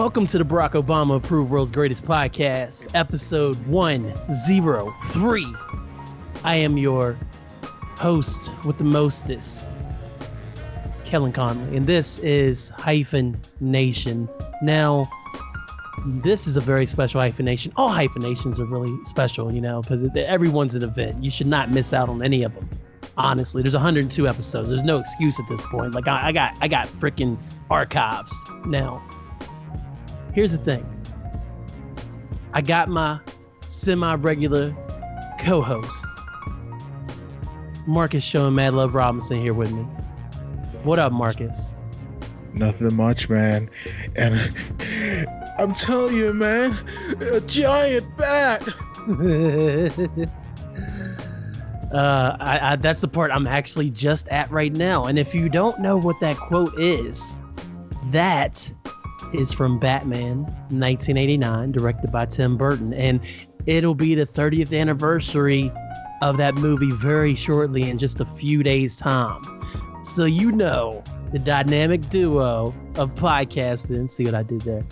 Welcome to the Barack Obama Approved World's Greatest Podcast, episode 103. I am your host with the mostest, Kellen Conley, and this is Hyphen Nation. Now, this is a very special Hyphen Nation. All Hyphen Nations are really special, you know, because everyone's an event. You should not miss out on any of them. Honestly, there's 102 episodes. There's no excuse at this point. Like I got freaking archives. Now, here's the thing. I got my semi-regular co-host, Marcus showing Mad Love Robinson, here with me. What up, Marcus? Nothing much, man. And I'm telling you, man, a giant bat. That's the part I'm actually just at right now. And if you don't know what that quote is, that is from Batman 1989, directed by Tim Burton. And it'll be the 30th anniversary of that movie very shortly, in just a few days' time. So you know the dynamic duo of podcasting, see what I did there,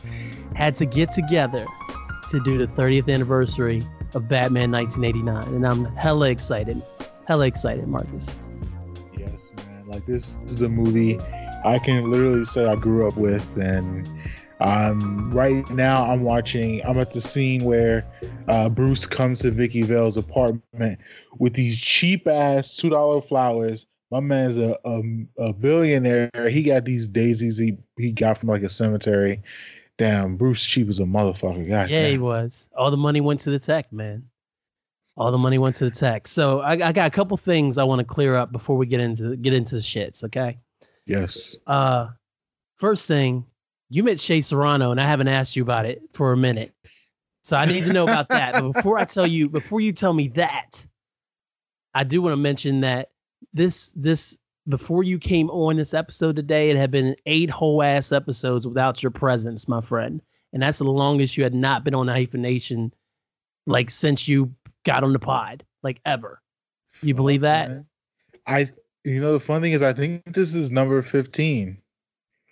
had to get together to do the 30th anniversary of Batman 1989, and I'm hella excited, Marcus. Yes, man. Like, this is a movie I can literally say I grew up with, and right now I'm at the scene where Bruce comes to Vicky Vale's apartment with these cheap ass $2 flowers. My man's a billionaire. He got these daisies he got from like a cemetery. Damn, Bruce Cheap was a motherfucker. God, yeah, man. He was. All the money went to the tech, man. All the money went to the tech. So I got a couple things I want to clear up before we get into the shits, okay? Yes. First thing, you met Shea Serrano, and I haven't asked you about it for a minute. So I need to know about that. But before you tell me that, I do want to mention that this before you came on this episode today, it had been 8 whole ass episodes without your presence, my friend. And that's the longest you had not been on Hyphen Nation, like, since you got on the pod, like, ever. You believe that? Man. The fun thing is, I think this is number 15.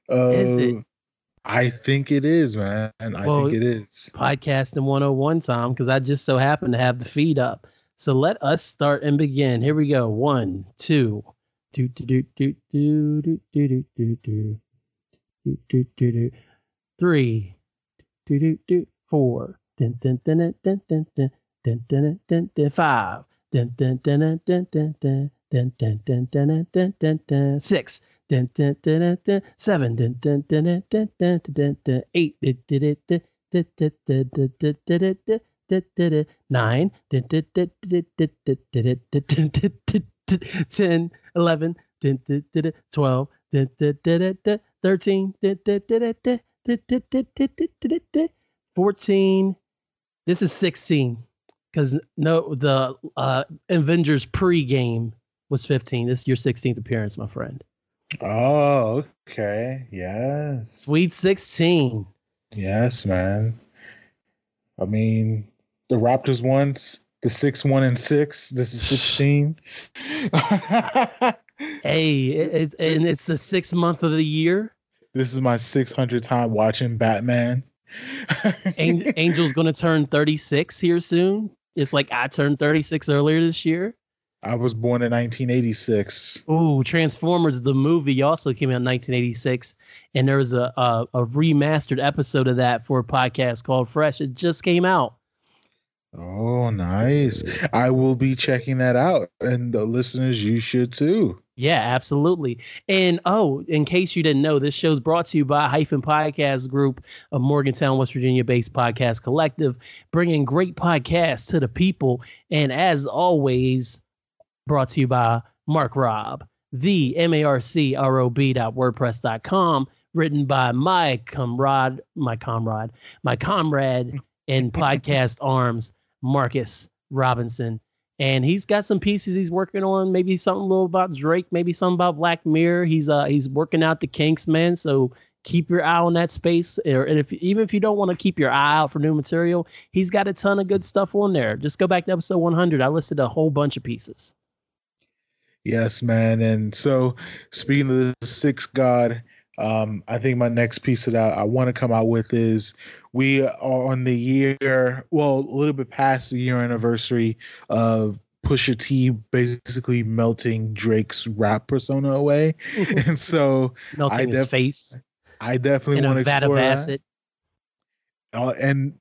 Is it? I think it is, man. I think it is. Podcasting 101 time, because I just so happened to have the feed up. So let us start and begin. Here we go. 1, 2. Do 3 4 5 6 7 8 9 10 11 12 13 14. This is 16, because no, the Avengers pregame was 15. This is your 16th appearance, my friend. Oh, okay. Yes. Sweet 16. Yes, man. I mean, the Raptors once. The 6-1-6. This is 16. Hey, it's the 6th month of the year. This is my 600th time watching Batman. Angel's going to turn 36 here soon. It's like I turned 36 earlier this year. I was born in 1986. Ooh, Transformers, the movie, also came out in 1986. And there was a remastered episode of that for a podcast called Fresh. It just came out. Oh, nice. I will be checking that out. And the listeners, you should too. Yeah, absolutely. And in case you didn't know, this show's brought to you by Hyphen Podcast Group, a Morgantown, West Virginia-based podcast collective, bringing great podcasts to the people. And as always, brought to you by Mark Robb, the marcrob.wordpress.com, written by my comrade in podcast arms, Marcus Robinson. And he's got some pieces he's working on. Maybe something a little about Drake, maybe something about Black Mirror. He's working out the kinks, man. So keep your eye on that space. And if you don't want to keep your eye out for new material, he's got a ton of good stuff on there. Just go back to episode 100. I listed a whole bunch of pieces. Yes, man. And so, speaking of the sixth god, I think my next piece that I want to come out with is we are on the year, well, a little bit past the year anniversary of Pusha T basically melting Drake's rap persona away. And so melting his face. I definitely want to explore that. And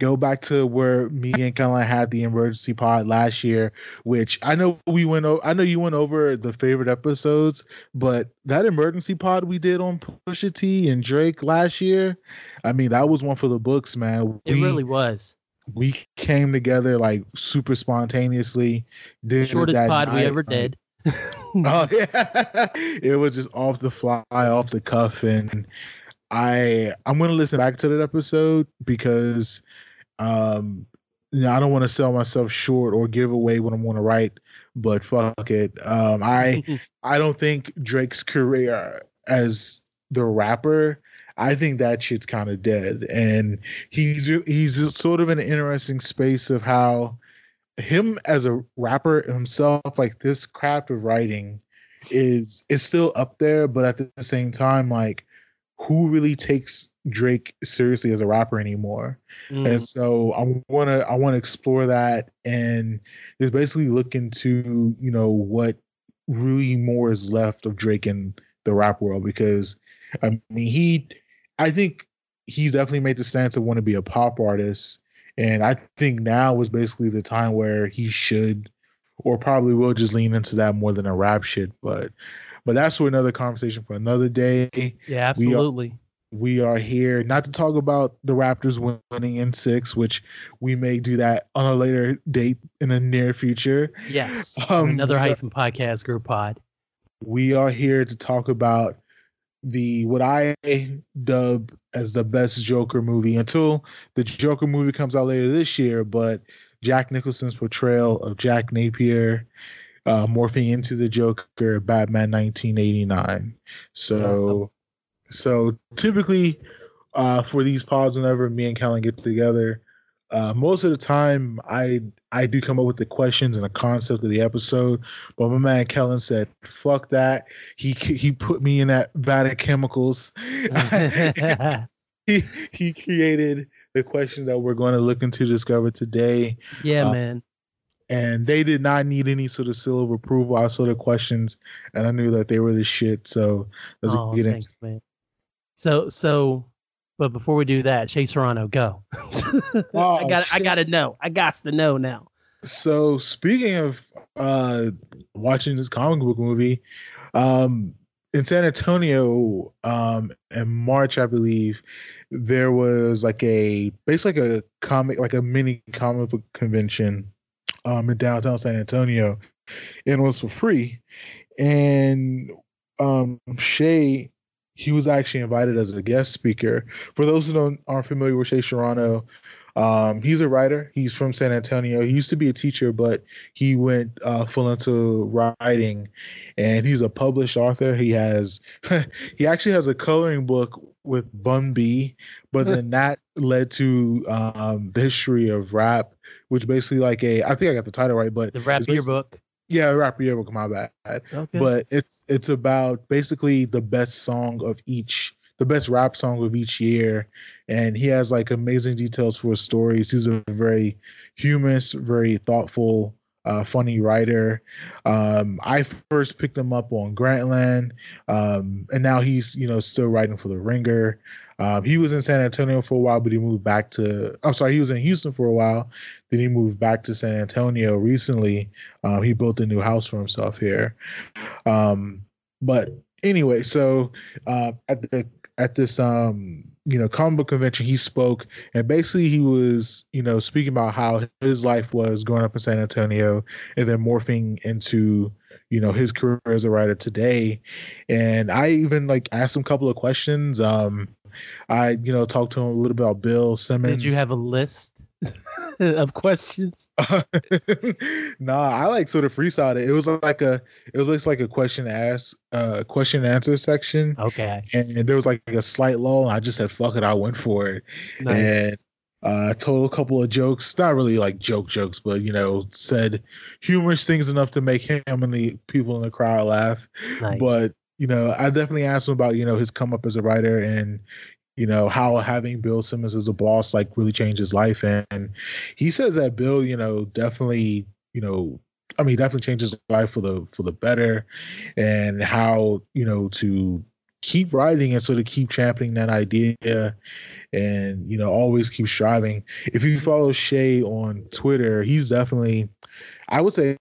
go back to where me and Kellen had the emergency pod last year, which I know we went over. I know you went over the favorite episodes, but that emergency pod we did on Pusha T and Drake last year, I mean, that was one for the books, man. It really was. We came together like super spontaneously. Shortest pod we ever did. Oh yeah, it was just off the fly, off the cuff, and I'm gonna listen back to that episode because I don't want to sell myself short or give away what I'm gonna write, but fuck it. I don't think Drake's career as the rapper, I think that shit's kind of dead, and he's sort of in an interesting space of how him as a rapper himself, like this craft of writing is still up there, but at the same time, like who really takes Drake seriously as a rapper anymore? And so I want to explore that and just basically look into, you know, what really more is left of Drake in the rap world, because I mean I think he's definitely made the stance of want to be a pop artist. And I think now is basically the time where he should or probably will just lean into that more than a rap shit. But that's for another conversation for another day. Yeah, absolutely. We are here not to talk about the Raptors winning in 6, which we may do that on a later date in the near future. Yes. Another Hyphen Podcast group pod. We are here to talk about what I dub as the best Joker movie until the Joker movie comes out later this year, but Jack Nicholson's portrayal of Jack Napier morphing into the Joker, Batman 1989. So typically for these pods, whenever me and Kellen get together, most of the time I do come up with the questions and the concept of the episode, but my man Kellen said, "Fuck that." He put me in that vat of chemicals. he created the questions that we're going to look into discover today. Yeah, man. And they did not need any sort of seal of approval. I saw the questions and I knew that they were the shit. So let's get into it, man. But before we do that, Shea Serrano, go. I gots to know now. So speaking of watching this comic book movie, in San Antonio in March, I believe, there was like a mini comic book convention in downtown San Antonio, and it was for free. And Shea, he was actually invited as a guest speaker. For those who aren't familiar with Shea Serrano, he's a writer. He's from San Antonio. He used to be a teacher, but he went full into writing. And he's a published author. He actually has a coloring book with Bun B, but then that led to the history of rap, which basically I think I got the title right, but the rap yearbook. Yeah, rap yearbook, my bad. Okay. But it's about basically the best rap song of each year. And he has amazing details for his stories. He's a very humorous, very thoughtful, funny writer. I first picked him up on Grantland. And now he's, still writing for The Ringer. He was in San Antonio for a while, but he was in Houston for a while. Then he moved back to San Antonio recently. He built a new house for himself here. But anyway, so at this comic book convention, he spoke, and basically he was, speaking about how his life was growing up in San Antonio and then morphing into his career as a writer today. And I even asked him a couple of questions. I talked to him a little bit about Bill Simmons. Did you have a list of questions? Nah, I sort of freestyled it. It was like a question and answer section. Okay. And there was a slight lull, and I just said, "Fuck it," I went for it. Nice. And told a couple of jokes, not really jokes, but said humorous things enough to make him and the people in the crowd laugh. Nice. But you know, I definitely asked him about, you know, his come up as a writer and, you know, how having Bill Simmons as a boss, like, really changed his life. And he says that Bill, you know, definitely, you know, I mean, definitely changed his life for the better, and how, you know, to keep writing and sort of keep championing that idea and, you know, always keep striving. If you follow Shea on Twitter, he's definitely, I would say,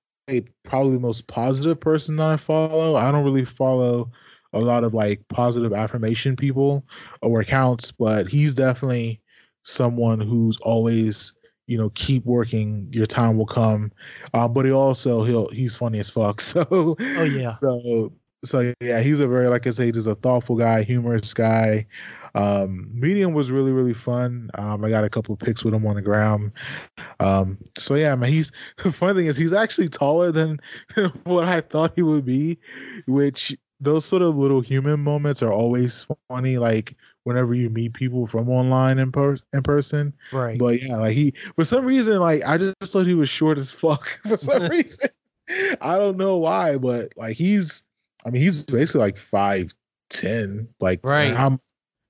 probably the most positive person that I follow. I don't really follow a lot of, like, positive affirmation people or accounts, but he's definitely someone who's always, you know, keep working, your time will come. But he also, he's funny as fuck. So, oh yeah. So yeah, he's a very, like I say, just a thoughtful guy, humorous guy. Medium was really, really fun. I got a couple of pics with him on the ground. So yeah, man, the funny thing is he's actually taller than what I thought he would be, which those sort of little human moments are always funny. Like, whenever you meet people from online and in person. Right. But yeah, like, he, for some reason, like, I just thought he was short as fuck for some reason. I don't know why, but, like, he's basically like 5'10", like, right. And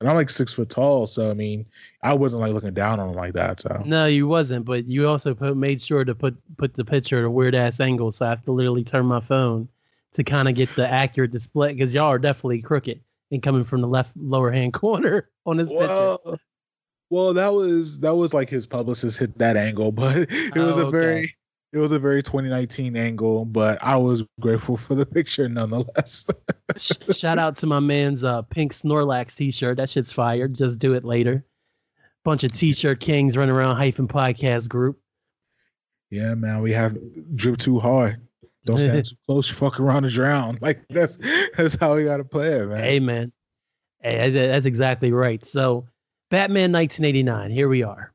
I'm like 6 foot tall. So, I mean, I wasn't, like, looking down on him like that. So no, you wasn't, but you also made sure to put the picture at a weird ass angle. So I have to literally turn my phone to kind of get the accurate display, because y'all are definitely crooked and coming from the left lower hand corner on his picture. Well, that was like his publicist hit that angle, but it was a very 2019 angle, but I was grateful for the picture nonetheless. Shout out to my man's pink Snorlax t-shirt. That shit's fire. Just do it later. Bunch of t-shirt kings running around Hyphen Podcast group. Yeah, man, we have drip too hard. Don't stand too close. Fuck around and drown. Like, that's how we gotta play it, man. Hey, man. Hey, that's exactly right. So, Batman 1989. Here we are.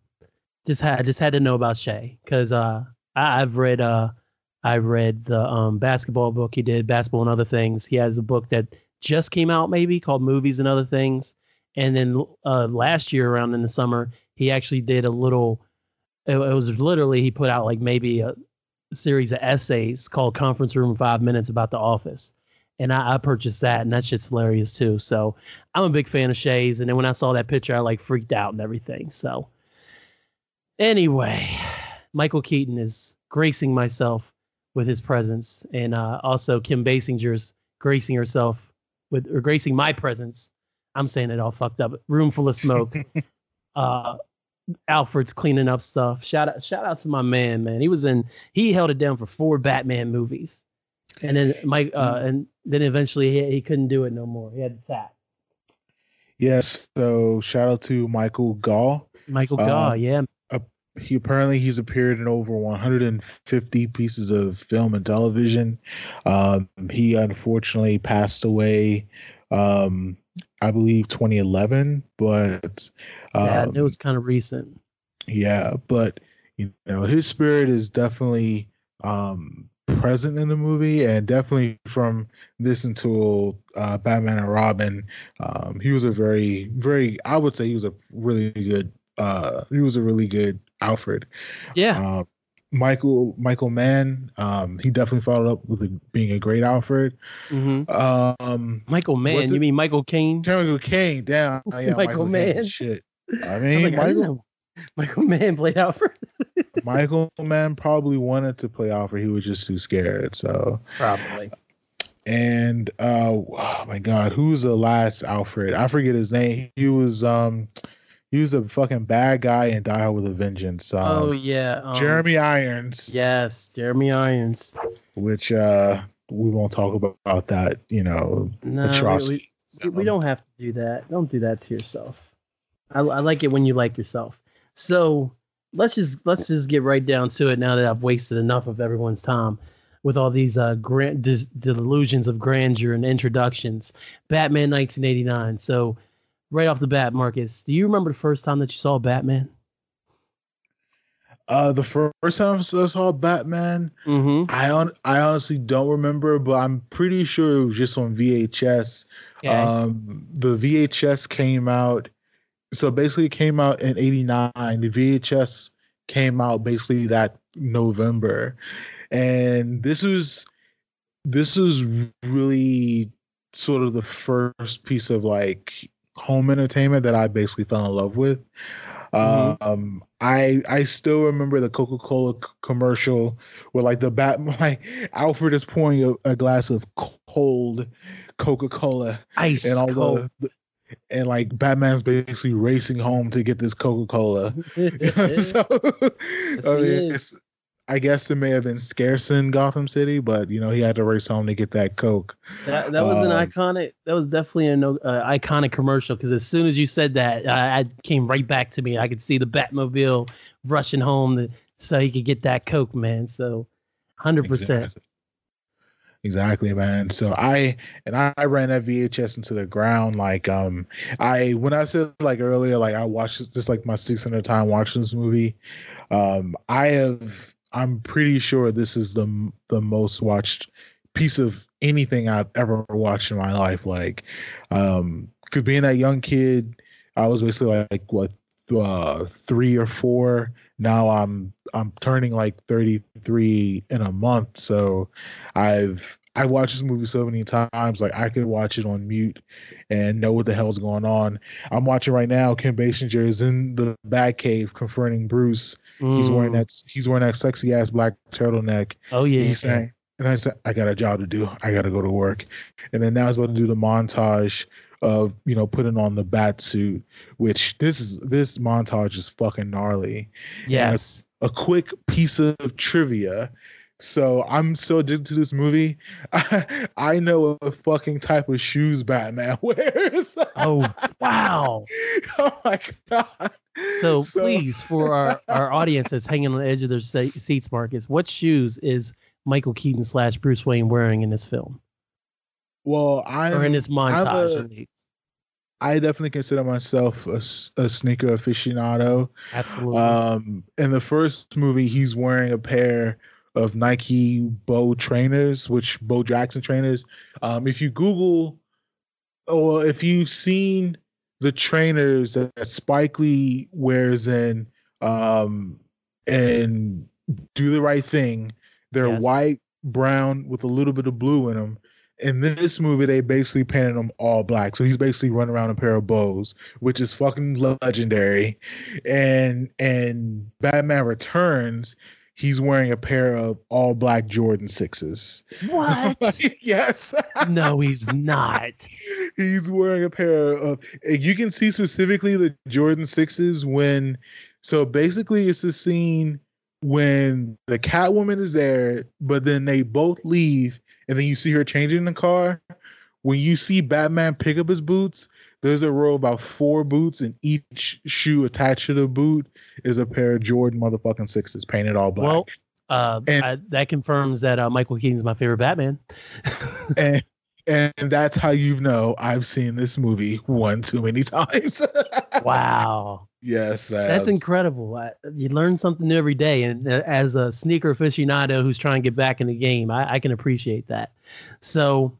Just had to know about Shea, because I've read the basketball book he did, Basketball and Other Things. He has a book that just came out, maybe, called Movies and Other Things. And then last year, around in the summer, he actually did a little. It was literally, he put out, like, maybe a series of essays called Conference Room 5 Minutes about The Office, and I purchased that, and that shit's hilarious too. So I'm a big fan of Shea's, and then when I saw that picture, I, like, freaked out and everything. So anyway, Michael Keaton is gracing myself with his presence, and also Kim Basinger's gracing herself with, or gracing my presence. I'm saying it all fucked up. Room Full of Smoke. Alfred's cleaning up stuff. Shout out to my man. He held it down for 4 Batman movies, and then Mike, and then eventually he couldn't do it no more. He had to tap. Yes. So shout out to Michael Gall. Michael Gall, yeah. He's appeared in over 150 pieces of film and television. He unfortunately passed away. I believe 2011, but yeah, it was kind of recent. Yeah, but, you know, his spirit is definitely present in the movie, and definitely from this until Batman and Robin, he was a very, very, I would say he was a really good Alfred. Yeah. Michael Mann, he definitely followed up with being a great Alfred. Mm-hmm. Michael Mann, you mean Michael Caine? Michael Caine, damn. Oh, yeah, Michael Mann. Shit. I mean, Michael Mann played Alfred. Michael Mann probably wanted to play Alfred. He was just too scared. So probably. And oh my God, who's the last Alfred? I forget his name. He was a fucking bad guy in Die Hard with a Vengeance. Oh yeah, Jeremy Irons. Yes, Jeremy Irons. Which we won't talk about that. You know, no, atrocity. We don't have to do that. Don't do that to yourself. I like it when you like yourself. So let's just get right down to it. Now that I've wasted enough of everyone's time with all these delusions of grandeur and introductions, Batman 1989. So, right off the bat, Marcus, do you remember the first time that you saw Batman? The first time I saw Batman, mm-hmm. I honestly don't remember, but I'm pretty sure it was just on VHS. Okay. The VHS came out. So basically it came out in 89. The VHS came out basically that November. And this was really sort of the first piece of like home entertainment that I basically fell in love with. Mm-hmm. I still remember the Coca-Cola commercial where like the Batman, like Alfred is pouring a glass of cold Coca-Cola, ice, and all cold. And like Batman's basically racing home to get this Coca-Cola. So yes, I mean, I guess it may have been scarce in Gotham City, but you know, he had to race home to get that Coke. That was an iconic. That was definitely an iconic commercial, because as soon as you said that, it came right back to me. I could see the Batmobile rushing home so he could get that Coke, man. So 100%. Exactly, man. So I ran that VHS into the ground. Like, when I said like earlier, like I watched this, just like my 600th time watching this movie. I'm pretty sure this is the most watched piece of anything I've ever watched in my life. Like, could being that young kid, I was basically like what, 3 or 4. Now I'm turning like 33 in a month. So I watched this movie so many times. Like I could watch it on mute and know what the hell's going on. I'm watching right now. Kim Basinger is in the Batcave confronting Bruce. He's wearing that sexy ass black turtleneck. Oh yeah. He's saying, and I said, I got a job to do. I got to go to work. And then now he's about to do the montage of, you know, putting on the bat suit, which this montage is fucking gnarly. Yes. A quick piece of trivia. So I'm so addicted to this movie. I know a fucking type of shoes Batman wears. Oh, wow. Oh, my God. So please, for our audience that's hanging on the edge of their seats, Marcus, what shoes is Michael Keaton / Bruce Wayne wearing in this film? Well, in this montage, at least. I definitely consider myself a sneaker aficionado. Absolutely. In the first movie, he's wearing a pair of Nike Bo trainers, which Bo Jackson trainers. If you Google, or if you've seen the trainers that Spike Lee wears in Do the Right Thing, they're white, brown, with a little bit of blue in them. In this movie, they basically painted him all black. So he's basically running around a pair of bows, which is fucking legendary. And Batman Returns, he's wearing a pair of all black Jordan 6s. What? Yes. No, he's not. He's wearing a pair of, you can see specifically the Jordan 6s when, so basically it's the scene when the Catwoman is there, but then they both leave and then you see her changing in the car. When you see Batman pick up his boots, there's a row of about 4 boots, and each shoe attached to the boot is a pair of Jordan motherfucking 6s painted all black. Well, that confirms that Michael Keaton's my favorite Batman. and that's how you know I've seen this movie one too many times. Wow. Yes, man. That's incredible. You learn something new every day. And as a sneaker aficionado who's trying to get back in the game, I can appreciate that. So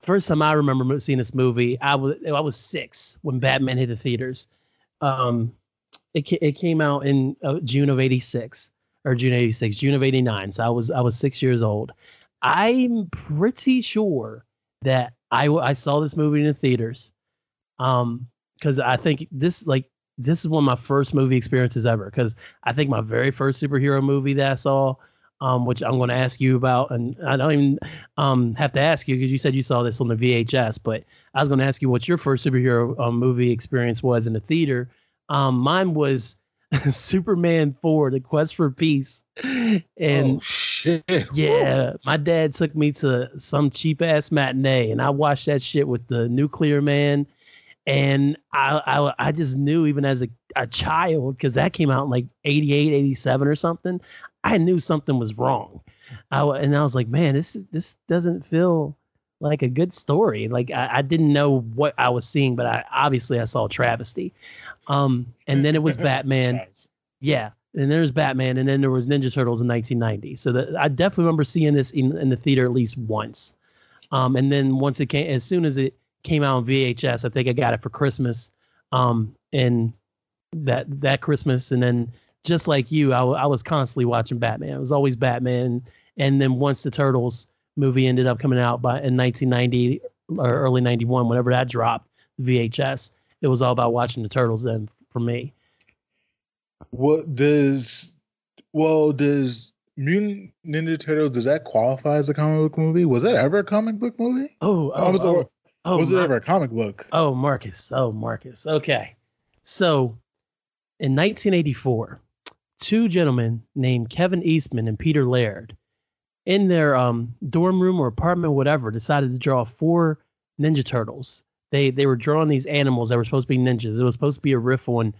first time I remember seeing this movie, I was 6 when Batman hit the theaters. It came out in June of 86 or June of 89. So I was 6 years old. I'm pretty sure that I saw this movie in the theaters. Cause I think this is one of my first movie experiences ever. Cause I think my very first superhero movie that I saw, which I'm going to ask you about, and I don't even have to ask you because you said you saw this on the VHS, but I was going to ask you what your first superhero movie experience was in the theater. Mine was Superman 4, The Quest for Peace. And oh, shit. Yeah, whoa. My dad took me to some cheap-ass matinee, and I watched that shit with the Nuclear Man. And I just knew, even as a child, because that came out in like 88, 87 or something, I knew something was wrong. And I was like, man, this doesn't feel like a good story. Like I didn't know what I was seeing, but I saw travesty. And then it was Batman. Yeah. And there was Batman. And then there was Ninja Turtles in 1990. So I definitely remember seeing this in the theater at least once. And then once it came, as soon as it came out on VHS, I think I got it for Christmas. And that Christmas. And then, just like you, I was constantly watching Batman. It was always Batman. And then once the Turtles movie ended up coming out in 1990, or early 91, whenever that dropped, VHS, it was all about watching the Turtles then for me. Does Mutant Ninja Turtles, does that qualify as a comic book movie? Was that ever a comic book movie? Was it ever a comic book? Oh, Marcus. Okay. So in 1984, two gentlemen named Kevin Eastman and Peter Laird, in their dorm room or apartment, whatever, decided to draw 4 Ninja Turtles. They were drawing these animals that were supposed to be ninjas. It was supposed to be a riff on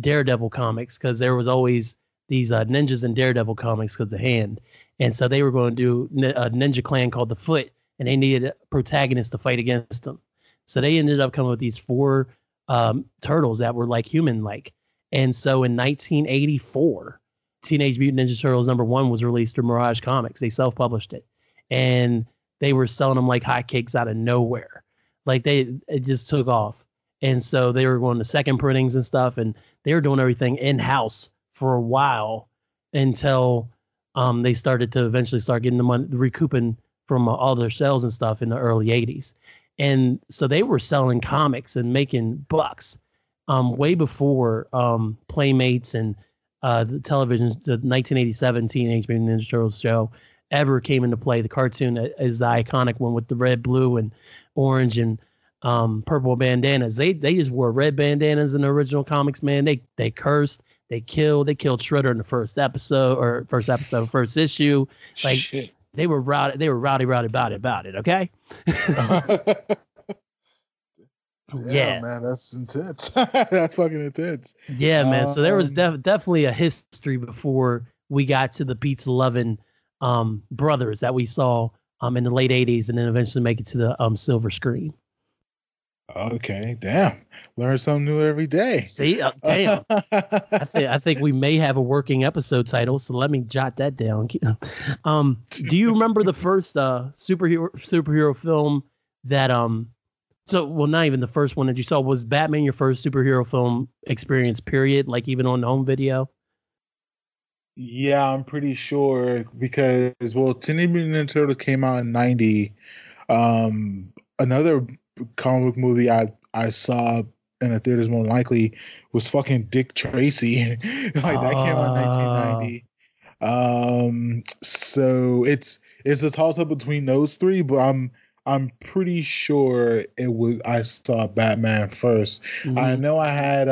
Daredevil comics, because there was always these ninjas in Daredevil comics because the hand. And so they were going to do a ninja clan called the Foot, and they needed a protagonist to fight against them. So they ended up coming with these 4 turtles that were like human-like. And so in 1984, Teenage Mutant Ninja Turtles #1 was released through Mirage Comics. They self-published it, and they were selling them like hotcakes out of nowhere. Like it just took off. And so they were going to second printings and stuff, and they were doing everything in-house for a while until they started to eventually start getting the money, recouping from all their sales and stuff in the early 80s. And so they were selling comics and making bucks way before Playmates and the television, the 1987 Teenage Mutant Ninja Turtles show ever came into play. The cartoon is the iconic one with the red, blue, and orange and purple bandanas. They just wore red bandanas in the original comics, man. They cursed. They killed Shredder in the first issue. Like shit. They were rowdy about it. Okay. Yeah, man, that's intense. That's fucking intense. Yeah, man. So there was definitely a history before we got to the pizza-loving brothers that we saw in the late 80s, and then eventually make it to the silver screen. Okay, damn. Learn something new every day. See, damn. I think we may have a working episode title, so let me jot that down. Do you remember the first superhero film that not even the first one that you saw? Was Batman your first superhero film experience, period? Like, even on home video? Yeah, I'm pretty sure, because, Teenage Mutant Ninja Turtles came out in 90. Another comic book movie I saw in the theaters, more likely, was fucking Dick Tracy. That came out in 1990. So it's a toss-up between those three, but I'm pretty sure it was. I saw Batman first. Mm-hmm. I know I had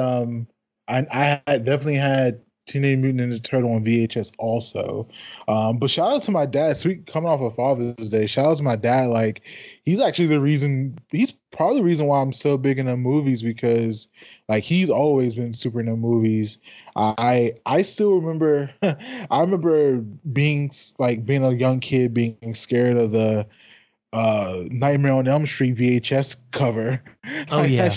I definitely had Teenage Mutant Ninja Turtle on VHS also. But shout out to my dad. Sweet, coming off of Father's Day, shout out to my dad. Like, he's actually the reason. He's probably the reason why I'm so big into movies, because like he's always been super into movies. I still remember. I remember being a young kid, being scared of the Nightmare on Elm Street VHS cover. Oh yeah.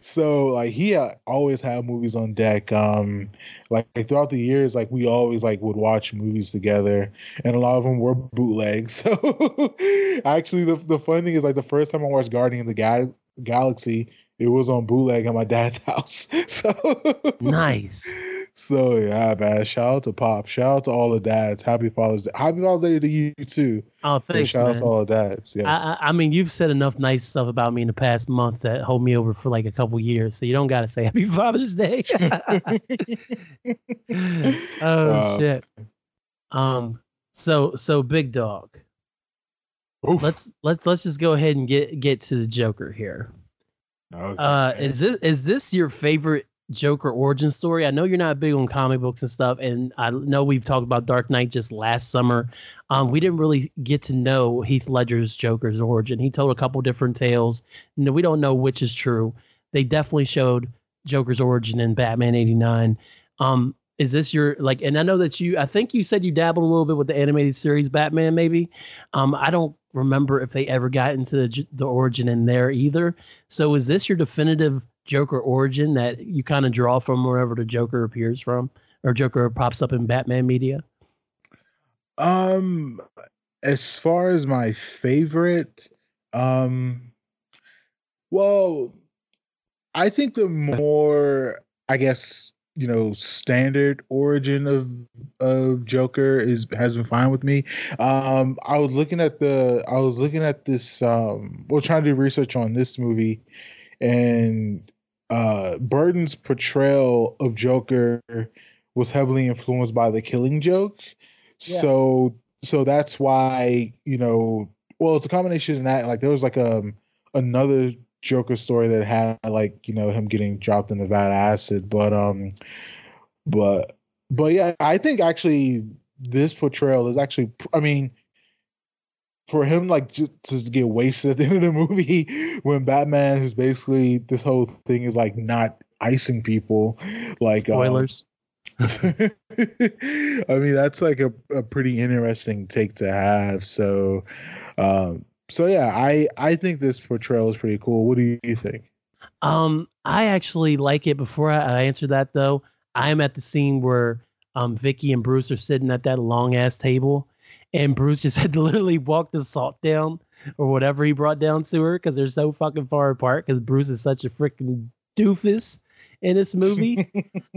So he always had movies on deck. Throughout the years, we always would watch movies together, and a lot of them were bootlegs. So actually, the funny thing is the first time I watched Guardians of the Galaxy, it was on bootleg at my dad's house. So nice. So yeah, man. Shout out to Pop. Shout out to all the dads. Happy Father's Day. Happy Father's Day to you too. Oh, thanks. Shout out to all the dads. Yes. I mean, you've said enough nice stuff about me in the past month that hold me over for a couple years. So you don't gotta say Happy Father's Day. Shit. So Big Dog. Oof. Let's just go ahead and get to the Joker here. Okay. Is this your favorite Joker origin story? I know you're not big on comic books and stuff, and I know we've talked about Dark Knight just last summer. We didn't really get to know Heath Ledger's Joker's origin. He told a couple different tales. No, we don't know which is true. They definitely showed Joker's origin in Batman 89. Is this your and I know that I think you said you dabbled a little bit with the animated series Batman, maybe. I don't remember if they ever got into the origin in there either. So is this your definitive Joker origin that you kind of draw from wherever the Joker appears from, or Joker pops up in Batman media? As far as my favorite, I think the more, you know, standard origin of Joker has been fine with me. I was looking at this, we're trying to do research on this movie, and Burton's portrayal of Joker was heavily influenced by The Killing Joke. Yeah. So that's why, you know, well, it's a combination of that. Like, there was like another Joker story that had, like, you know, him getting dropped in Nevada acid, but yeah, I think actually this portrayal is actually, I mean, for him, like, just to get wasted at the end of the movie when Batman is basically, this whole thing is like not icing people, like spoilers. I mean, that's like a pretty interesting take to have. So, so yeah, I think this portrayal is pretty cool. What do you think? I actually like it. Before I answer that, though, I'm at the scene where Vicky and Bruce are sitting at that long-ass table, and Bruce just had to literally walk the salt down or whatever he brought down to her because they're so fucking far apart because Bruce is such a freaking doofus in this movie.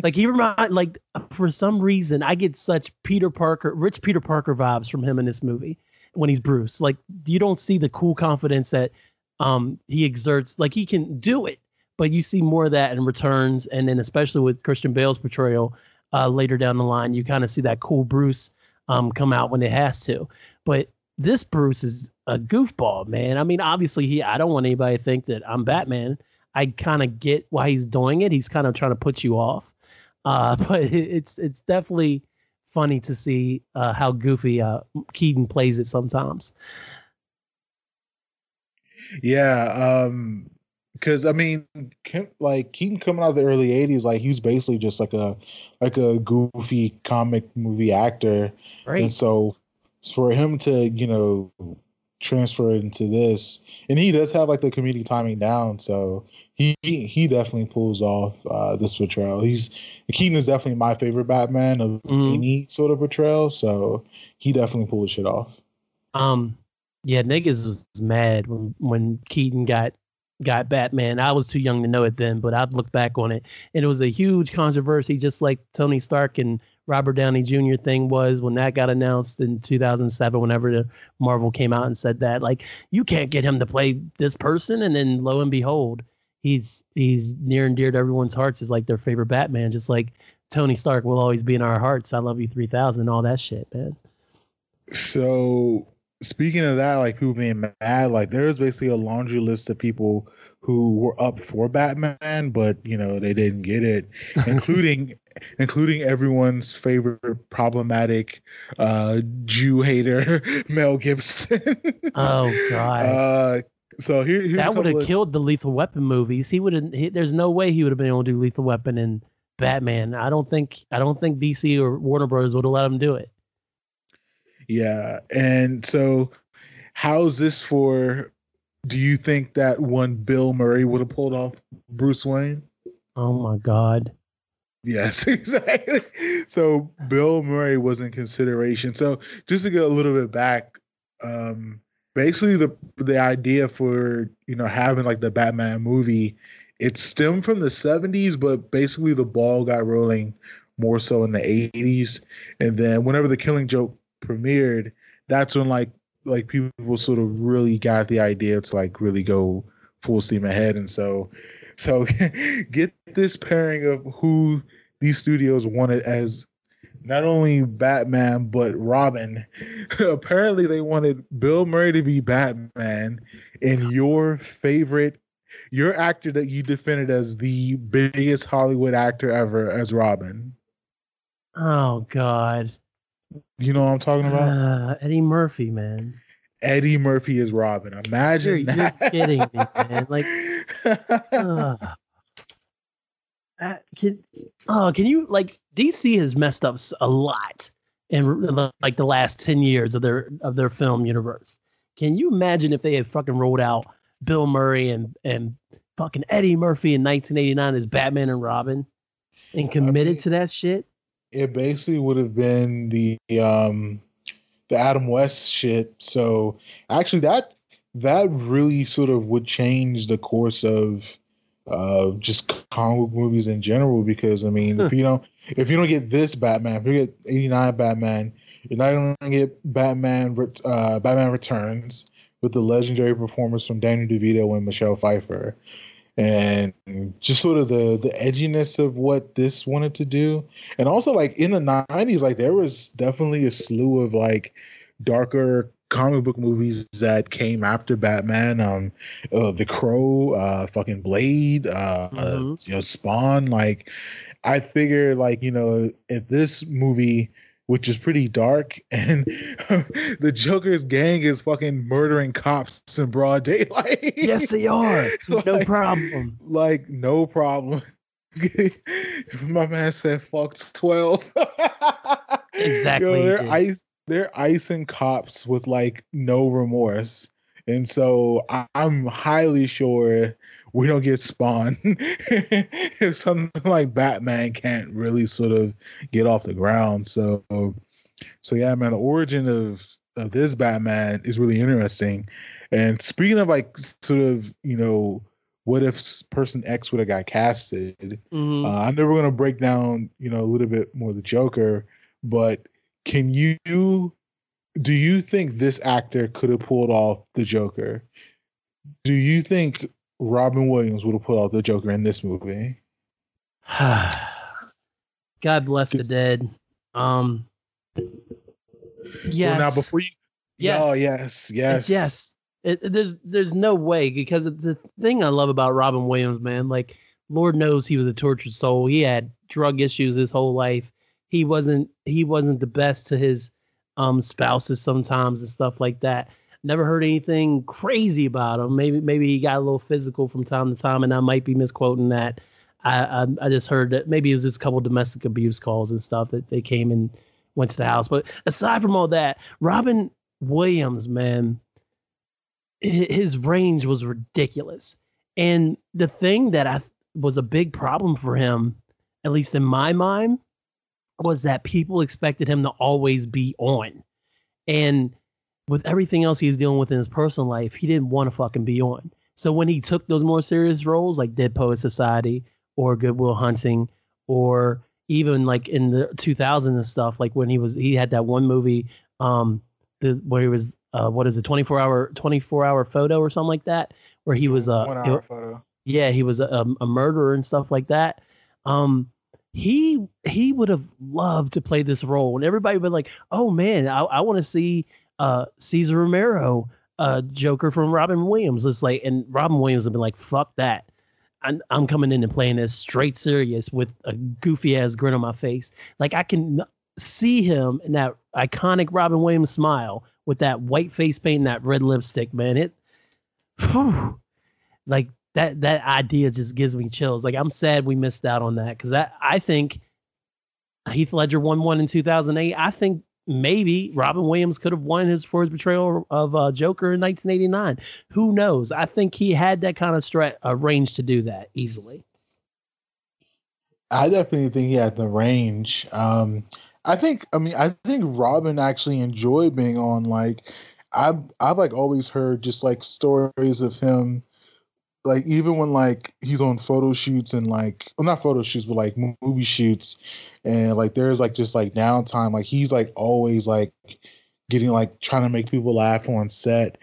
Like, he reminds, like, for some reason, I get such Peter Parker, rich Peter Parker vibes from him in this movie. When he's Bruce, like, you don't see the cool confidence that he exerts. Like, he can do it, but you see more of that in Returns, and then especially with Christian Bale's portrayal later down the line, you kind of see that cool Bruce come out when it has to. But this Bruce is a goofball, man. I mean, obviously, I don't want anybody to think that I'm Batman. I kind of get why he's doing it. He's kind of trying to put you off, but it's definitely funny to see how goofy Keaton plays it sometimes. Yeah, because I mean, like, Keaton coming out of the early '80s, like, he was basically just like a goofy comic movie actor, right? And so for him to, you know, transfer into this, and he does have like the comedic timing down, so he definitely pulls off this portrayal. Keaton is definitely my favorite Batman of any sort of portrayal, so he definitely pulls shit off. Yeah, niggas was mad when Keaton got Batman. I was too young to know it then, but I'd look back on it, and it was a huge controversy, just like Tony Stark and Robert Downey Jr. thing was when that got announced in 2007, whenever the Marvel came out and said that, like, you can't get him to play this person. And then lo and behold, he's near and dear to everyone's hearts. Is like their favorite Batman, just like Tony Stark will always be in our hearts. I love you 3000, all that shit, man. So speaking of that, like, people being mad, like, there's basically a laundry list of people who were up for Batman, but, you know, they didn't get it, including everyone's favorite problematic Jew hater, Mel Gibson. Oh, God. So here's that would have killed the Lethal Weapon movies. He wouldn't. There's no way he would have been able to do Lethal Weapon and Batman. I don't think DC or Warner Brothers would have let him do it. Yeah, and so how's this for? Do you think that one Bill Murray would have pulled off Bruce Wayne? Oh my God. Yes, exactly. So Bill Murray was in consideration. So just to go a little bit back, basically the idea for, you know, having like the Batman movie, it stemmed from the 70s, but basically the ball got rolling more so in the 80s. And then whenever The Killing Joke premiered, that's when like people sort of really got the idea to like really go full steam ahead. And so get this pairing of who these studios wanted as not only Batman, but Robin. Apparently they wanted Bill Murray to be Batman and your favorite, your actor that you defended as the biggest Hollywood actor ever as Robin. Oh God. You know what I'm talking about? Eddie Murphy, man. Eddie Murphy is Robin. Imagine you're kidding me, man. Like, can you, like, DC has messed up a lot in like the last 10 years of their film universe. Can you imagine if they had fucking rolled out Bill Murray and fucking Eddie Murphy in 1989 as Batman and Robin and committed to that shit? It basically would have been the Adam West shit. So actually that really sort of would change the course of just comic movies in general, because I mean, if you don't get this Batman, if you get 89 Batman, you're not going to get Batman Returns with the legendary performance from Danny DeVito and Michelle Pfeiffer, and just sort of the edginess of what this wanted to do. And also, like, in the 90s, like, there was definitely a slew of, like, darker comic book movies that came after Batman. The Crow, fucking Blade, Spawn. Like, I figure, like, you know, if this movie, which is pretty dark, and the Joker's gang is fucking murdering cops in broad daylight. Yes, they are. Like, no problem. Like, no problem. My man said, fuck 12. Exactly. Yo, they're icing cops with, like, no remorse. And so I'm highly sure we don't get Spawn if something like Batman can't really sort of get off the ground. So yeah, man, the origin of this Batman is really interesting. And speaking of, like, sort of, you know, what if person X would have got casted? Mm-hmm. I'm never going to break down, you know, a little bit more the Joker, but do you think this actor could have pulled off the Joker? Do you think Robin Williams would have pulled out the Joker in this movie? God bless the dead. Yes. Well, now before you, yes. Oh, yes, yes, it's yes. There's no way, because the thing I love about Robin Williams, man, like, Lord knows he was a tortured soul. He had drug issues his whole life. He wasn't the best to his spouses sometimes and stuff like that. Never heard anything crazy about him. Maybe he got a little physical from time to time, and I might be misquoting that. I just heard that maybe it was just a couple of domestic abuse calls and stuff that they came and went to the house. But aside from all that, Robin Williams, man, his range was ridiculous. And the thing that was a big problem for him, at least in my mind, was that people expected him to always be on. And with everything else he was dealing with in his personal life, he didn't want to fucking be on. So when he took those more serious roles, like Dead Poets Society or Good Will Hunting, or even like in the 2000s and stuff, like when he had that one movie, where he was 24-hour photo or something like that, where he was photo. Yeah, he was a murderer and stuff like that. He would have loved to play this role, and everybody would be like, oh man, I want to see Cesar Romero, Joker from Robin Williams. It's like, and Robin Williams would be like, fuck that. I'm coming in and playing this straight serious with a goofy ass grin on my face. Like, I can see him in that iconic Robin Williams smile with that white face paint and that red lipstick, man. Like that idea just gives me chills. Like, I'm sad we missed out on that. Cause I think Heath Ledger won one in 2008. I think maybe Robin Williams could have won for his portrayal of Joker in 1989. Who knows? I think he had that kind of range to do that easily. I definitely think he had the range. I think Robin actually enjoyed being on. Like, I've like always heard just like stories of him, like even when like he's on photo shoots and like, well, not photo shoots, but like movie shoots, and like there's like just like downtime, like he's like always like getting like trying to make people laugh on set.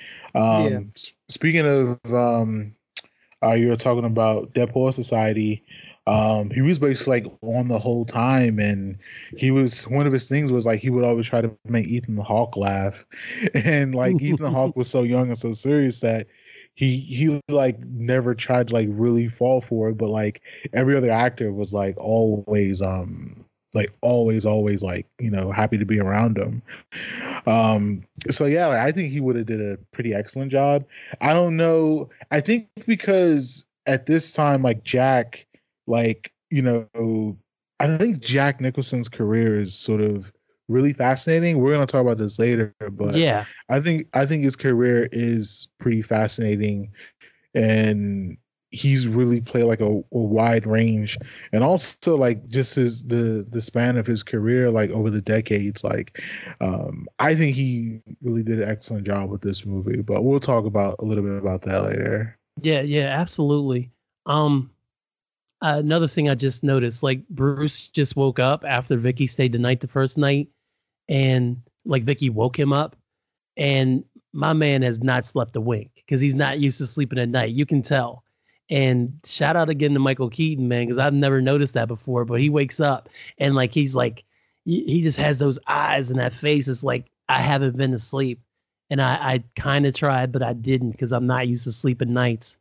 Speaking of, you were talking about Dead Poets Society. He was basically like on the whole time, and he was, one of his things was like he would always try to make Ethan Hawke laugh, and like Ethan Hawke was so young and so serious that he like never tried to like really fall for it, but like every other actor was like always like, you know, happy to be around him. So yeah, like, I think he would have did a pretty excellent job. I don't know. I think because at this time, like Jack, like, you know, I think Jack Nicholson's career is sort of really fascinating. We're going to talk about this later, but yeah, I think his career is pretty fascinating, and he's really played like a wide range, and also like just his the span of his career, like over the decades. Like, I think he really did an excellent job with this movie, but we'll talk about a little bit about that later. Yeah, absolutely. Another thing I just noticed, like Bruce just woke up after Vicky stayed the night the first night, and like Vicky woke him up, and my man has not slept a wink because he's not used to sleeping at night. You can tell. And shout out again to Michael Keaton, man, because I've never noticed that before. But he wakes up and like he's like, he just has those eyes and that face. It's like, I haven't been to sleep. And I kind of tried, but I didn't because I'm not used to sleeping nights.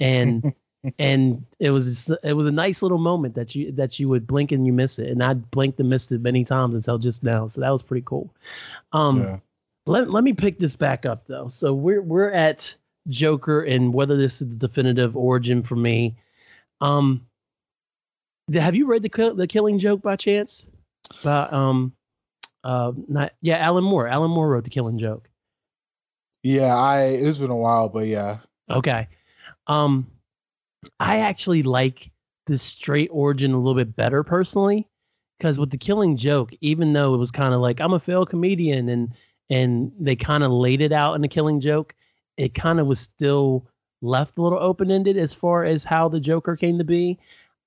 And and it was a nice little moment that you would blink and you miss it. And I blinked and missed it many times until just now. So that was pretty cool. Yeah. Let me pick this back up, though. So we're at Joker and whether this is the definitive origin for me. Have you read the Killing Joke by chance? Alan Moore wrote The Killing Joke. Yeah, it's been a while, but yeah. Okay. I actually like the straight origin a little bit better personally, because with The Killing Joke, even though it was kind of like, I'm a failed comedian and they kind of laid it out in The Killing Joke, it kind of was still left a little open-ended as far as how the Joker came to be.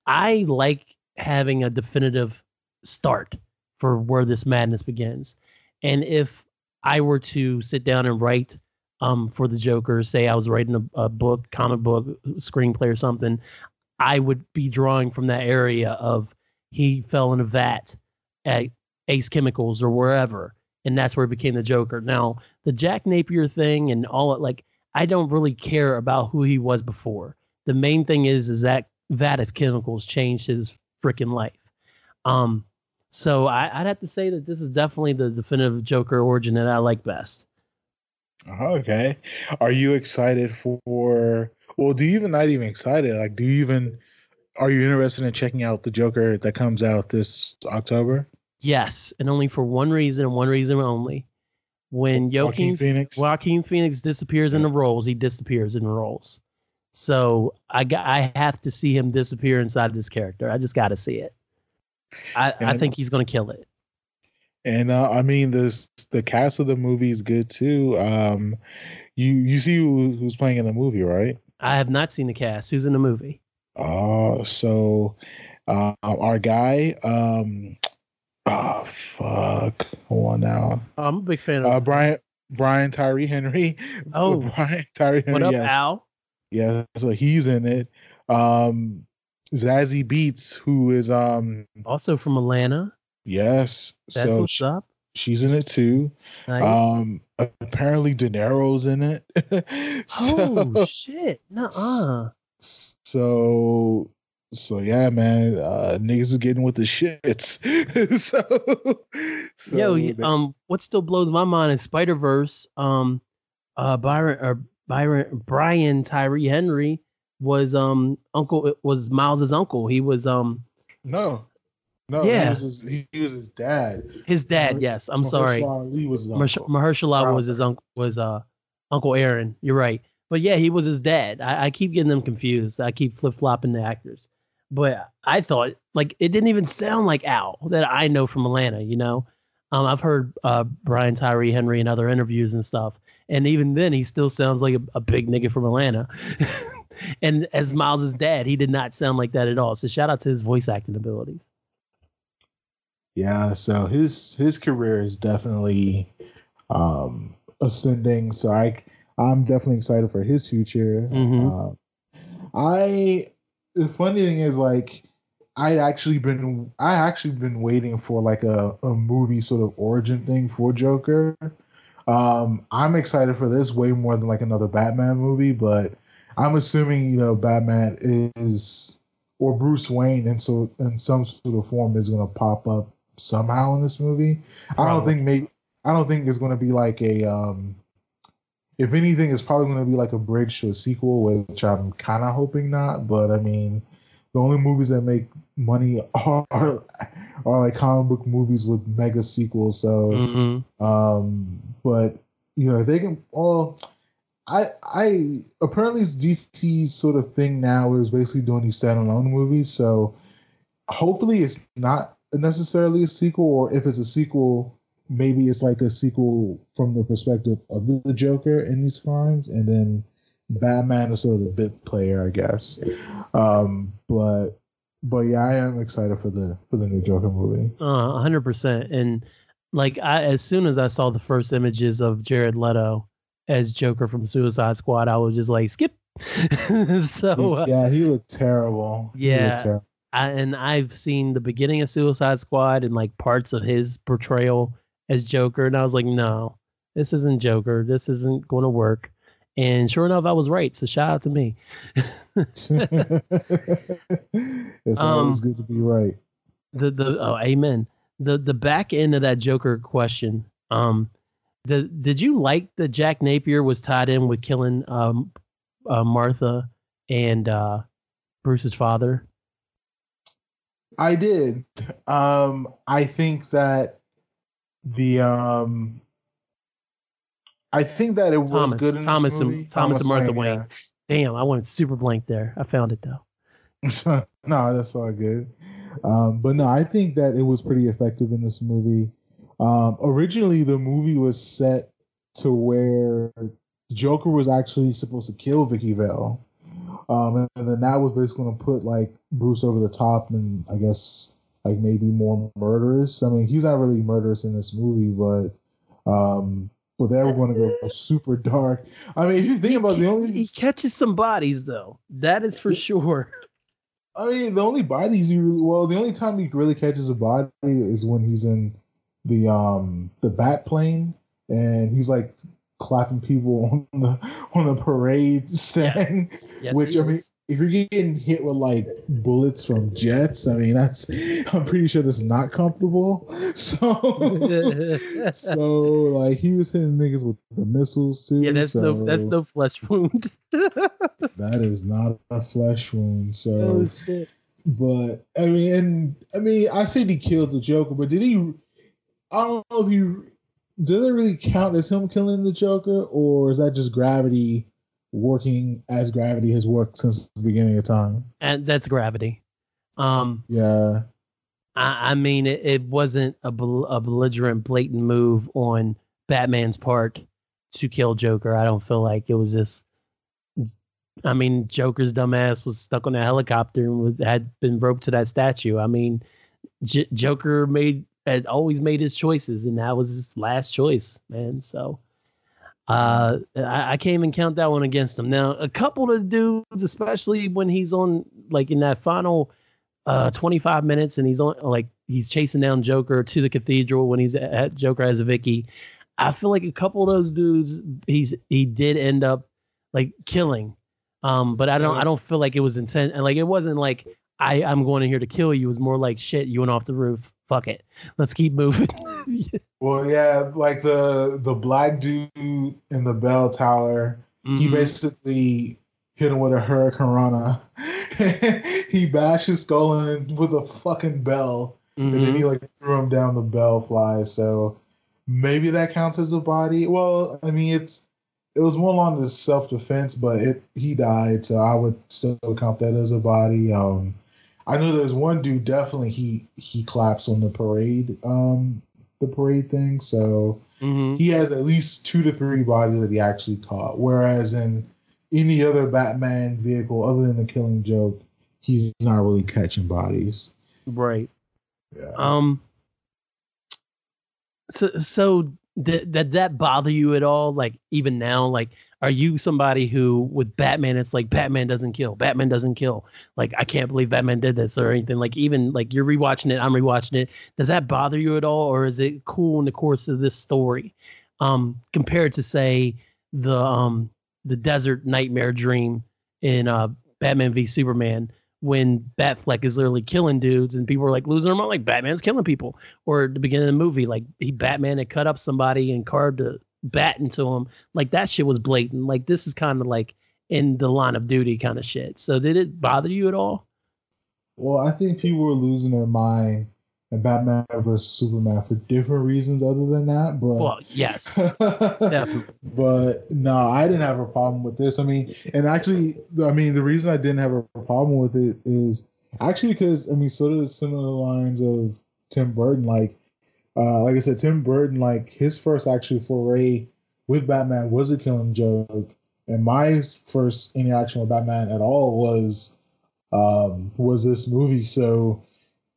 I like having a definitive start for where this madness begins. And if I were to sit down and write for the Joker, say I was writing a book, comic book, screenplay or something, I would be drawing from that area of he fell in a vat at Ace Chemicals or wherever. And that's where it became the Joker. Now, the Jack Napier thing and all it, like, I don't really care about who he was before. The main thing is that vat of chemicals changed his freaking life. So I'd have to say that this is definitely the definitive Joker origin that I like best. Okay. Are you excited for, well, do you even, not even excited? Like, do you even, are you interested in checking out the Joker that comes out this October? Yes, and only for one reason and one reason only. When Joaquin Phoenix disappears in the roles, he disappears in the roles. So I have to see him disappear inside of this character. I just got to see it. I think he's going to kill it. And I mean, the cast of the movie is good too. You see who's playing in the movie, right? I have not seen the cast. Who's in the movie? So our guy. Oh fuck! Hold on now. I'm a big fan of Brian Tyree Henry. Oh, Brian Tyree Henry. What up, yes. Al? Yeah, so he's in it. Zazie Beetz, who is also from Atlanta. Yes, that's so what's up. She's in it too. Nice. Apparently De Niro's in it. So, oh shit! Nuh-uh. So yeah, man, niggas is getting with the shits. What still blows my mind is Spider-Verse. Brian Tyree Henry was Miles's uncle. He was he was his dad. His dad, yes. I'm sorry. Mahershala was his uncle. Was Uncle Aaron? You're right. But yeah, he was his dad. I keep getting them confused. I keep flip-flopping the actors. But I thought, like, it didn't even sound like Al that I know from Atlanta, you know? I've heard Brian Tyree Henry in other interviews and stuff. And even then, he still sounds like a big nigga from Atlanta. And as Miles' dad, he did not sound like that at all. So shout out to his voice acting abilities. Yeah, so his career is definitely ascending. So I'm definitely excited for his future. Mm-hmm. The funny thing is, like, I actually been waiting for like a movie sort of origin thing for Joker. I'm excited for this way more than like another Batman movie, but I'm assuming, you know, Batman is, or Bruce Wayne, and so in some sort of form is going to pop up somehow in this movie. Probably. I don't think it's going to be like a. If anything, it's probably going to be like a bridge to a sequel, which I'm kind of hoping not. But I mean, the only movies that make money are like comic book movies with mega sequels. So, mm-hmm. But you know, they can all. I apparently it's DC's sort of thing now is basically doing these standalone movies. So hopefully it's not necessarily a sequel, or if it's a sequel, maybe it's like a sequel from the perspective of the Joker in these crimes, and then Batman is sort of the bit player, I guess. But yeah, I am excited for the new Joker movie. 100%. And like, as soon as I saw the first images of Jared Leto as Joker from Suicide Squad, I was just like, skip. So yeah, he looked terrible. Yeah. And I've seen the beginning of Suicide Squad and like parts of his portrayal as Joker, and I was like, no, this isn't Joker. This isn't going to work. And sure enough, I was right. So shout out to me. It's always good to be right. Amen. The back end of that Joker question. Did you like that Jack Napier was tied in with killing Martha and Bruce's father? I did. I think that it was Thomas, good in Thomas movie. Thomas and Martha Wayne. Yeah. Damn, I went super blank there. I found it though. No, that's all good. But no, I think that it was pretty effective in this movie. Originally, the movie was set to where Joker was actually supposed to kill Vicky Vale. And then that was basically going to put like Bruce over the top and I guess like maybe more murderous. I mean, he's not really murderous in this movie, but they were going to go super dark. I mean, if you think about he catches some bodies though. That is for sure. I mean, the only time he really catches a body is when he's in the bat plane and he's like clapping people on the parade stand, yes, which I mean, if you're getting hit with like bullets from jets, I mean I'm pretty sure this is not comfortable. So, like he was hitting niggas with the missiles too. Yeah, that's no flesh wound. That is not a flesh wound. So, oh, shit. But I mean, I said he killed the Joker, but did he? I don't know if he. Does it really count as him killing the Joker, or is that just gravity working as gravity has worked since the beginning of time? And that's gravity. Yeah. I mean, it wasn't a belligerent, blatant move on Batman's part to kill Joker. I don't feel like it was just. I mean, Joker's dumbass was stuck on a helicopter and had been roped to that statue. I mean, Joker had always made his choices, and that was his last choice, man. So I can't even count that one against him. Now, a couple of dudes, especially when he's on, like, in that final 25 minutes, and he's on, like, he's chasing down Joker to the cathedral when he's at Joker as a Vicky. I feel like a couple of those dudes he did end up like killing, but I don't feel like it was intent, and like it wasn't like I'm going in here to kill you. It was more like, shit, you went off the roof. Fuck it. Let's keep moving. Well, yeah, like the black dude in the bell tower, mm-hmm. He basically hit him with a hurricanrana. He bashed his skull in with a fucking bell, mm-hmm. And then he like threw him down the bell fly. So maybe that counts as a body. Well, I mean, it was more along the self-defense, but he died, so I would still count that as a body. I know there's one dude definitely he claps on the parade thing. So mm-hmm. He has at least 2 to 3 bodies that he actually caught. Whereas in any other Batman vehicle other than The Killing Joke, he's not really catching bodies. Right. Yeah. So did that bother you at all? Like even now, like. Are you somebody who, with Batman, it's like Batman doesn't kill. Batman doesn't kill. Like, I can't believe Batman did this or anything. Like, even like you're rewatching it, I'm rewatching it. Does that bother you at all, or is it cool in the course of this story, compared to say the desert nightmare dream in Batman v Superman when Batfleck is literally killing dudes and people are like losing their mind, like Batman's killing people, or at the beginning of the movie like Batman had cut up somebody and carved a bat into him, like that shit was blatant. Like this is kind of like in the line of duty kind of shit. So did it bother you at all? Well, I think people were losing their mind in Batman versus Superman for different reasons other than that. But well, yes, definitely. But no, I didn't have a problem with this. I mean, and actually, I mean, the reason I didn't have a problem with it is actually because I mean, sort of similar lines of Tim Burton, like I said, Tim Burton, like his first actual foray with Batman was A Killing Joke, And my first interaction with Batman at all was this movie. So,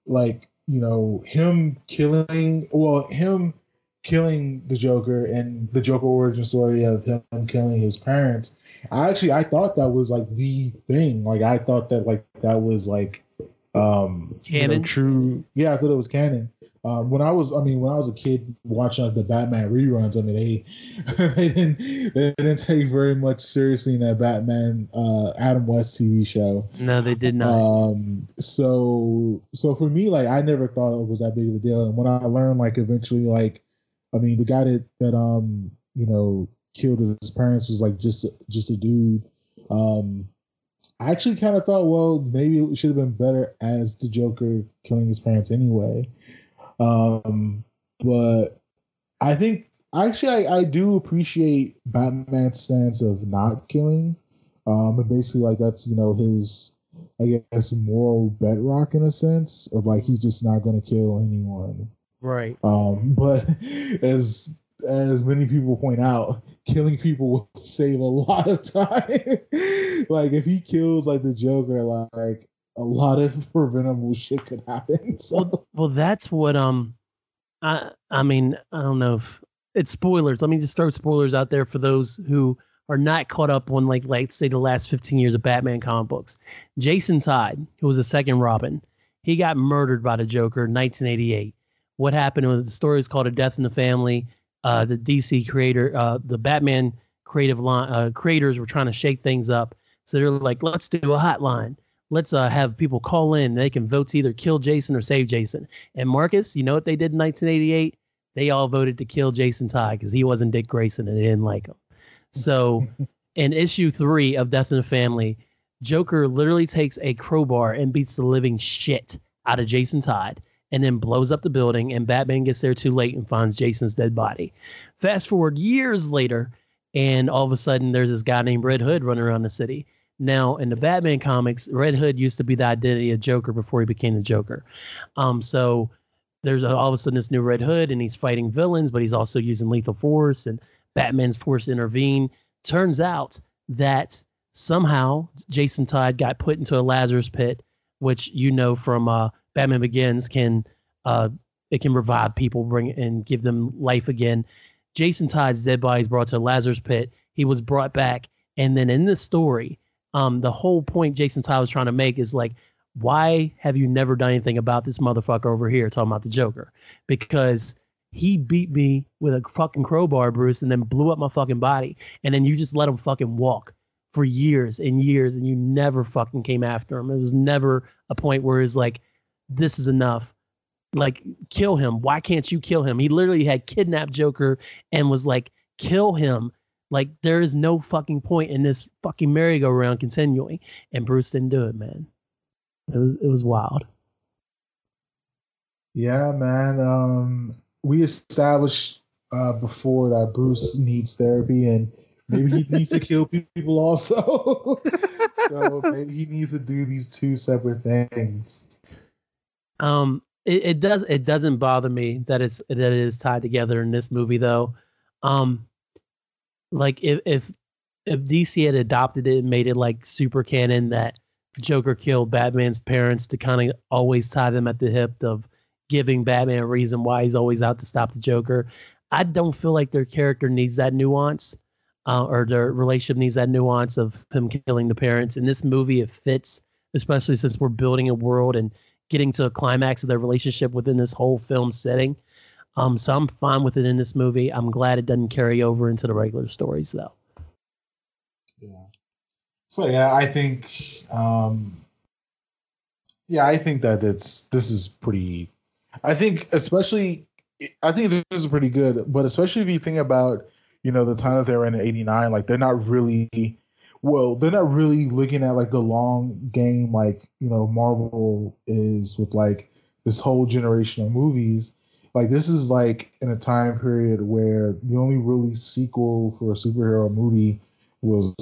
like, you know, him killing the Joker and the Joker origin story of him killing his parents. I thought that was like the thing. Like, I thought that like that was like canon. You know, true. Yeah, I thought it was canon. When I was a kid watching like the Batman reruns, I mean, they didn't take very much seriously in that Batman Adam West TV show. No, they did not. So for me, like, I never thought it was that big of a deal. And when I learned, like, eventually, like, I mean, the guy that killed his parents was like just a dude. I actually kind of thought, well, maybe it should have been better as the Joker killing his parents anyway. But I think actually I do appreciate Batman's stance of not killing. And basically, like, that's, you know, his, I guess, moral bedrock in a sense of like he's just not going to kill anyone. Right. But as many people point out, killing people will save a lot of time. Like, if he kills like the Joker, like, a lot of preventable shit could happen. So. Well, that's what I mean, I don't know if it's spoilers. Let me just throw spoilers out there for those who are not caught up on, like say, the last 15 years of Batman comic books. Jason Todd, who was the second Robin, he got murdered by the Joker in 1988. What happened was, the story is called A Death in the Family. The DC creator, the Batman creative line creators were trying to shake things up, so they're like, let's do a hotline. Let's have people call in. They can vote to either kill Jason or save Jason. And Marcus, you know what they did in 1988? They all voted to kill Jason Todd because he wasn't Dick Grayson and they didn't like him. So in issue 3 of Death in the Family, Joker literally takes a crowbar and beats the living shit out of Jason Todd and then blows up the building, and Batman gets there too late and finds Jason's dead body. Fast forward years later, and all of a sudden there's this guy named Red Hood running around the city. Now, in the Batman comics, Red Hood used to be the identity of Joker before he became the Joker. So there's all of a sudden this new Red Hood, and he's fighting villains, but he's also using lethal force, and Batman's forced to intervene. Turns out that somehow Jason Todd got put into a Lazarus pit, which, you know, from Batman Begins, it can revive people, bring and give them life again. Jason Todd's dead body is brought to a Lazarus pit. He was brought back, and then in this story, the whole point Jason Todd was trying to make is like, why have you never done anything about this motherfucker over here, talking about the Joker? Because he beat me with a fucking crowbar, Bruce, and then blew up my fucking body. And then you just let him fucking walk for years and years, and you never fucking came after him. It was never a point where it's like, this is enough. Like, kill him. Why can't you kill him? He literally had kidnapped Joker and was like, kill him. Like, there is no fucking point in this fucking merry-go-round continuing. And Bruce didn't do it, man. It was wild. Yeah, man. We established before that Bruce needs therapy, and maybe he needs to kill people also. So maybe he needs to do these two separate things. It doesn't bother me that it is tied together in this movie, though. Like, if DC had adopted it and made it like super canon that Joker killed Batman's parents to kind of always tie them at the hip of giving Batman a reason why he's always out to stop the Joker, I don't feel like their character needs that nuance, or their relationship needs that nuance of him killing the parents. In this movie, it fits, especially since we're building a world and getting to a climax of their relationship within this whole film setting. So I'm fine with it in this movie. I'm glad it doesn't carry over into the regular stories, though. Yeah. So yeah, I think, that this is pretty good. But especially if you think about, you know, the time that they were in '89, like, they're not really looking at like the long game, like, you know, Marvel is with like this whole generation of movies. Like, this is like in a time period where the only really sequel for a superhero movie was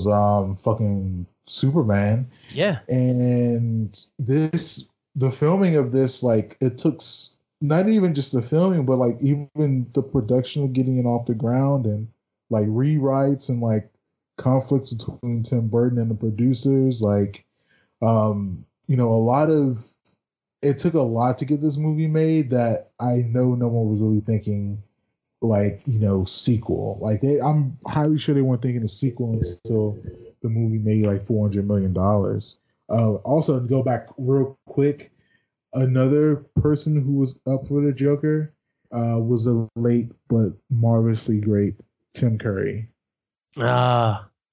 fucking Superman. Yeah. And the filming of this, like, it took not even just the filming, but like even the production of getting it off the ground and like rewrites and like conflicts between Tim Burton and the producers. Like, it took a lot to get this movie made that I know no one was really thinking, like, you know, sequel. Like, I'm highly sure they weren't thinking a sequel until the movie made like $400 million. Also, to go back real quick, another person who was up for the Joker was the late but marvelously great Tim Curry.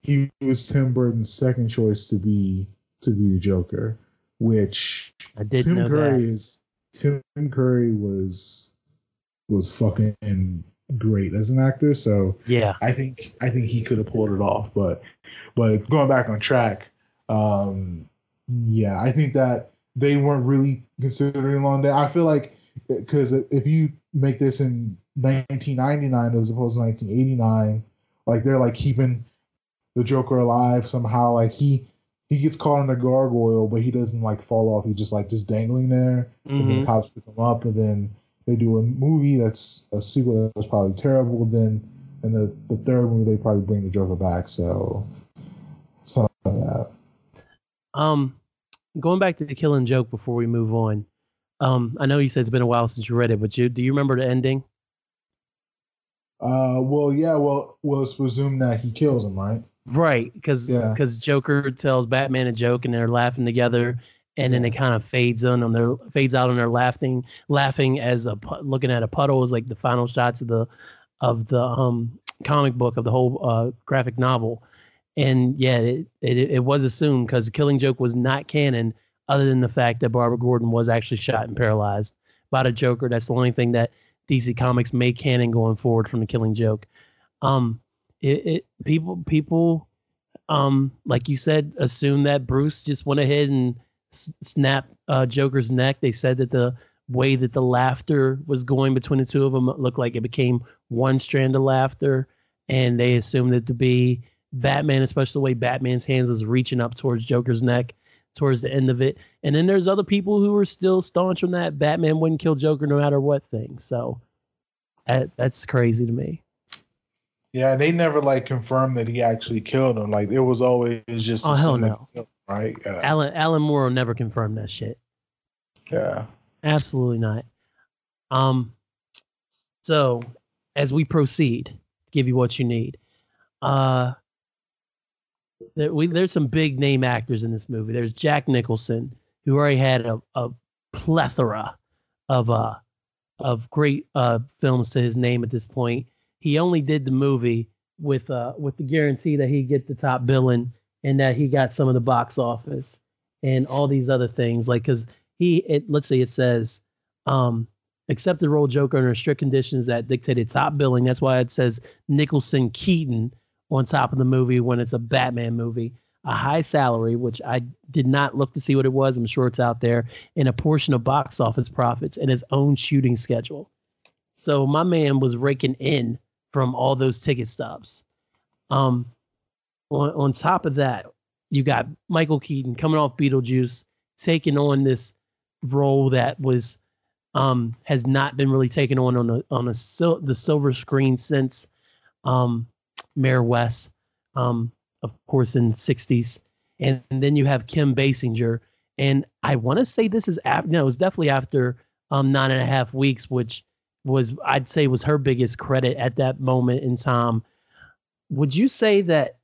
He was Tim Burton's second choice to be the Joker, which I did know that. Tim Curry was fucking great as an actor. So yeah, I think he could have pulled it off. But going back on track, I think that they weren't really considering Long Day. I feel like, because if you make this in 1999 as opposed to 1989, like, they're like keeping the Joker alive somehow. Like, he gets caught in a gargoyle, but he doesn't like fall off. He's just like just dangling there. Mm-hmm. And then the cops pick him up, and then they do a movie that's a sequel that's probably terrible. Then in the third movie, they probably bring the Joker back. So something like that. Going back to The Killing Joke before we move on. I know you said it's been a while since you read it, but do you remember the ending? Well, it's presumed that he kills him, right? Right, because Joker tells Batman a joke, and they're laughing together, and then it kind of fades out on their laughing as looking at a puddle is like the final shots of the comic book of the whole graphic novel, and it was assumed, because The Killing Joke was not canon, other than the fact that Barbara Gordon was actually shot and paralyzed by the Joker. That's the only thing that DC Comics made canon going forward from The Killing Joke. People, like you said, assume that Bruce just went ahead and snapped Joker's neck. They said that the way that the laughter was going between the two of them, it looked like it became one strand of laughter, and they assumed it to be Batman, especially the way Batman's hands was reaching up towards Joker's neck towards the end of it. And then there's other people who are still staunch on that Batman wouldn't kill Joker no matter what thing. So that's crazy to me. Yeah, they never like confirmed that he actually killed him. Like, it was always just him, right? Yeah. Alan Moore will never confirm that shit. Yeah, absolutely not. So as we proceed, to give you what you need. There's some big name actors in this movie. There's Jack Nicholson, who already had a plethora of great films to his name at this point. He only did the movie with the guarantee that he'd get the top billing and that he got some of the box office and all these other things. Like, because it says accept the role Joker under strict conditions that dictated top billing. That's why it says Nicholson Keaton on top of the movie when it's a Batman movie, a high salary, which I did not look to see what it was. I'm sure it's out there, and a portion of box office profits and his own shooting schedule. So my man was raking in from all those ticket stubs. On top of that, you got Michael Keaton coming off Beetlejuice, taking on this role that was has not been really taken on the silver screen since Mayor West, of course, in the 60s. And then you have Kim Basinger, and I want to say this is after 9.5 weeks, which was her biggest credit at that moment in time. Would you say that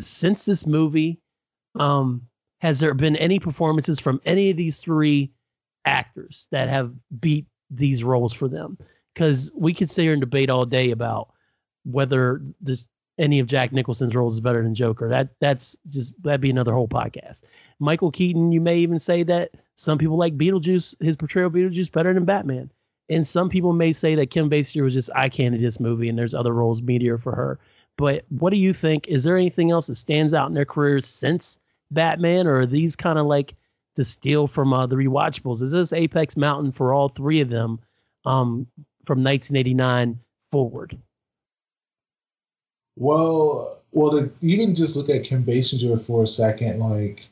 since this movie, has there been any performances from any of these three actors that have beat these roles for them? Because we could sit here and debate all day about whether any of Jack Nicholson's roles is better than Joker. That'd be another whole podcast. Michael Keaton, you may even say that some people like Beetlejuice, his portrayal of Beetlejuice, better than Batman. And some people may say that Kim Basinger was just eye candy this movie, and there's other roles meatier for her. But what do you think? Is there anything else that stands out in their careers since Batman, or are these kind of like the steal from the rewatchables? Is this Apex Mountain for all three of them from 1989 forward? Well, you can just look at Kim Basinger for a second. Like,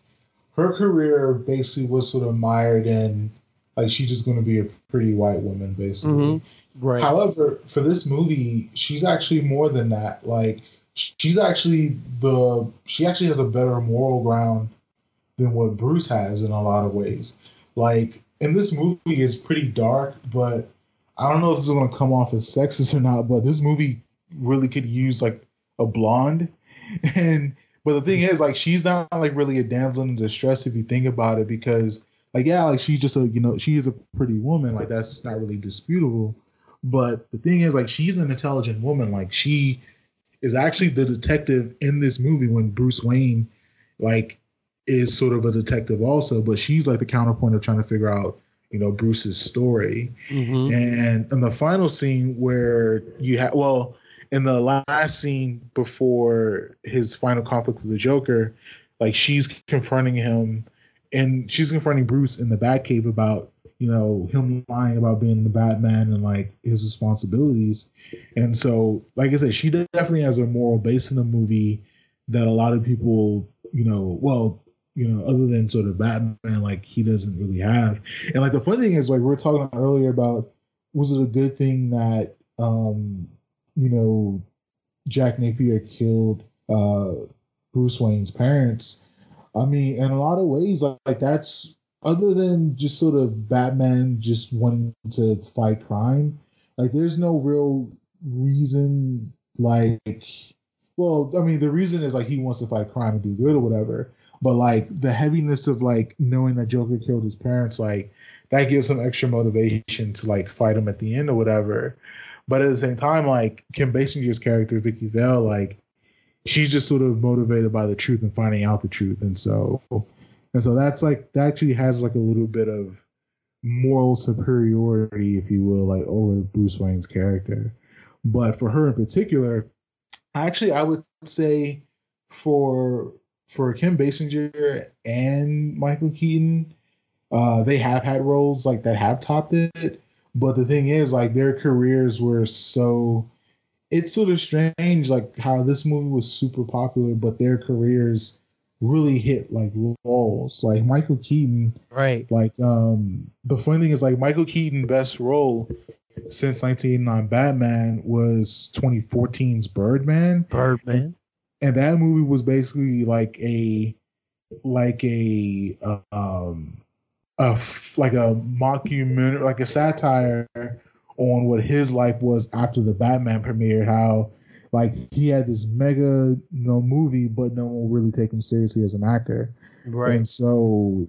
her career basically was sort of mired in, like, she's just going to be a pretty white woman, basically. Mm-hmm. Right. However, for this movie, she's actually more than that. Like, She actually has a better moral ground than what Bruce has in a lot of ways. Like, and this movie is pretty dark, but I don't know if this is going to come off as sexist or not, but this movie really could use like a blonde. But the thing is, like, she's not like really a damsel in distress if you think about it, because like, yeah, like she's just she is a pretty woman. Like, that's not really disputable. But the thing is, like, she's an intelligent woman. Like, she is actually the detective in this movie when Bruce Wayne, like, is sort of a detective also, but she's like the counterpoint of trying to figure out, you know, Bruce's story. Mm-hmm. And in the final scene where you have, well, in the last scene before his final conflict with the Joker, like, she's confronting him and she's confronting Bruce in the Batcave about, you know, him lying about being the Batman and like his responsibilities. And so, like I said, she definitely has a moral base in the movie that a lot of people, you know, well, you know, other than sort of Batman, like, he doesn't really have. And like, the funny thing is, like, we were talking earlier about, was it a good thing that, you know, Jack Napier killed Bruce Wayne's parents? I mean, in a lot of ways, like that's, other than just sort of Batman just wanting to fight crime, like, there's no real reason, like, well, I mean, the reason is, like, he wants to fight crime and do good or whatever, but, like, the heaviness of, like, knowing that Joker killed his parents, like, that gives him extra motivation to, like, fight him at the end or whatever. But at the same time, like, Kim Basinger's character, Vicky Vale, like, she's just sort of motivated by the truth and finding out the truth. And so that's like, that actually has like a little bit of moral superiority, if you will, like, over Bruce Wayne's character. But for her in particular, actually, I would say for Kim Basinger and Michael Keaton, they have had roles like that have topped it. But the thing is, like, their careers were so, it's sort of strange, like, how this movie was super popular, but their careers really hit like lulls. Like, Michael Keaton, right? Like, the funny thing is, like, Michael Keaton's best role since 1989 Batman was 2014's Birdman. And that movie was basically like a mockumentary, like a satire on what his life was after the Batman premiere, how like he had this mega movie, but no one will really take him seriously as an actor. Right. And so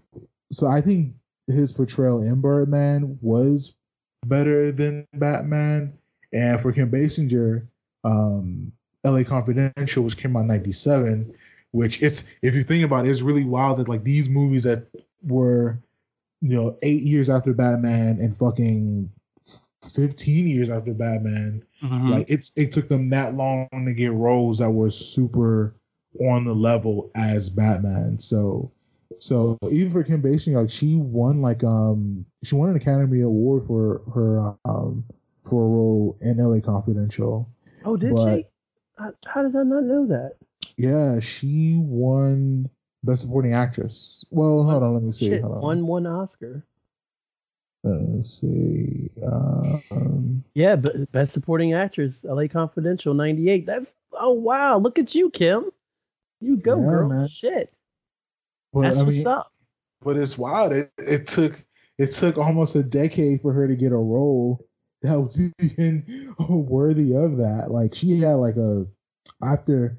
I think his portrayal in Birdman was better than Batman. And for Kim Basinger, LA Confidential, which came out in 1997, which, it's, if you think about it, it's really wild that like these movies that were, you know, 8 years after Batman and fucking 15 years after Batman, mm-hmm. like it took them that long to get roles that were super on the level as Batman. So even for Kim Basinger, like, she won an Academy Award for her for a role in LA Confidential. Oh, did she? How did I not know that? Yeah, she won Best Supporting Actress. Well, hold on, let me see. Shit, won one Oscar. Let's see. Yeah, but Best Supporting Actress, LA Confidential, 1998. That's, oh wow, look at you, Kim. You go, yeah, girl. Man. Shit. But, what's up. But it's wild. It took almost a decade for her to get a role that was even worthy of that. Like, she had like a, after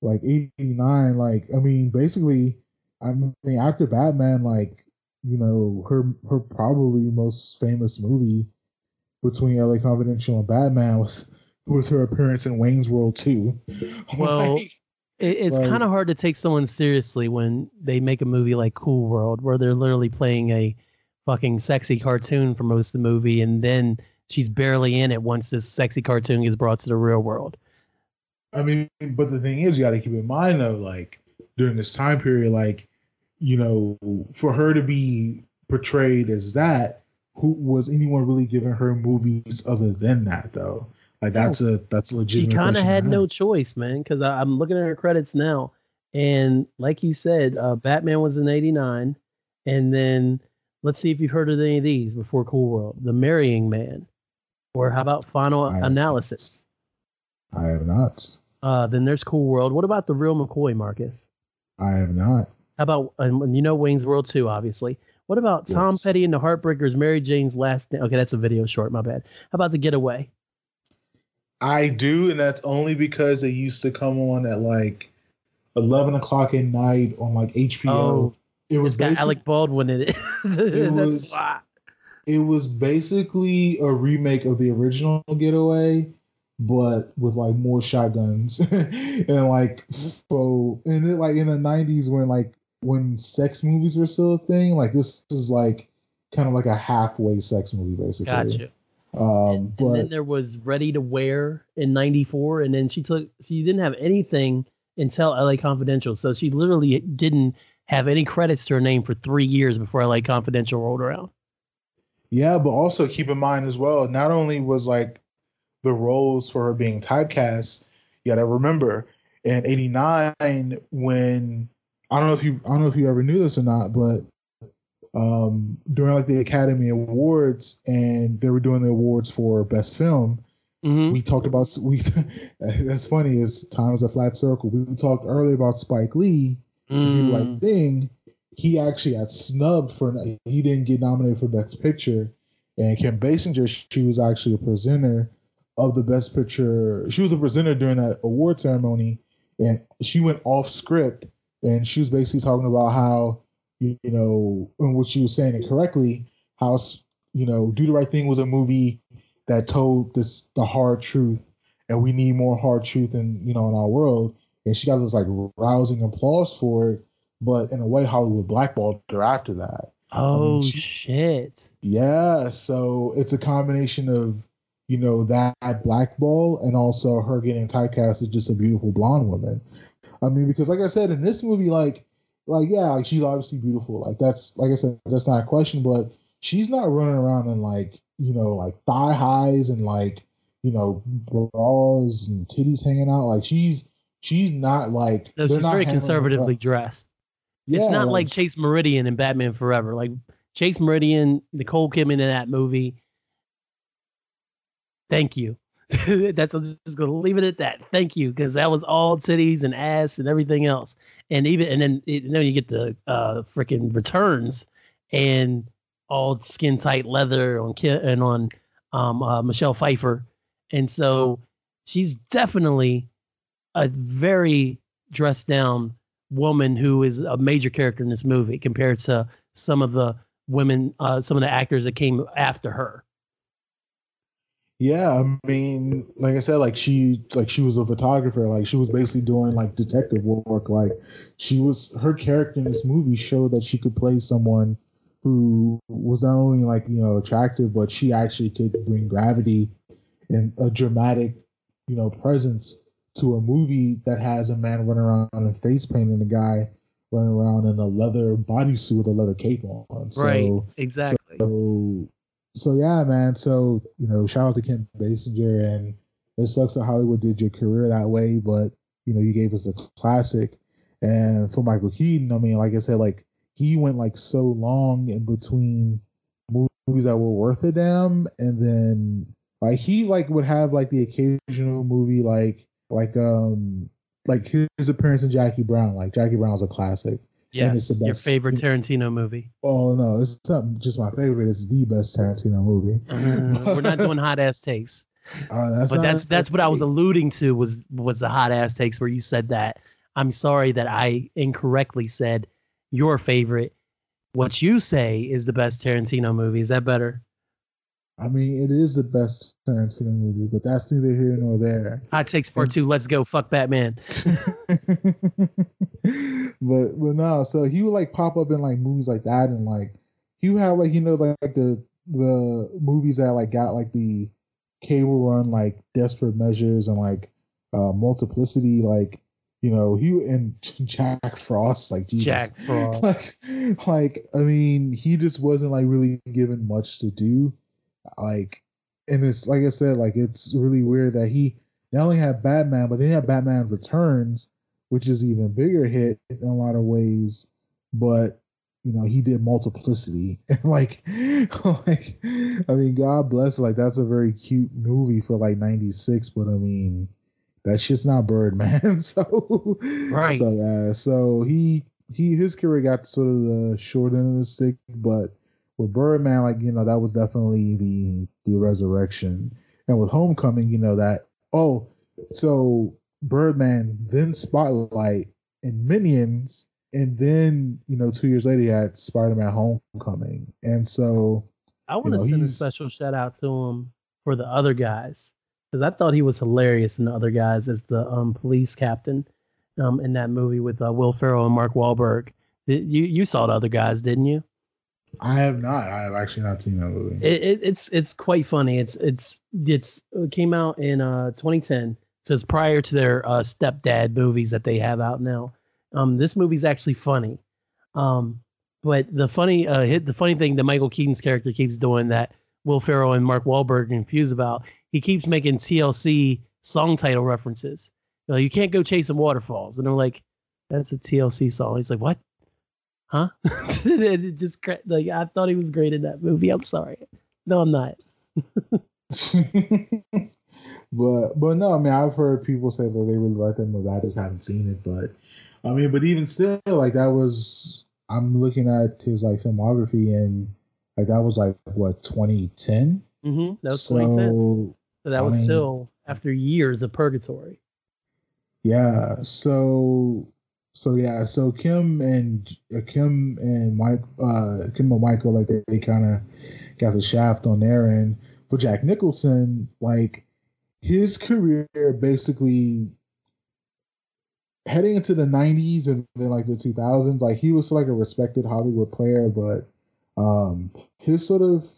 like 89, like, I mean, basically, I mean, after Batman, like, you know, her probably most famous movie between LA Confidential and Batman was her appearance in Wayne's World 2. Well, like, it's like, kind of hard to take someone seriously when they make a movie like Cool World, where they're literally playing a fucking sexy cartoon for most of the movie, and then she's barely in it once this sexy cartoon gets brought to the real world. I mean, but the thing is, you got to keep in mind, though, like, during this time period, like, you know, for her to be portrayed as that, who was anyone really giving her movies other than that, though? Like, that's a legitimate. She kind of had no choice, man, because I'm looking at her credits now, and like you said, Batman was in 1989, and then let's see if you've heard of any of these before Cool World: The Marrying Man, or how about Final Analysis? I have not. Then there's Cool World. What about The Real McCoy, Marcus? I have not. How about, and you know Wayne's World 2, obviously. What about Tom Petty and the Heartbreakers, Mary Jane's Last Dance? Okay, that's a video short, my bad. How about The Getaway? I do, and that's only because it used to come on at like 11 o'clock at night on like HBO. Oh, it was got Alec Baldwin in it. It was basically a remake of the original Getaway, but with like more shotguns and like and it, like in the 90s when sex movies were still a thing, like this is like kind of like a halfway sex movie basically. Gotcha. But then there was Ready to Wear in 94, and then she didn't have anything until LA Confidential. So she literally didn't have any credits to her name for 3 years before LA Confidential rolled around. Yeah, but also keep in mind as well, not only was like the roles for her being typecast, you gotta remember in 89 when I don't know if you ever knew this or not, but during like the Academy Awards, and they were doing the awards for best film. Mm-hmm. We talked about that's funny, is time is a flat circle. We talked earlier about Spike Lee. He did the right thing. He actually got snubbed he didn't get nominated for Best Picture. And Kim Basinger, she was actually a presenter of the Best Picture. She was a presenter during that award ceremony, and she went off script, and she was basically talking about how, you know, and what she was saying it correctly, how, you know, Do the Right Thing was a movie that told the hard truth, and we need more hard truth in our world. And she got this like rousing applause for it, but in a way Hollywood blackballed her after that. Oh, I mean, shit. Yeah. So it's a combination of, you know, that blackball and also her getting typecast as just a beautiful blonde woman. I mean, because like I said, in this movie, like she's obviously beautiful. Like that's, like I said, that's not a question, but she's not running around in like, you know, like thigh highs and like, you know, bras and titties hanging out. Like she's not like, no, she's not very conservatively dressed. Yeah, it's not like Chase Meridian in Batman Forever. Like Chase Meridian, Nicole Kidman in that movie. Thank you. That's, I'm just going to leave it at that. Thank you. Cause that was all titties and ass and everything else. And then you get the freaking Returns and all skin tight leather on Michelle Pfeiffer. And so she's definitely a very dressed down woman who is a major character in this movie compared to some of the women, some of the actors that came after her. Yeah, I mean, like I said, like she was a photographer, like she was basically doing like detective work. Like her character in this movie showed that she could play someone who was not only like, you know, attractive, but she actually could bring gravity and a dramatic, you know, presence to a movie that has a man running around in face paint and a guy running around in a leather bodysuit with a leather cape on. So, right, exactly. So yeah, man. So, you know, shout out to Kim Basinger, and it sucks that Hollywood did your career that way, but you know, you gave us a classic. And for Michael Keaton, I mean, like I said, like he went like so long in between movies that were worth a damn, and then like he like would have like the occasional movie like his appearance in Jackie Brown. Like Jackie Brown's a classic. Yeah, it's the best. Your favorite Tarantino movie. Oh, no, it's not just my favorite. It's the best Tarantino movie. We're not doing hot ass takes. That's what I was alluding to was the hot ass takes where you said that. I'm sorry that I incorrectly said your favorite. What you say is the best Tarantino movie. Is that better? I mean, it is the best Tarantino movie, but that's neither here nor there. Hot takes part 2. Let's go. Fuck Batman. But no, so he would like pop up in like movies like that, and like he would have like, you know, like the movies that like got like the cable run, like Desperate Measures and like Multiplicity, like, you know, he and Jack Frost, like Jesus. Jack Frost. like I mean, he just wasn't like really given much to do. Like, and it's like I said, like it's really weird that he not only had Batman, but then he had Batman Returns, which is even bigger hit in a lot of ways, but you know, he did Multiplicity. And like I mean, God bless, like that's a very cute movie for like 96, but I mean that shit's not Birdman. So right. So yeah. So his career got sort of the short end of the stick, but with Birdman, like, you know, that was definitely the resurrection. And with Homecoming, you know, that, oh, so Birdman, then Spotlight, and Minions, and then, you know, 2 years later, he had Spider-Man Homecoming. And so I want to send a special shout out to him for The Other Guys, because I thought he was hilarious in The Other Guys as the police captain in that movie with Will Ferrell and Mark Wahlberg. You saw The Other Guys, didn't you? I have not. I have actually not seen that movie. It's quite funny. It came out in 2010, so it's prior to their stepdad movies that they have out now. This movie's actually funny, but the funny thing that Michael Keaton's character keeps doing that Will Ferrell and Mark Wahlberg confused about, he keeps making TLC song title references. You know, you can't go chasing waterfalls, and they're like, "That's a TLC song." He's like, "What? Huh?" It just, like, I thought he was great in that movie. I'm sorry. No, I'm not. But no, I mean, I've heard people say that they really like that movie. I just haven't seen it. But I mean, but even still, like, that was, I'm looking at his, like, filmography, and like that was like what, 2010? Mm-hmm. That was 2010. So that was still after years of purgatory. Yeah. So yeah, so Kim and Michael, like, they kind of got the shaft on their end. For Jack Nicholson, like, his career basically heading into the 90s and then like the 2000s, like, he was like a respected Hollywood player, but his sort of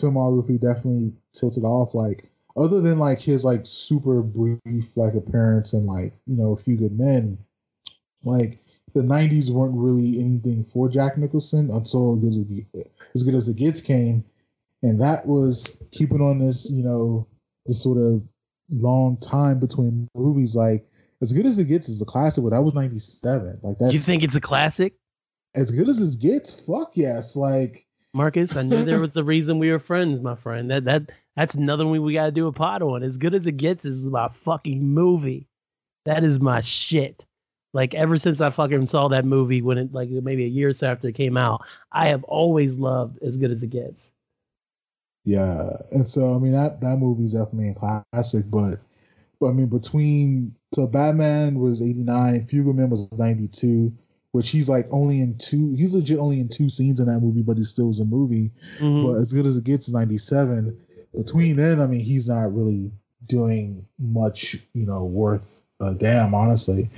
filmography definitely tilted off. Like, other than like his like super brief like appearance in, like, you know, A Few Good Men. Like, the 90s weren't really anything for Jack Nicholson until As Good As It Gets came. And that was keeping on this, you know, this sort of long time between movies. Like, As Good As It Gets is a classic, but that was 97. Like, that. You think it's a classic? As Good As It Gets? Fuck yes. Like, Marcus, I knew there was a reason we were friends, my friend. That's another one we got to do a pod on. As Good As It Gets is my fucking movie. That is my shit. Like, ever since I fucking saw that movie, when it, like, maybe a year or so after it came out, I have always loved As Good As It Gets. Yeah. And so, I mean, that movie's definitely a classic, but I mean, so Batman was 89, Few Good Men was 92, which he's like only in he's legit only in two scenes in that movie, but it still was a movie. Mm-hmm. But As Good As It Gets is 97. Between then, I mean, he's not really doing much, you know, worth damn, honestly.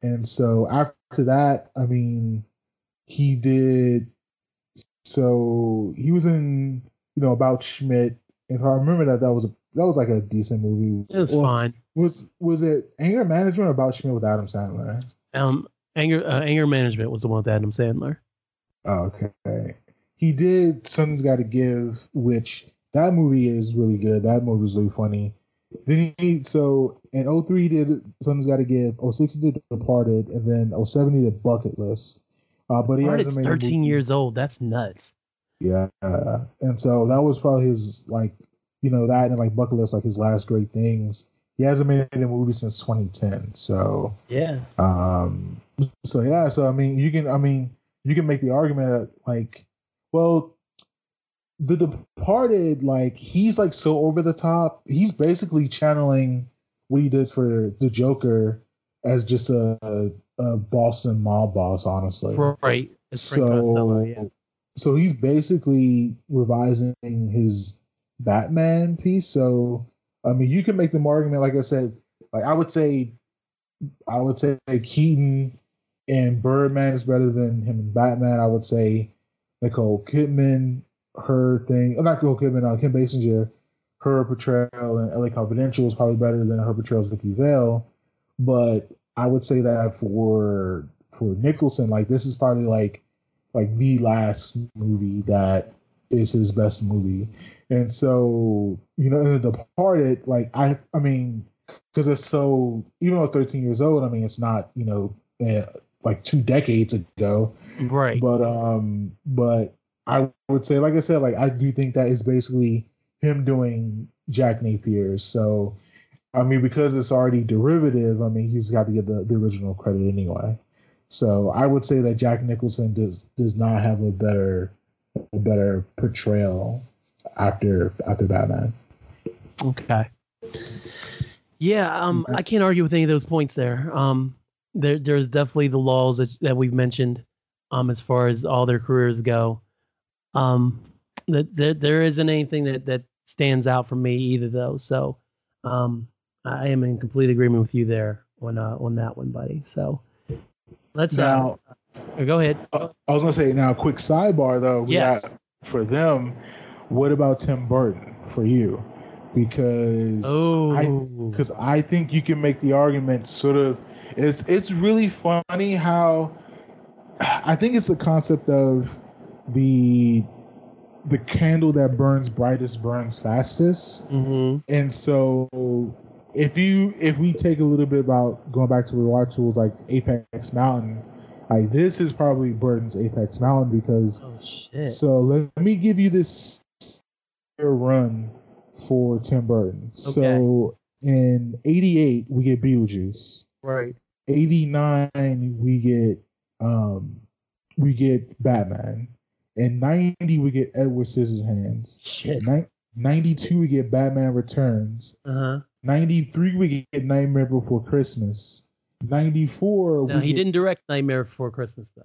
And so after that, I mean, he did. So he was in, you know, About Schmidt, and if I remember that was like a decent movie. It was fine. Was it Anger Management or About Schmidt with Adam Sandler? Anger Management was the one with Adam Sandler. Okay, he did Something's Got to Give, which that movie is really good. That movie was really funny. Then in 2003 he did Something's Got to Give, 2006 he did Departed, and then 2007 he did Bucket List. But he hasn't made 13 years old. That's nuts. Yeah, and so that was probably his, like, you know, that and like Bucket List, like, his last great things. He hasn't made a movie since 2010. So yeah. So yeah. So I mean, you can make the argument that, like, well, The Departed, like, he's like so over the top. He's basically channeling what he did for the Joker as just a Boston mob boss, honestly. Right. So he's basically revising his Batman piece. So I mean, you can make the argument, like I said, like I would say Keaton and Birdman is better than him and Batman. I would say Kim Basinger, her portrayal in LA Confidential is probably better than her portrayal as Vicki Vale. But I would say that for Nicholson, like, this is probably like the last movie that is his best movie. And so, you know, in The Departed, like, I mean, because it's so, even though it's 13 years old, I mean, it's not, you know, like 2 decades ago, right? But I would say, like I said, like, I do think that is basically him doing Jack Napier. So I mean, because it's already derivative, I mean, he's got to get the original credit anyway. So I would say that Jack Nicholson does not have a better portrayal after Batman. Okay. Yeah, I can't argue with any of those points there. There's definitely the laws that we've mentioned, as far as all their careers go. There isn't anything that stands out for me either, though. So, I am in complete agreement with you there on that one, buddy. So, let's now. Go ahead. I was gonna say now. Quick sidebar though. Yes. For them, what about Tim Burton for you? Because I think you can make the argument sort of. It's really funny how I think it's the concept of the candle that burns brightest burns fastest. Mm-hmm. And so if we take a little bit about going back to rewatchables like Apex Mountain, like this is probably Burton's Apex Mountain because. Oh, shit. So let me give you this run for Tim Burton. Okay. So in 1988 we get Beetlejuice. Right. 1989 we get Batman. In 1990 we get Edward Scissorhands. Shit. 1992 we get Batman Returns. 1993 we get Nightmare Before Christmas. 1994. Now he didn't direct Nightmare Before Christmas though.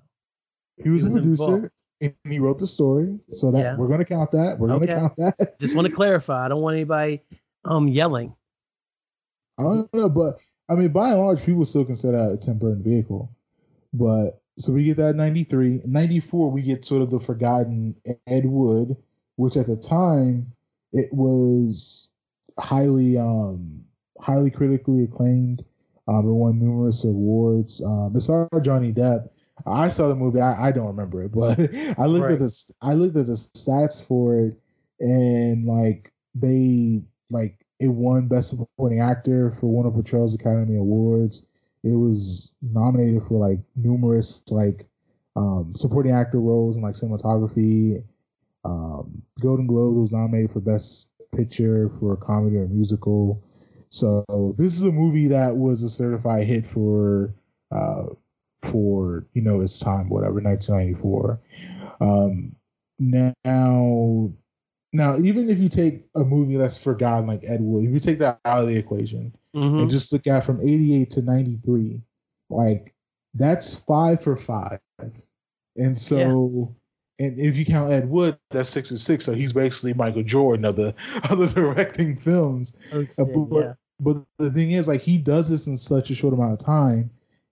He was a producer involved. And he wrote the story, so that we're gonna count that. We're gonna count that. Just want to clarify. I don't want anybody yelling. I don't know, but I mean, by and large, people still consider that a Tim Burton vehicle. But so we get that in 1993. In 1994, we get sort of the forgotten Ed Wood, which at the time it was highly critically acclaimed. It won numerous awards. It starred Johnny Depp. I saw the movie. I don't remember it, but I looked at the stats for it, and it won Best Supporting Actor for one of Portrayals Academy Awards. It was nominated for numerous supporting actor roles in cinematography. Golden Globes was nominated for Best Picture for a comedy or musical. So this is a movie that was a certified hit for its time, whatever, 1994. Now, even if you take a movie that's forgotten, like Ed Wood, if you take that out of the equation and just look at from 1988 to 1993, that's 5 for 5. And so, and if you count Ed Wood, that's 6 for 6. So he's basically Michael Jordan of the other directing films. But the thing is, he does this in such a short amount of time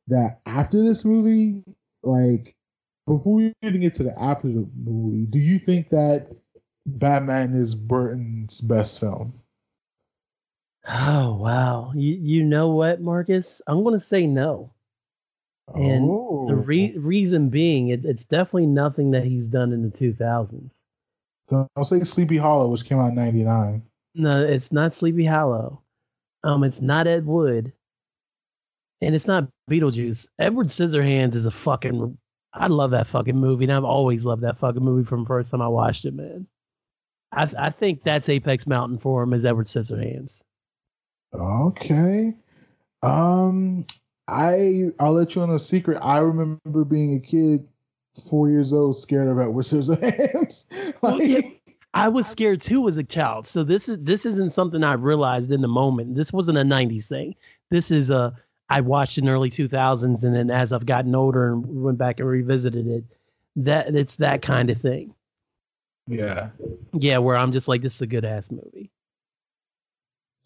that after this movie, before we even get to the after the movie, do you think that Batman is Burton's best film? Oh, wow. You know what, Marcus? I'm going to say no. And the reason being, it's definitely nothing that he's done in the 2000s. I'll say Sleepy Hollow, which came out in 1999. No, it's not Sleepy Hollow. It's not Ed Wood. And it's not Beetlejuice. Edward Scissorhands is a fucking... I love that fucking movie, and I've always loved that fucking movie from the first time I watched it, man. I think that's Apex Mountain for him, is Edward Scissorhands. Okay. I'll let you in a secret. I remember being a kid, 4 years old, scared of Edward Scissorhands. I was scared too as a child. So this isn't something I realized in the moment. This wasn't a 90s thing. This is a... I watched it in the early 2000s, and then as I've gotten older and went back and revisited it, that it's that kind of thing. Yeah. Yeah, where I'm just like, this is a good-ass movie.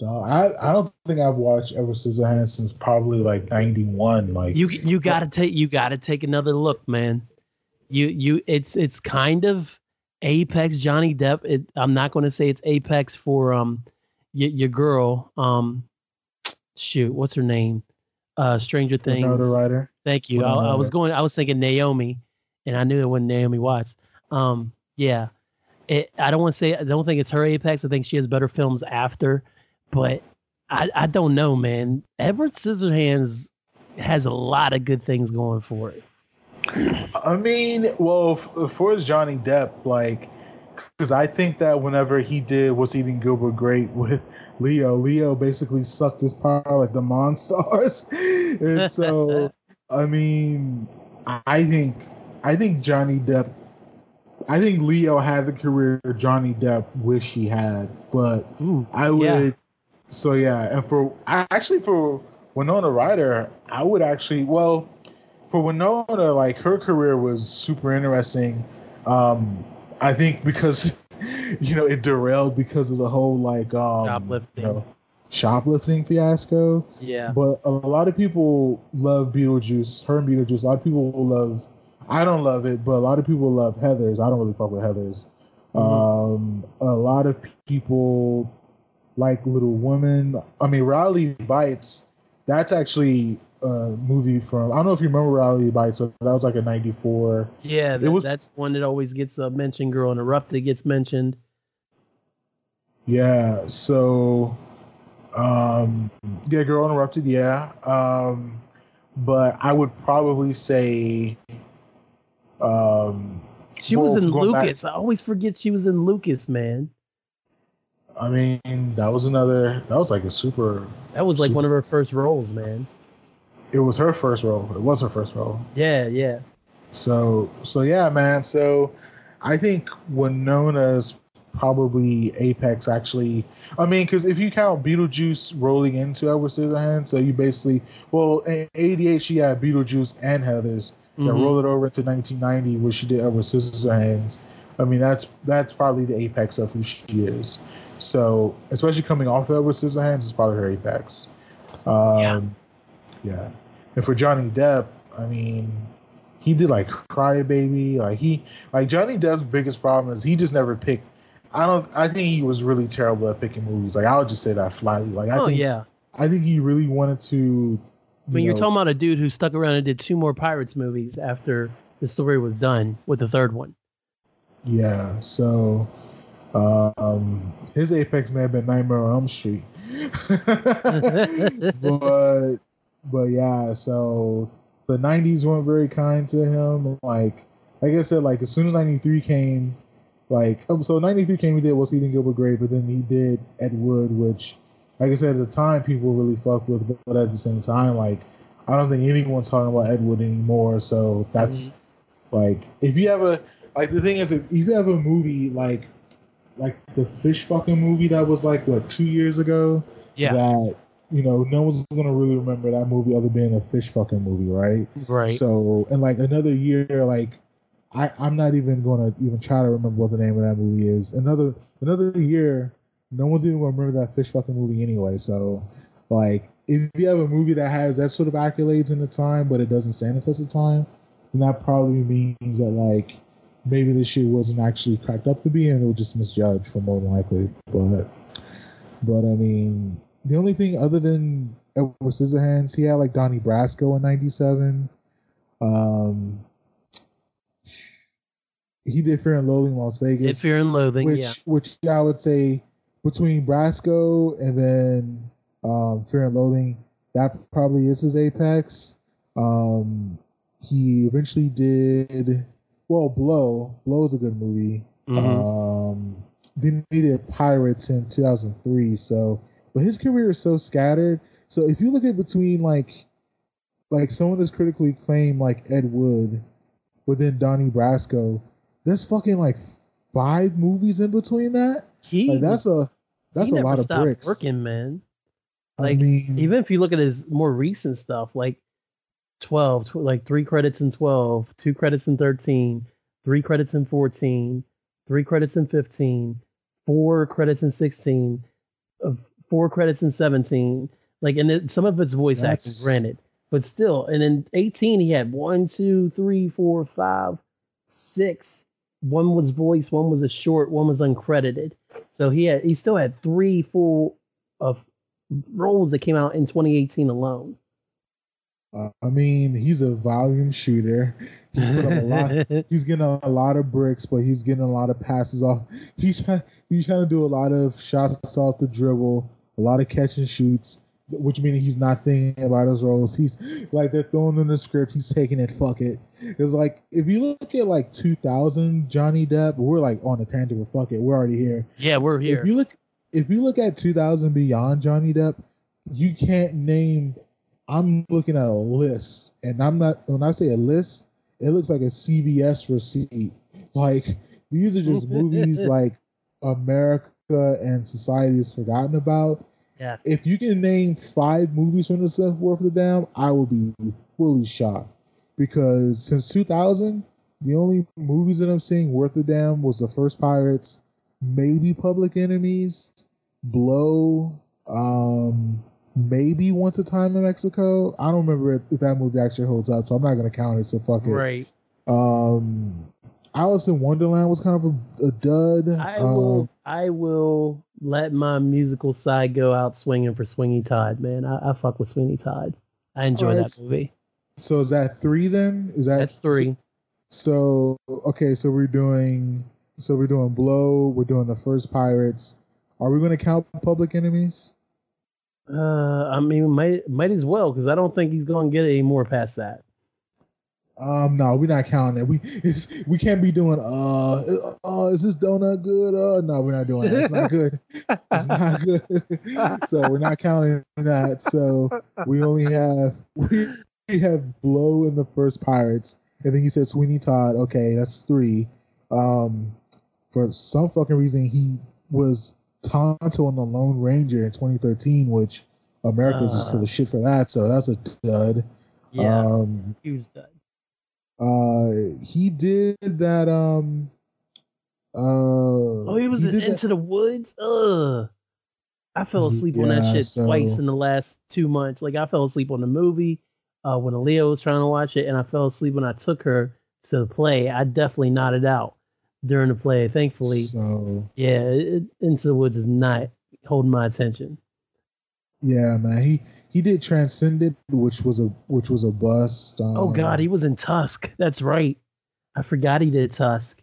I don't think I've watched Edward Scissorhands since probably 1991. You gotta take another look, man. It's kind of Apex Johnny Depp. I'm not going to say it's Apex for your girl. Shoot, what's her name? Stranger Things. Winona Ryder. Thank you. I was thinking Naomi, and I knew it wasn't Naomi Watts. I don't think it's her Apex. I think she has better films after, but I don't know, man. Edward Scissorhands has a lot of good things going for it. I mean, well, for Johnny Depp, Because I think that whenever he did What's Eating Gilbert Grape with Leo, Leo basically sucked his power like the Monstars. And so, I mean, I think Johnny Depp, I think Leo had the career Johnny Depp wished he had. But I would, so yeah. And for Winona Ryder, I would actually, well, for Winona, like, her career was super interesting. I think because, you know, it derailed because of the whole, like, shoplifting. You know, shoplifting fiasco. Yeah. But a lot of people love Beetlejuice, her and Beetlejuice. A lot of people love, I don't love it, but a lot of people love Heathers. I don't really fuck with Heathers. Mm-hmm. A lot of people like Little Women. I mean, Rowley Bites, that's actually a movie from, I don't know if you remember Rowley Bites, but that was like a 94. Yeah, that's one that always gets mentioned. Girl Interrupted gets mentioned. Yeah, so, yeah, Girl Interrupted, yeah. But I would probably say, she was in Lucas. I always forget she was in Lucas, man. I mean, that was one of her first roles, man. It was her first role. It was her first role. Yeah, yeah. So yeah, man. So I think Winona's probably apex, actually. I mean, because if you count Beetlejuice rolling into Edward Scissorhands, so you basically, well, in 88, she had Beetlejuice and Heathers. Mm-hmm. And roll it over into 1990 where she did Edward Scissorhands. I mean, that's probably the apex of who she is. So, especially coming off of Edward Scissorhands is probably her apex. Yeah. And for Johnny Depp, I mean, he did like Crybaby. Like Johnny Depp's biggest problem is he just never picked. I think he was really terrible at picking movies. Like, I would just say that flatly. Like, I think he really wanted to. You're talking about a dude who stuck around and did two more Pirates movies after the story was done with the third one. Yeah. So, his apex may have been Nightmare on Elm Street. But yeah, so the 90s weren't very kind to him. Like I said, like as soon as 93 came, so 93 came, he did What's Eating Gilbert Grape, but then he did Ed Wood, which, like I said, at the time people really fucked with, but at the same time, like, I don't think anyone's talking about Ed Wood anymore. So that's if you have the thing is, if you have a movie like the fish fucking movie that was like what 2 years ago, that. You know, no one's going to really remember that movie other than a fish fucking movie, right? Right. So, and like another year, like, I'm not even going to even try to remember what the name of that movie is. Another year, no one's even going to remember that fish fucking movie anyway. So, like, if you have a movie that has that sort of accolades in the time, but it doesn't stand the test of time, then that probably means that, like, maybe this shit wasn't actually cracked up to be, and it was just misjudged for more than likely. But I mean, the only thing other than Edward Scissorhands, he had like Donnie Brasco in 97. He did Fear and Loathing in Las Vegas. Did Fear and Loathing, which I would say between Brasco and then Fear and Loathing, that probably is his apex. He eventually did, well, Blow. Blow is a good movie. Mm-hmm. Then he did Pirates in 2003, so. But his career is so scattered. So if you look at between like someone that's critically acclaimed like Ed Wood, but then Donnie Brasco, there's fucking like five movies in between that. That's a lot of bricks. Working, man. Like, I mean, even if you look at his more recent stuff, like 12, like 3 credits in 12, 2 credits in 13, 3 credits in 14, 3 credits in 15, 4 credits in 16. 4 credits in 17, like, and then some of it's voice acting, granted, but still. And in 18, he had 1, 2, 3, 4, 5, 6. One was voice, one was a short, one was uncredited. So he still had 3 full of roles that came out in 2018 alone. I mean, he's a volume shooter. He's put up a lot. He's getting a lot of bricks, but he's getting a lot of passes off. He's trying to do a lot of shots off the dribble, a lot of catch and shoots. which meaning he's not thinking about his roles. He's like, they're throwing in the script, he's taking it, fuck it. It's like, if you look at like 2000 Johnny Depp, we're like on a tangent with fuck it, we're already here. Yeah, we're here. If you look at 2000 beyond Johnny Depp, you can't name. I'm looking at a list, and I'm not. When I say a list, it looks like a CVS receipt. Like, these are just movies like America and society is forgotten about. Yeah. If you can name 5 movies from this stuff worth of damn, I would be fully shocked, because since 2000, the only movies that I'm seeing worth of damn was The First Pirates, maybe Public Enemies, Blow, maybe Once a Time in Mexico. I don't remember if that movie actually holds up, so I'm not going to count it, so fuck it. Right. Alice in Wonderland was kind of a dud. I will let my musical side go out swinging for Sweeney Todd, man. I fuck with Sweeney Todd. I enjoy that movie. So is that 3 then? That's 3. So we're doing Blow. We're doing The First Pirates. Are we going to count Public Enemies? I mean, might as well, because I don't think he's going to get any more past that. No, we're not counting that. We can't be doing is this donut good? No, we're not doing that. It's not good. It's not good. So we're not counting that. So we only have Blow in The First Pirates, and then you said Sweeney Todd. Okay, that's 3. For some fucking reason, he was Tonto and the Lone Ranger in 2013, which America's just full of shit for that, so that's a dud. Yeah, huge dud. He did that. He was in Into the Woods. I fell asleep on that shit twice in the last 2 months. Like, I fell asleep on the movie when Aaliyah was trying to watch it, and I fell asleep when I took her to the play. I definitely nodded out during the play, thankfully. So yeah, Into the Woods is not holding my attention. Yeah, man, he did Transcended, which was a bust. Oh God, he was in Tusk. That's right, I forgot he did Tusk.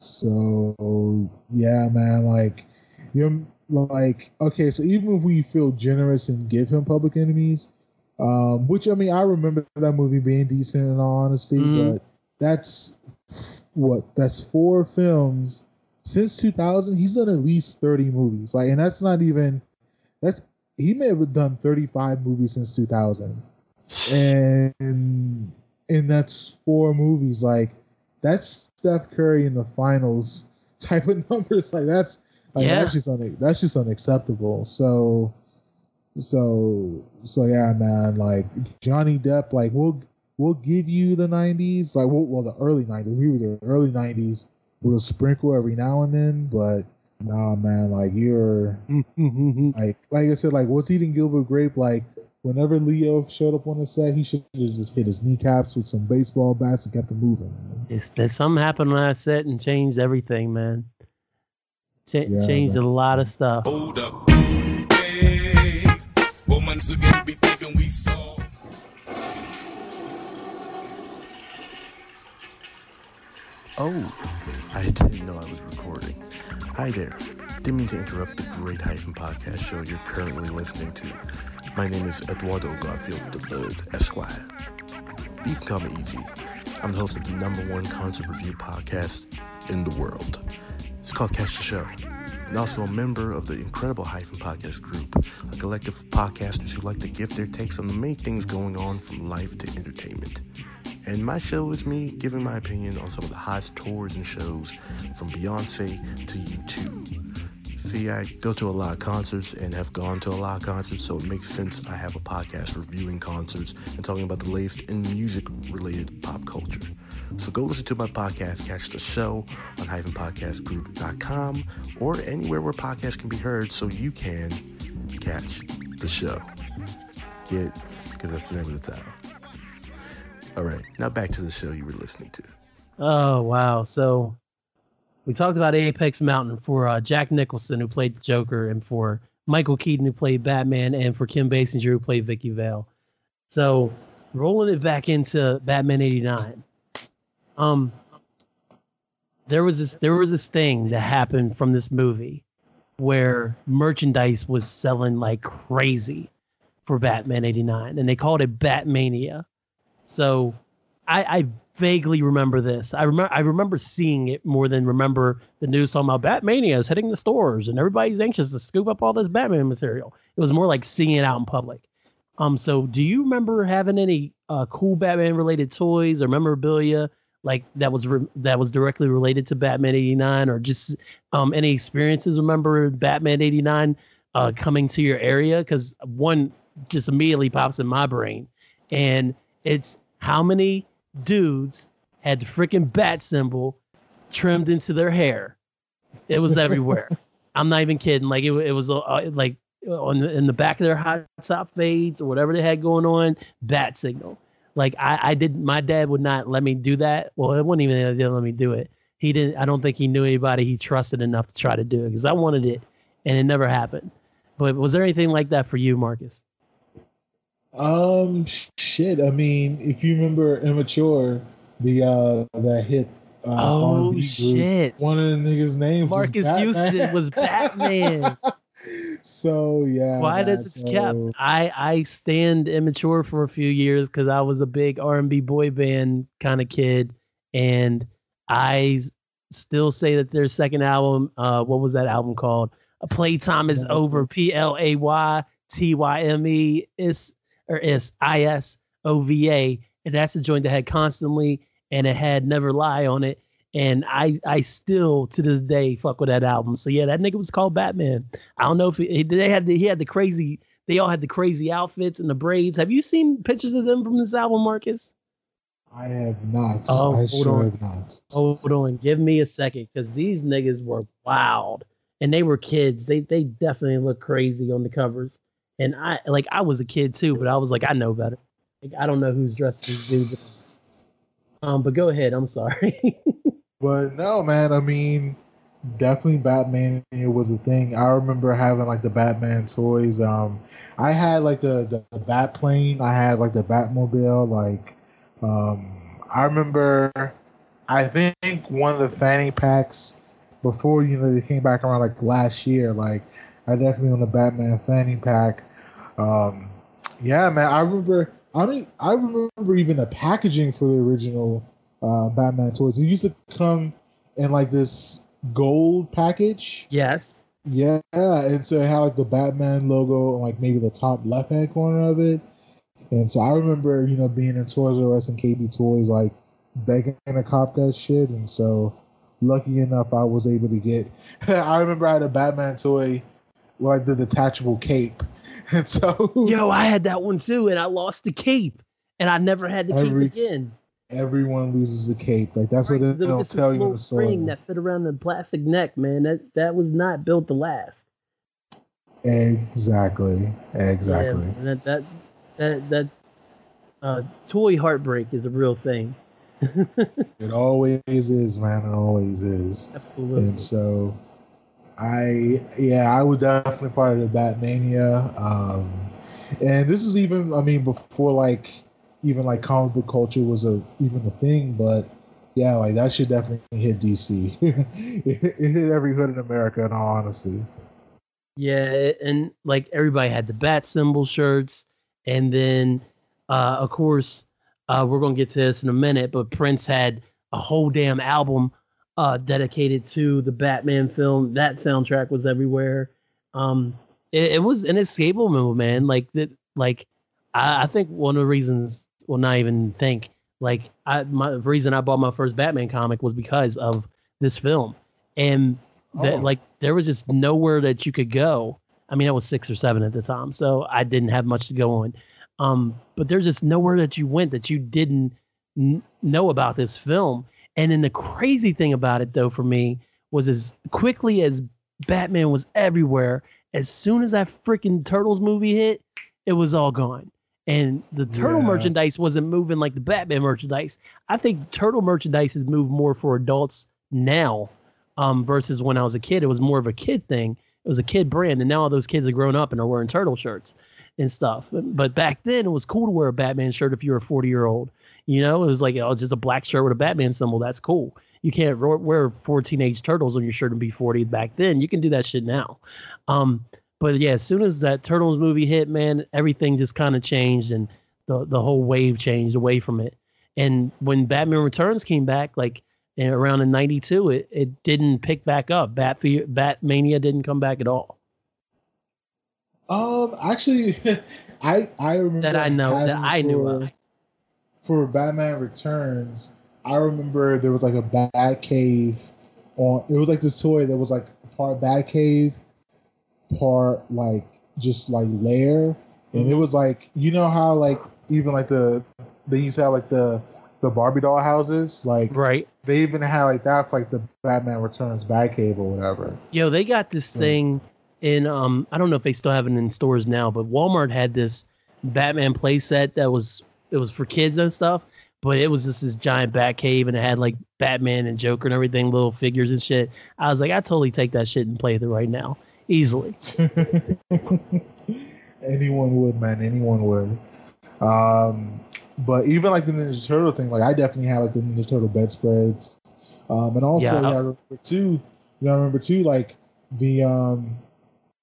So yeah, man, like, you're like, okay, so even if we feel generous and give him Public Enemies, which, I mean, I remember that movie being decent in all honesty, but that's. That's 4 films since 2000. He's done at least 30 movies. Like, and he may have done 35 movies since 2000, and that's 4 movies. Like, that's Steph Curry in the finals type of numbers. Like, that's just unacceptable. So yeah, man. Like, Johnny Depp, like, we'll give you the 90s, like, the early 90s. We were the early 90s. We'll sprinkle every now and then, but nah, man, like, you're like I said, like, what's eating Gilbert Grape? Like, whenever Leo showed up on the set, he should have just hit his kneecaps with some baseball bats and kept them moving. Something happened on that set and changed everything, man. Changed a lot of stuff. Hold up. Hey, woman should be thinking we saw. Oh, I didn't know I was recording. Hi there. Didn't mean to interrupt the great Hyphen podcast show you're currently listening to. My name is Eduardo Garfield the Bird, Esquire. You can call me EG. I'm the host of the #1 concert review podcast in the world. It's called Catch the Show. And also a member of the incredible Hyphen podcast group, a collective of podcasters who like to give their takes on the main things going on from life to entertainment. And my show is me giving my opinion on some of the hottest tours and shows from Beyonce to U2. See, I go to a lot of concerts and have gone to a lot of concerts, so it makes sense I have a podcast reviewing concerts and talking about the latest in music-related pop culture. So go listen to my podcast, Catch the Show, on hyphenpodcastgroup.com or anywhere where podcasts can be heard, so you can catch the show. Get it? Because that's the name of the title. All right, now back to the show you were listening to. Oh, wow. So we talked about Apex Mountain for Jack Nicholson, who played the Joker, and for Michael Keaton, who played Batman, and for Kim Basinger, who played Vicky Vale. So rolling it back into Batman 89. There was this thing that happened from this movie where merchandise was selling like crazy. for Batman 89, and they called it Batmania. So I vaguely remember this. I remember seeing it more than remember the news talking about Batmania is hitting the stores and everybody's anxious to scoop up all this Batman material. It was more like seeing it out in public. So do you remember having any cool Batman related toys or memorabilia like that was directly related to Batman 89, or just any experiences remember Batman 89 coming to your area? Because one just immediately pops in my brain, and it's how many dudes had the freaking bat symbol trimmed into their hair. It was everywhere. I'm not even kidding. Like it was like in the back of their hot top fades or whatever they had going on, bat signal. Like I didn't, my dad would not let me do that. Well, it wasn't even that let me do it. He didn't, I don't think he knew anybody he trusted enough to try to do it, because I wanted it and it never happened. But was there anything like that for you, Marcus? Shit. I mean, if you remember Immature, that hit. Oh shit! One of the niggas' names, Marcus Houston, was Batman. So yeah. Why does it kept? I stand Immature for a few years because I was a big R&B boy band kind of kid, and I still say that their second album, what was that album called? Playtime Is Over. PLAYTYME is. Or ISOVA, and that's the joint that had Constantly and it had Never Lie on it, and I still to this day fuck with that album. So yeah, that nigga was called Batman. I don't know if they all had the crazy outfits and the braids. Have you seen pictures of them from this album, Marcus? I have not. Oh, I sure have not. Hold on, give me a second, because these niggas were wild and they were kids. They definitely look crazy on the covers. And I was a kid too, but I was like, I know better. Like, I don't know who's dressed as dudes. But go ahead. I'm sorry. But no, man. I mean, definitely Batman was a thing. I remember having like the Batman toys. I had like the Batplane. I had like the Batmobile. Like, I remember. I think one of the fanny packs before they came back around like last year. Like, I definitely owned a Batman fanny pack. Yeah, man. I remember even the packaging for the original Batman toys. It used to come in like this gold package. Yes. Yeah, and so it had like the Batman logo on like maybe the top left hand corner of it. And so I remember, being in Toys R Us and KB Toys, like begging to cop that shit. And so, lucky enough, I was able to get. I remember I had a Batman toy. Like the detachable cape, and so I had that one too, and I lost the cape, and I never had the cape again. Everyone loses the cape, like that's right. What they'll tell you. The string that fit around the plastic neck, man, that was not built to last. Exactly. Yeah, that toy heartbreak is a real thing. It always is, man. It always is. Absolutely. And so. I was definitely part of the Batmania. And this is even, I mean, before even comic book culture was even a thing, but yeah, like that shit definitely hit DC. it hit every hood in America, in all honesty. Yeah, and like everybody had the bat symbol shirts. And then, of course, we're going to get to this in a minute, but Prince had a whole damn album dedicated to the Batman film. That soundtrack was everywhere. It was inescapable, man. Like that, like I think one of the reasons, well, not even think, like the reason I bought my first Batman comic was because of this film, and there was just nowhere that you could go. I mean, I was 6 or 7 at the time, so I didn't have much to go on. But there's just nowhere that you went that you didn't know about this film. And then the crazy thing about it, though, for me, was as quickly as Batman was everywhere, as soon as that freaking Turtles movie hit, it was all gone. And the Turtle merchandise wasn't moving like the Batman merchandise. I think Turtle merchandise has moved more for adults now versus when I was a kid. It was more of a kid thing. It was a kid brand. And now all those kids are grown up and are wearing Turtle shirts and stuff. But back then, it was cool to wear a Batman shirt if you were a 40-year-old. It was like, oh, just a black shirt with a Batman symbol. That's cool. You can't wear 4 Teenage Turtles on your shirt and be 40 back then. You can do that shit now. But yeah, as soon as that Turtles movie hit, man, everything just kind of changed, and the whole wave changed away from it. And when Batman Returns came back, like around in 92, it didn't pick back up. Batmania didn't come back at all. Actually, I remember for Batman Returns, I remember there was like a Batcave on. It was like this toy that was like part Batcave, part like just like lair, and it was like, you know how like even like they used to have like the Barbie doll houses, like right. They even had like that for like the Batman Returns Batcave or whatever. Yo, they got this thing in I don't know if they still have it in stores now, but Walmart had this Batman playset that was for kids and stuff, but it was just this giant Batcave, and it had like Batman and Joker and everything, little figures and shit. I was like, I totally take that shit and play with it right now. Easily. Anyone would, man. Anyone would. But even like the Ninja Turtle thing, like I definitely had like the Ninja Turtle bedspreads. And also, yeah, I remember too. You know, I remember too, like the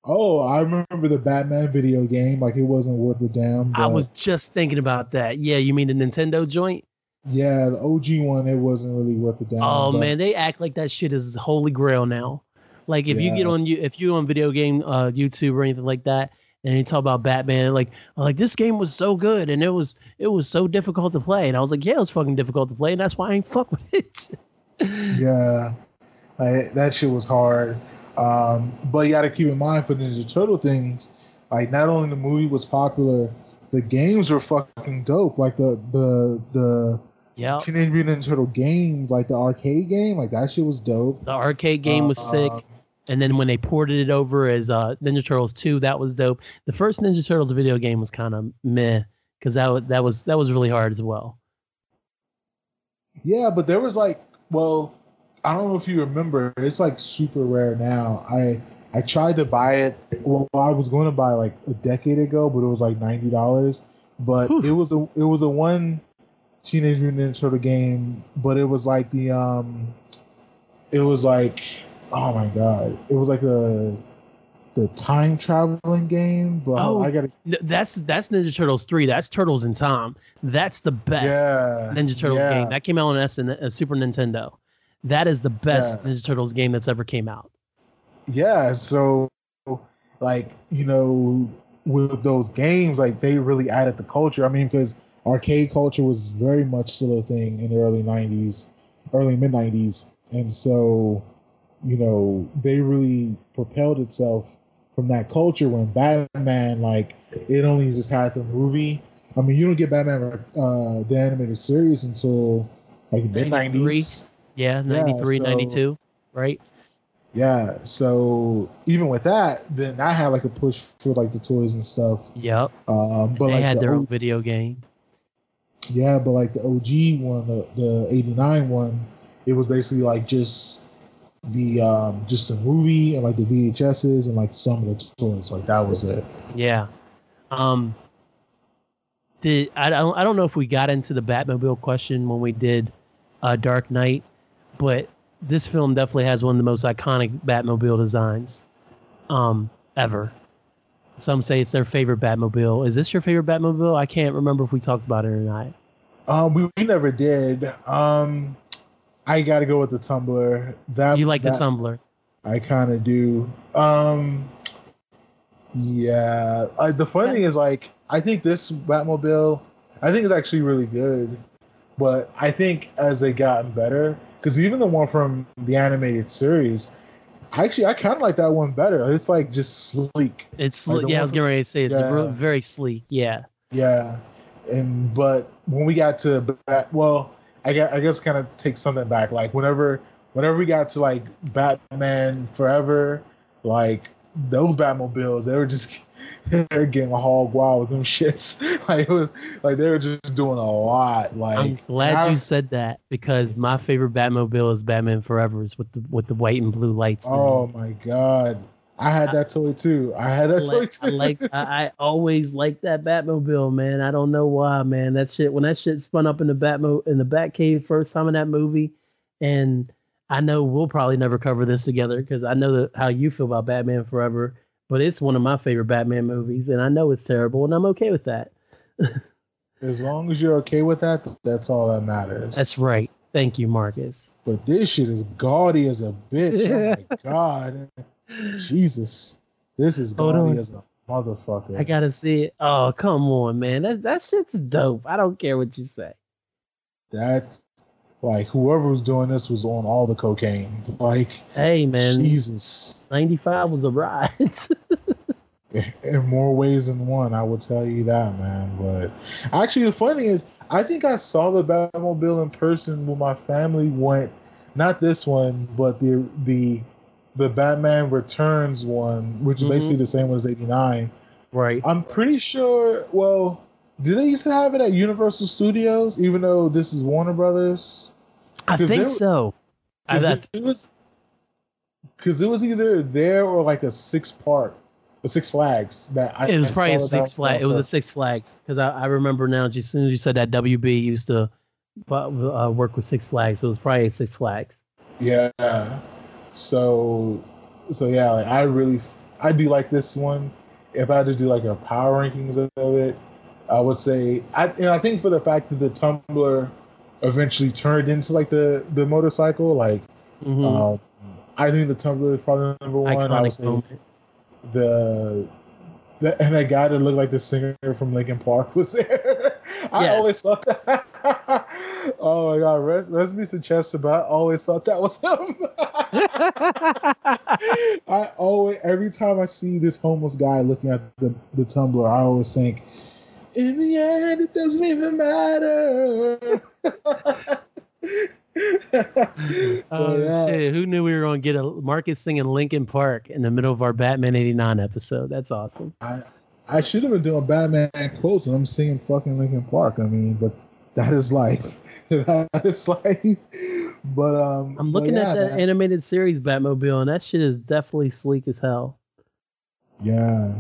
I remember the Batman video game. Like it wasn't worth a damn. I was just thinking about that. Yeah, you mean the Nintendo joint? Yeah, the OG one. It wasn't really worth a damn. Oh man, they act like that shit is holy grail now. Like if you get on if you're on video game YouTube or anything like that, and you talk about Batman, like this game was so good and it was so difficult to play, and I was like, yeah, it was fucking difficult to play, and that's why I ain't fuck with it. Yeah, like, that shit was hard. But you got to keep in mind for Ninja Turtle things, like not only the movie was popular, the games were fucking dope. Like the Teenage Mutant Ninja Turtle games, like the arcade game, like that shit was dope. The arcade game was sick. And then when they ported it over as Ninja Turtles 2, that was dope. The first Ninja Turtles video game was kind of meh, because that was really hard as well. Yeah, but there was like, well, I don't know if you remember, it's like super rare now. I tried to buy it. Well, I was going to buy like a decade ago, but it was like $90. But oof. it was a one Teenage Mutant Ninja Turtle game, but it was like the it was like. Oh my god! It was like the time traveling game, but that's Ninja Turtles 3. That's Turtles in Time. That's the best Ninja Turtles game that came out on Super Nintendo. That is the best Ninja Turtles game that's ever came out. Yeah, so like, you know, with those games, like they really added the culture. I mean, because arcade culture was very much still a thing in the early '90s, early mid '90s, and so. You know, they really propelled itself from that culture when Batman, like, it only just had the movie. I mean, you don't get Batman the animated series until like mid-90s. Yeah, 93, so, 92, right? Yeah, so even with that, then I had like a push for like the toys and stuff. Yep. But they like, had their own video game. Yeah, but like the OG one, the 89 one, it was basically like just the movie and like the VHSs and like some of the toys, like that was it. Yeah. I don't know if we got into the Batmobile question when we did Dark Knight, but this film definitely has one of the most iconic Batmobile designs ever. Some say it's their favorite Batmobile. Is this your favorite Batmobile? I can't remember if we talked about it or not. We never did. I gotta go with the Tumbler. That you like the Tumbler? I kind of do. Yeah. The funny thing is, like, I think this Batmobile, I think it's actually really good, but I think as they gotten better, because even the one from the animated series, actually, I kind of like that one better. It's like just sleek. It's sleek. Like, yeah, I was getting ready to say it's very sleek. Yeah. Yeah, but when we got to I guess kind of take something back. Like whenever we got to like Batman Forever, like those Batmobiles, they were getting hog wild with them shits. Like it was like they were just doing a lot. Like I'm glad you said that, because my favorite Batmobile is Batman Forever, is with the white and blue lights. Oh my god, I had that toy too. I always liked that Batmobile, man. I don't know why, man. That shit, when that shit spun up in the Batcave first time in that movie, and I know we'll probably never cover this together because I know how you feel about Batman Forever, But it's one of my favorite Batman movies, and I know it's terrible, and I'm okay with that. As long as you're okay with that, that's all that matters. That's right. Thank you, Marcus. But this shit is gaudy as a bitch. Oh, my God. Jesus. This is gaudy as a motherfucker. I gotta see it. Oh, come on, man. That shit's dope. I don't care what you say. That, like, whoever was doing this was on all the cocaine. Like, hey, man. Jesus. 95 was a ride. In more ways than one, I will tell you that, man. But actually, the funny thing is, I think I saw the Batmobile in person when my family went. Not this one, but the Batman Returns one, which is basically the same one as 89. Right. I'm pretty sure. Well, did they used to have it at Universal Studios, even though this is Warner Brothers? I think so. Because it was either there or like a six-part. The Six Flags. It was a Six Flags, because I remember now. As soon as you said that, WB used to work with Six Flags, so it was probably a Six Flags. Yeah. So yeah, like I do like this one. If I had to do like a power rankings of it, I would say I think for the fact that the Tumbler eventually turned into like the motorcycle, like I think the Tumbler is probably number one. Iconic. I would say. Moment. And a guy that looked like the singer from Linkin Park was there. I always thought that. Oh my God, rest me to Chester, but I always thought that was him. Every time I see this homeless guy looking at the Tumbler, I always think, in the end, it doesn't even matter. Shit. Who knew we were going to get a Marcus singing Linkin Park in the middle of our Batman 89 episode? That's awesome. I should have been doing Batman quotes and I'm singing fucking Linkin Park. I mean, but that is life. But I'm looking at that animated series Batmobile, and that shit is definitely sleek as hell. Yeah.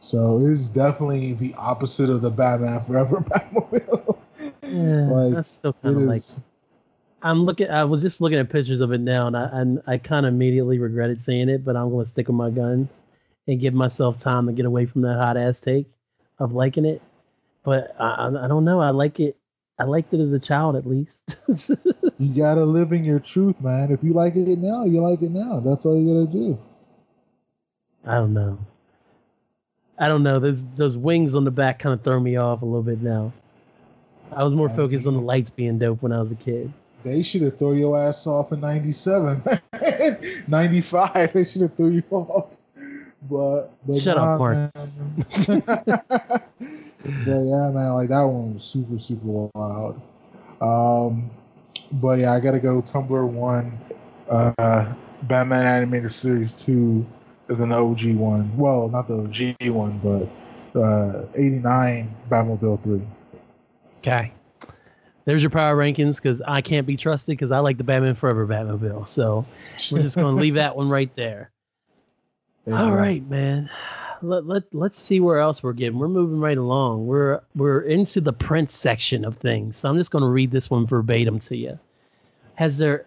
So it's definitely the opposite of the Batman Forever Batmobile. Yeah, that's still kind of like. I was just looking at pictures of it now, and I kind of immediately regretted seeing it, but I'm going to stick with my guns and give myself time to get away from that hot ass take of liking it. But I don't know. I like it. I liked it as a child, at least. You got to live in your truth, man. If you like it now, you like it now. That's all you got to do. I don't know. Those wings on the back kind of throw me off a little bit now. I was more focused on the lights being dope when I was a kid. They should have thrown your ass off in 97. 95, they should have thrown you off. But shut up, Mark. But yeah, man, like that one was super, super wild. But yeah, I got to go Tumblr 1, Batman Animated Series 2, then the OG one. Well, not the OG one, but 89 Batmobile 3. Okay. There's your power rankings, because I can't be trusted because I like the Batman Forever Batmobile. So we're just going to leave that one right there. Yeah. All right, man. Let's see where else we're getting. We're moving right along. We're into the Prince section of things. So I'm just going to read this one verbatim to you. Has there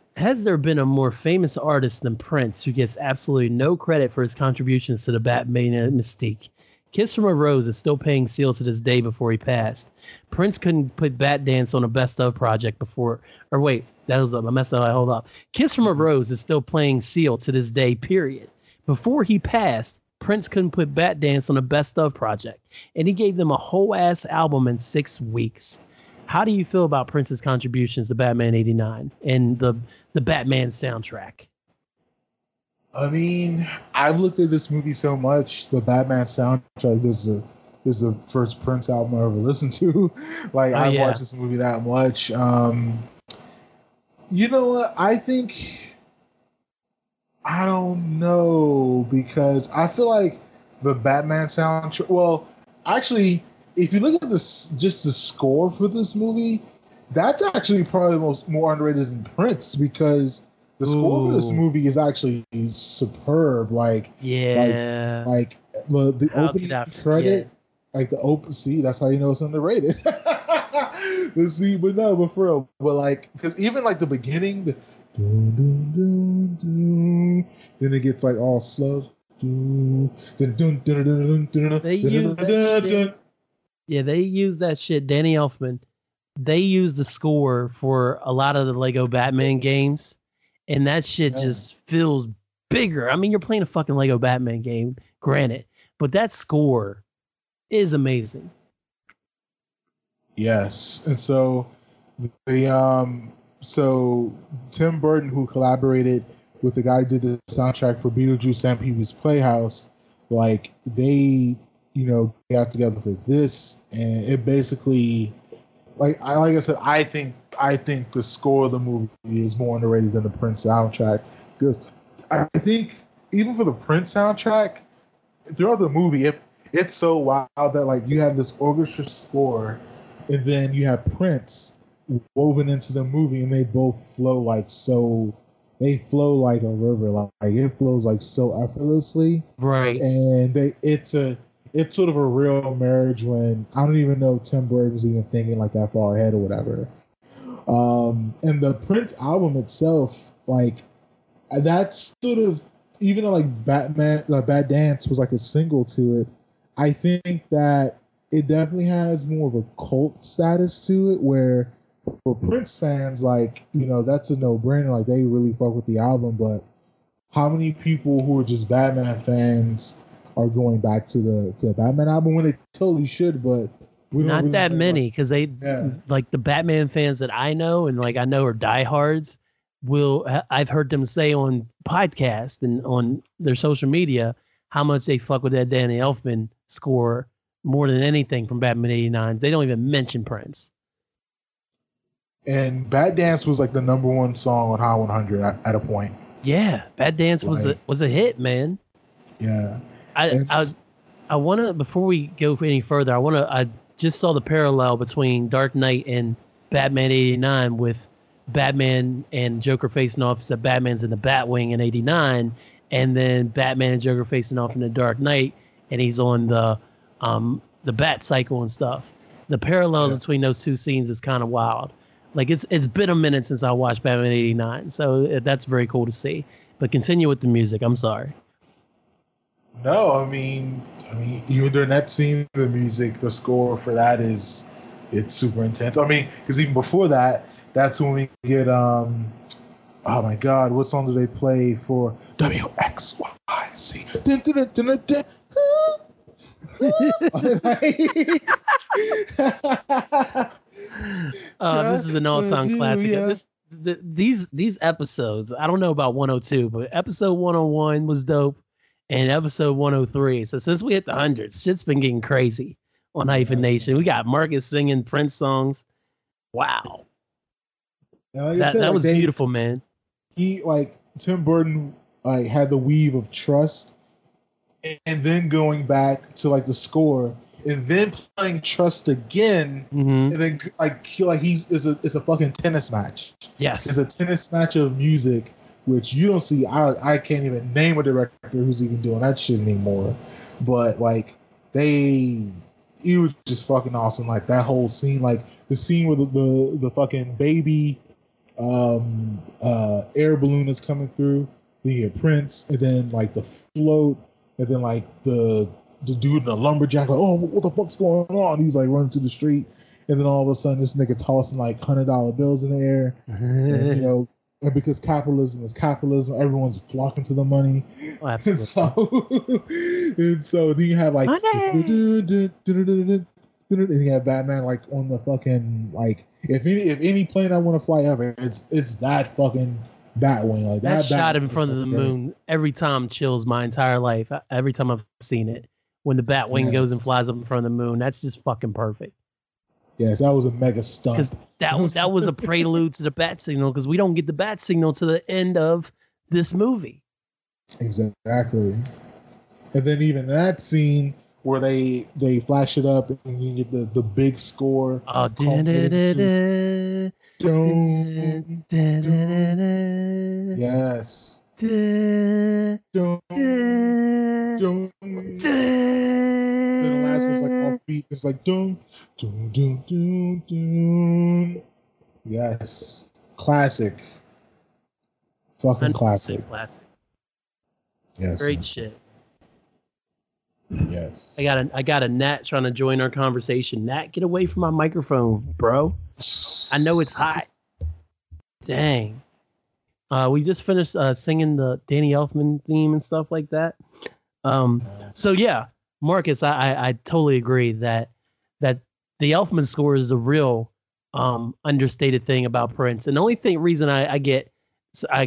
been a more famous artist than Prince who gets absolutely no credit for his contributions to the Batman mystique? Kiss from a Rose is still paying Seal to this day before he passed. Prince couldn't put Bat Dance on a best of project before, or wait, that was a mess up. I hold up. Kiss from a Rose is still playing Seal to this day, period. Before he passed, Prince couldn't put Bat Dance on a best of project, and he gave them a whole ass album in 6 weeks. How do you feel about Prince's contributions to Batman 89 and the Batman soundtrack? I mean, I've looked at this movie so much. The Batman soundtrack is the first Prince album I ever listened to. Like, I watched this movie that much. You know what? I don't know, because I feel like the Batman soundtrack... Well, actually, if you look at just the score for this movie, that's actually probably more underrated than Prince, because... The score for this movie is actually superb. Like the opening credit, like the open. See, that's how you know it's underrated. Because even like the beginning, then it gets like all slow. They use that shit. Danny Elfman. They use the score for a lot of the Lego Batman games, and that shit just feels bigger. I mean, you're playing a fucking Lego Batman game, granted, but that score is amazing. Yes, and so the so Tim Burton, who collaborated with the guy who did the soundtrack for Beetlejuice and Pee Wee's Playhouse, like they, you know, got together for this, and it basically, like I said, I think the score of the movie is more underrated than the Prince soundtrack, because I think even for the Prince soundtrack, throughout the movie, it's so wild that like you have this orchestra score, and then you have Prince woven into the movie, and they both flow like so. They flow like a river, like it flows like so effortlessly. Right. And it's sort of a real marriage when I don't even know Tim Burton was even thinking like that far ahead or whatever. And the Prince album itself, like that's sort of, even though like Batman, like Bad Dance was like a single to it, I think that it definitely has more of a cult status to it, where for Prince fans, like, you know, that's a no-brainer. Like, they really fuck with the album, but how many people who are just Batman fans are going back to the Batman album when they totally should? But we not really that many, because they like the Batman fans that I know and like I know are diehards. I've heard them say on podcasts and on their social media how much they fuck with that Danny Elfman score more than anything from Batman 89. They don't even mention Prince. And Bad Dance was like the number one song on Hot 100 at a point. Yeah, Bad Dance was a hit, man. Yeah. I want to, before we go any further, I just saw the parallel between Dark Knight and Batman 89 with Batman and Joker facing off, so Batman's in the Batwing in 89, and then Batman and Joker facing off in the Dark Knight, and he's on the Bat-cycle and stuff. The parallels between those two scenes is kind of wild. Like, it's been a minute since I watched Batman 89, so that's very cool to see. But continue with the music. I'm sorry. No, I mean, even during that scene, the music, the score for that it's super intense. I mean, because even before that, that's when we get, oh my God, what song do they play for WXYZ? This is an all-time classic. These episodes, I don't know about 102, but episode 101 was dope, and episode 103. So since we hit the 100, shit's been getting crazy on Hyphen Nation. We got Marcus singing Prince songs. Wow. Like that, that was beautiful, man. Tim Burton had the weave of trust, and then going back to like the score, and then playing Trust again, and then it's a fucking tennis match. Yes, it's a tennis match of music, which you don't see. I can't even name a director who's even doing that shit anymore. But like it was just fucking awesome. Like that whole scene, like the scene where the fucking baby air balloon is coming through, the Prince, and then like the float, and then like the dude in the lumberjack, like, oh, what the fuck's going on? He's like running to the street, and then all of a sudden this nigga tossing like $100 bills in the air, and, you know, and because capitalism is capitalism, everyone's flocking to the money. Oh, absolutely. And so then you have like, and you have Batman like on the fucking, like, if any plane I want to fly ever, it's that fucking Batwing. Like that shot in front of the moon every time chills my entire life. Every time I've seen it, when the Batwing goes and flies up in front of the moon, that's just fucking perfect. Yes, that was a mega stunt. Because that was a prelude to the bat signal, because we don't get the bat signal to the end of this movie. Exactly. And then even that scene where they flash it up and you get the big score. Oh, yes. Then the last one's like off beat. It's like doom, doom, doom, doom, doom. Yes, classic. Fucking classic. Yes. Great shit. Yes. I got a gnat trying to join our conversation. Gnat, get away from my microphone, bro. I know it's hot. Dang. We just finished singing the Danny Elfman theme and stuff like that. So yeah, Marcus, I totally agree that the Elfman score is the real understated thing about Prince. And the only reason I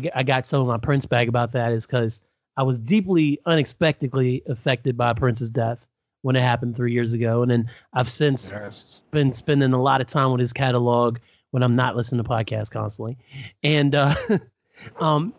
got some of my Prince bag about that is because I was deeply, unexpectedly affected by Prince's death when it happened 3 years ago. And then I've since been spending a lot of time with his catalog when I'm not listening to podcasts constantly. And one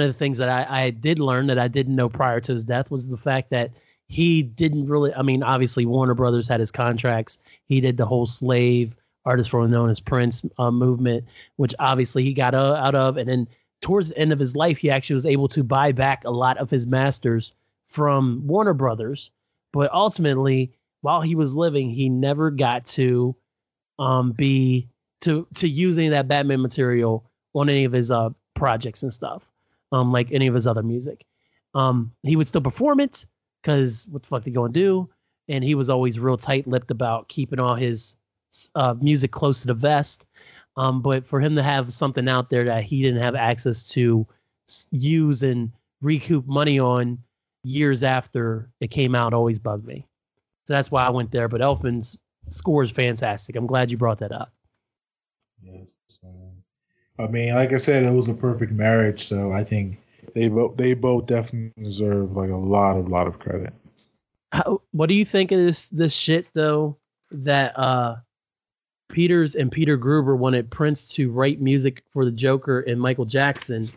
of the things that I did learn that I didn't know prior to his death was the fact that he didn't really, I mean, obviously Warner Brothers had his contracts. He did the whole slave, artist formerly known as Prince movement, which obviously he got out of. And then towards the end of his life, he actually was able to buy back a lot of his masters from Warner Brothers. But ultimately, while he was living, he never got to use any of that Batman material on any of his projects and stuff, like any of his other music. He would still perform it because what the fuck they going to do? And he was always real tight-lipped about keeping all his music close to the vest. But for him to have something out there that he didn't have access to use and recoup money on years after it came out always bugged me. So that's why I went there. But Elfman's score is fantastic. I'm glad you brought that up. Yes, man. I mean, like I said, it was a perfect marriage. So I think they both definitely deserve like a lot of credit. What do you think of this shit though? That Peters and Peter Gruber wanted Prince to write music for the Joker and Michael Jackson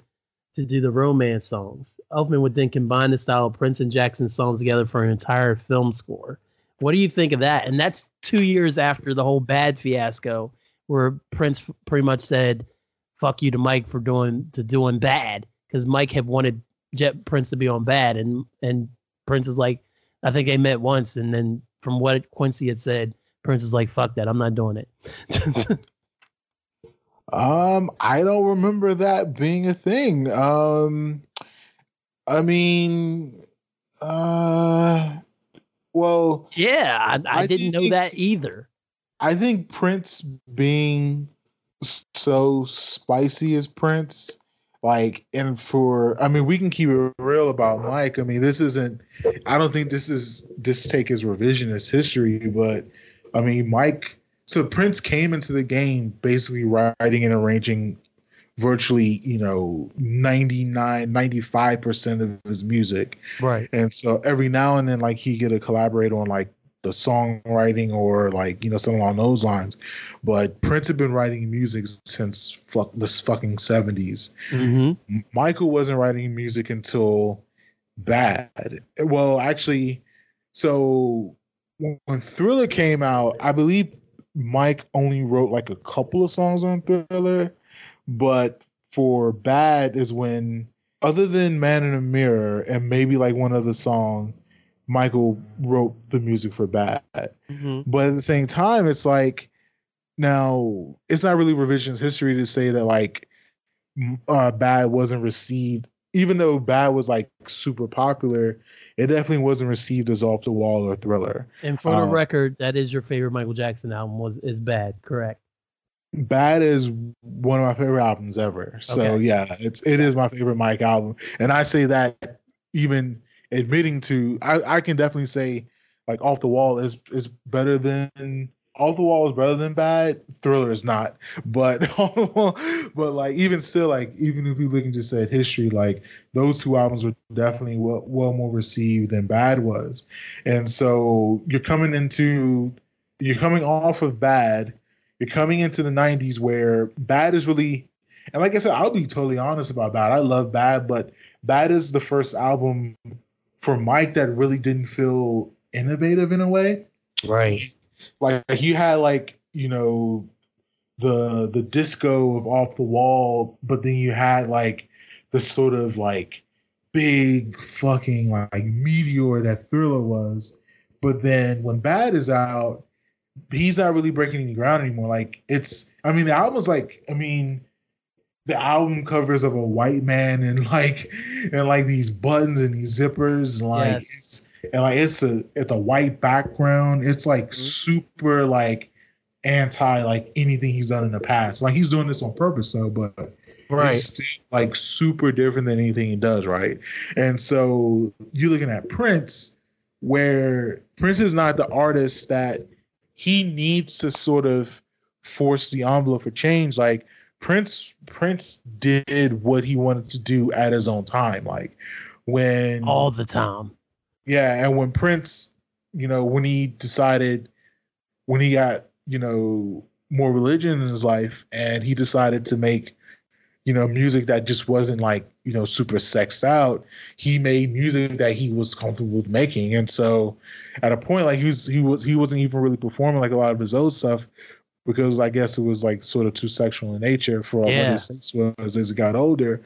to do the romance songs. Elfman would then combine the style of Prince and Jackson's songs together for an entire film score. What do you think of that? And that's 2 years after the whole Bad fiasco where Prince pretty much said, fuck you to Mike for doing Bad, because Mike had wanted Prince to be on Bad. And Prince is like, I think they met once. And then from what Quincy had said, Prince is like, fuck that, I'm not doing it. I don't remember that being a thing. Well, yeah, I didn't know that either. I think Prince being so spicy as Prince, like, and for, I mean, we can keep it real about Mike. I mean, this take is revisionist history, but I mean, so Prince came into the game basically writing and arranging virtually, 95% of his music. Right. And so every now and then, like, he get to collaborate on, like, the songwriting or, like, something along those lines. But Prince had been writing music since the fucking 70s. Mm-hmm. Michael wasn't writing music until Bad. Well, actually, so when Thriller came out, I believe Mike only wrote like a couple of songs on Thriller, but for Bad is when, other than Man in a Mirror and maybe like one other song, Michael wrote the music for Bad. Mm-hmm. But at the same time, it's like, now it's not really revisionist history to say that like Bad wasn't received, even though Bad was like super popular. It definitely wasn't received as off the wall or Thriller. And for the record, that is your favorite Michael Jackson album is Bad, correct? Bad is one of my favorite albums ever. Okay. So yeah, it is my favorite Mike album. And I say that even admitting to, I can definitely say like Off the Wall is better than, Off the Wall is better than Bad. Thriller is not. But like even still, like even if you look and just said history, like those two albums were definitely well more received than Bad was. And so you're coming off of Bad. You're coming into the 90s where Bad is really, and like I said, I'll be totally honest about Bad. I love Bad, but Bad is the first album for Mike that really didn't feel innovative in a way. Right. Like he had like, the disco of Off the Wall, but then you had like the sort of like big fucking like meteor that Thriller was. But then when Bad is out, he's not really breaking any ground anymore. Like the album covers of a white man and like these buttons and these zippers, like yes. and like it's a white background. It's like super like anti like anything he's done in the past. Like he's doing this on purpose though, but right, it's still like super different than anything he does, right? And so you're looking at Prince, where Prince is not the artist that he needs to sort of force the envelope for change. Like Prince did what he wanted to do at his own time. Like when all the time. Yeah, and when Prince, you know, when he decided, when he got, you know, more religion in his life and he decided to make, you know, music that just wasn't like, you know, super sexed out. He made music that he was comfortable with making. And so at a point, like he wasn't even really performing like a lot of his old stuff because I guess it was like sort of too sexual in nature for all of his things was as he got older.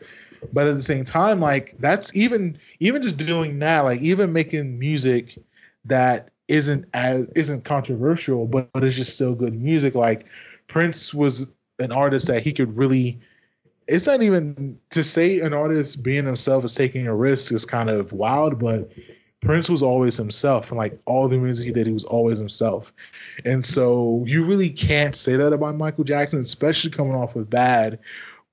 But at the same time, like that's even just doing that, like even making music that isn't controversial, but it's just still good music. Like Prince was an artist that he could really, it's not even to say an artist being himself is taking a risk is kind of wild, but Prince was always himself, and like all the music he did, he was always himself. And so you really can't say that about Michael Jackson, especially coming off of Bad,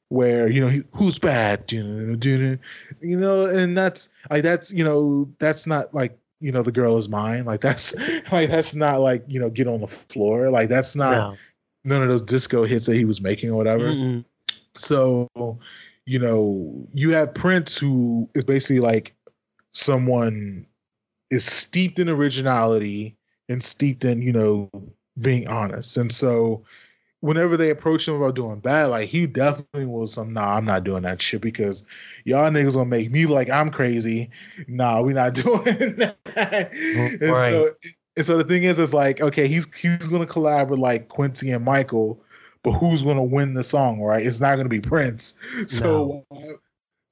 where, you know, who's bad, you know, and that's like, that's, you know, that's not like, you know, The Girl Is Mine. Like, that's not like, you know, Get on the Floor. Like, that's not none of those disco hits that he was making or whatever. Mm-mm. So, you know, you have Prince, who is basically like someone is steeped in originality and steeped in, you know, being honest. And so whenever they approached him about doing Bad, like he definitely was some, nah, I'm not doing that shit because y'all niggas gonna make me like I'm crazy. Nah, we not doing that. Right. And so the thing is, it's like, okay, he's gonna collab with like Quincy and Michael, but who's gonna win the song, right? It's not gonna be Prince. So,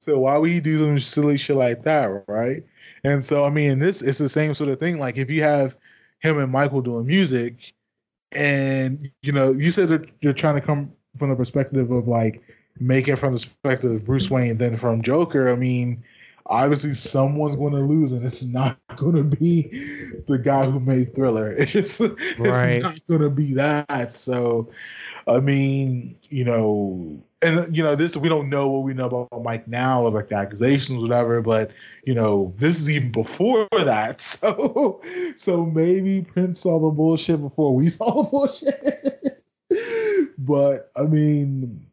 so why would he do some silly shit like that, right? And so, I mean, this it's the same sort of thing. Like if you have him and Michael doing music. And, you know, you said that you're trying to come from the perspective of, like, make it from the perspective of Bruce Wayne and then from Joker. I mean, obviously someone's going to lose, and it's not going to be the guy who made Thriller. It's not going to be that. So, I mean, you know, and, you know, this, we don't know what we know about Mike now, or like the accusations, whatever, but, you know, this is even before that. So maybe Prince saw the bullshit before we saw the bullshit. But, I mean,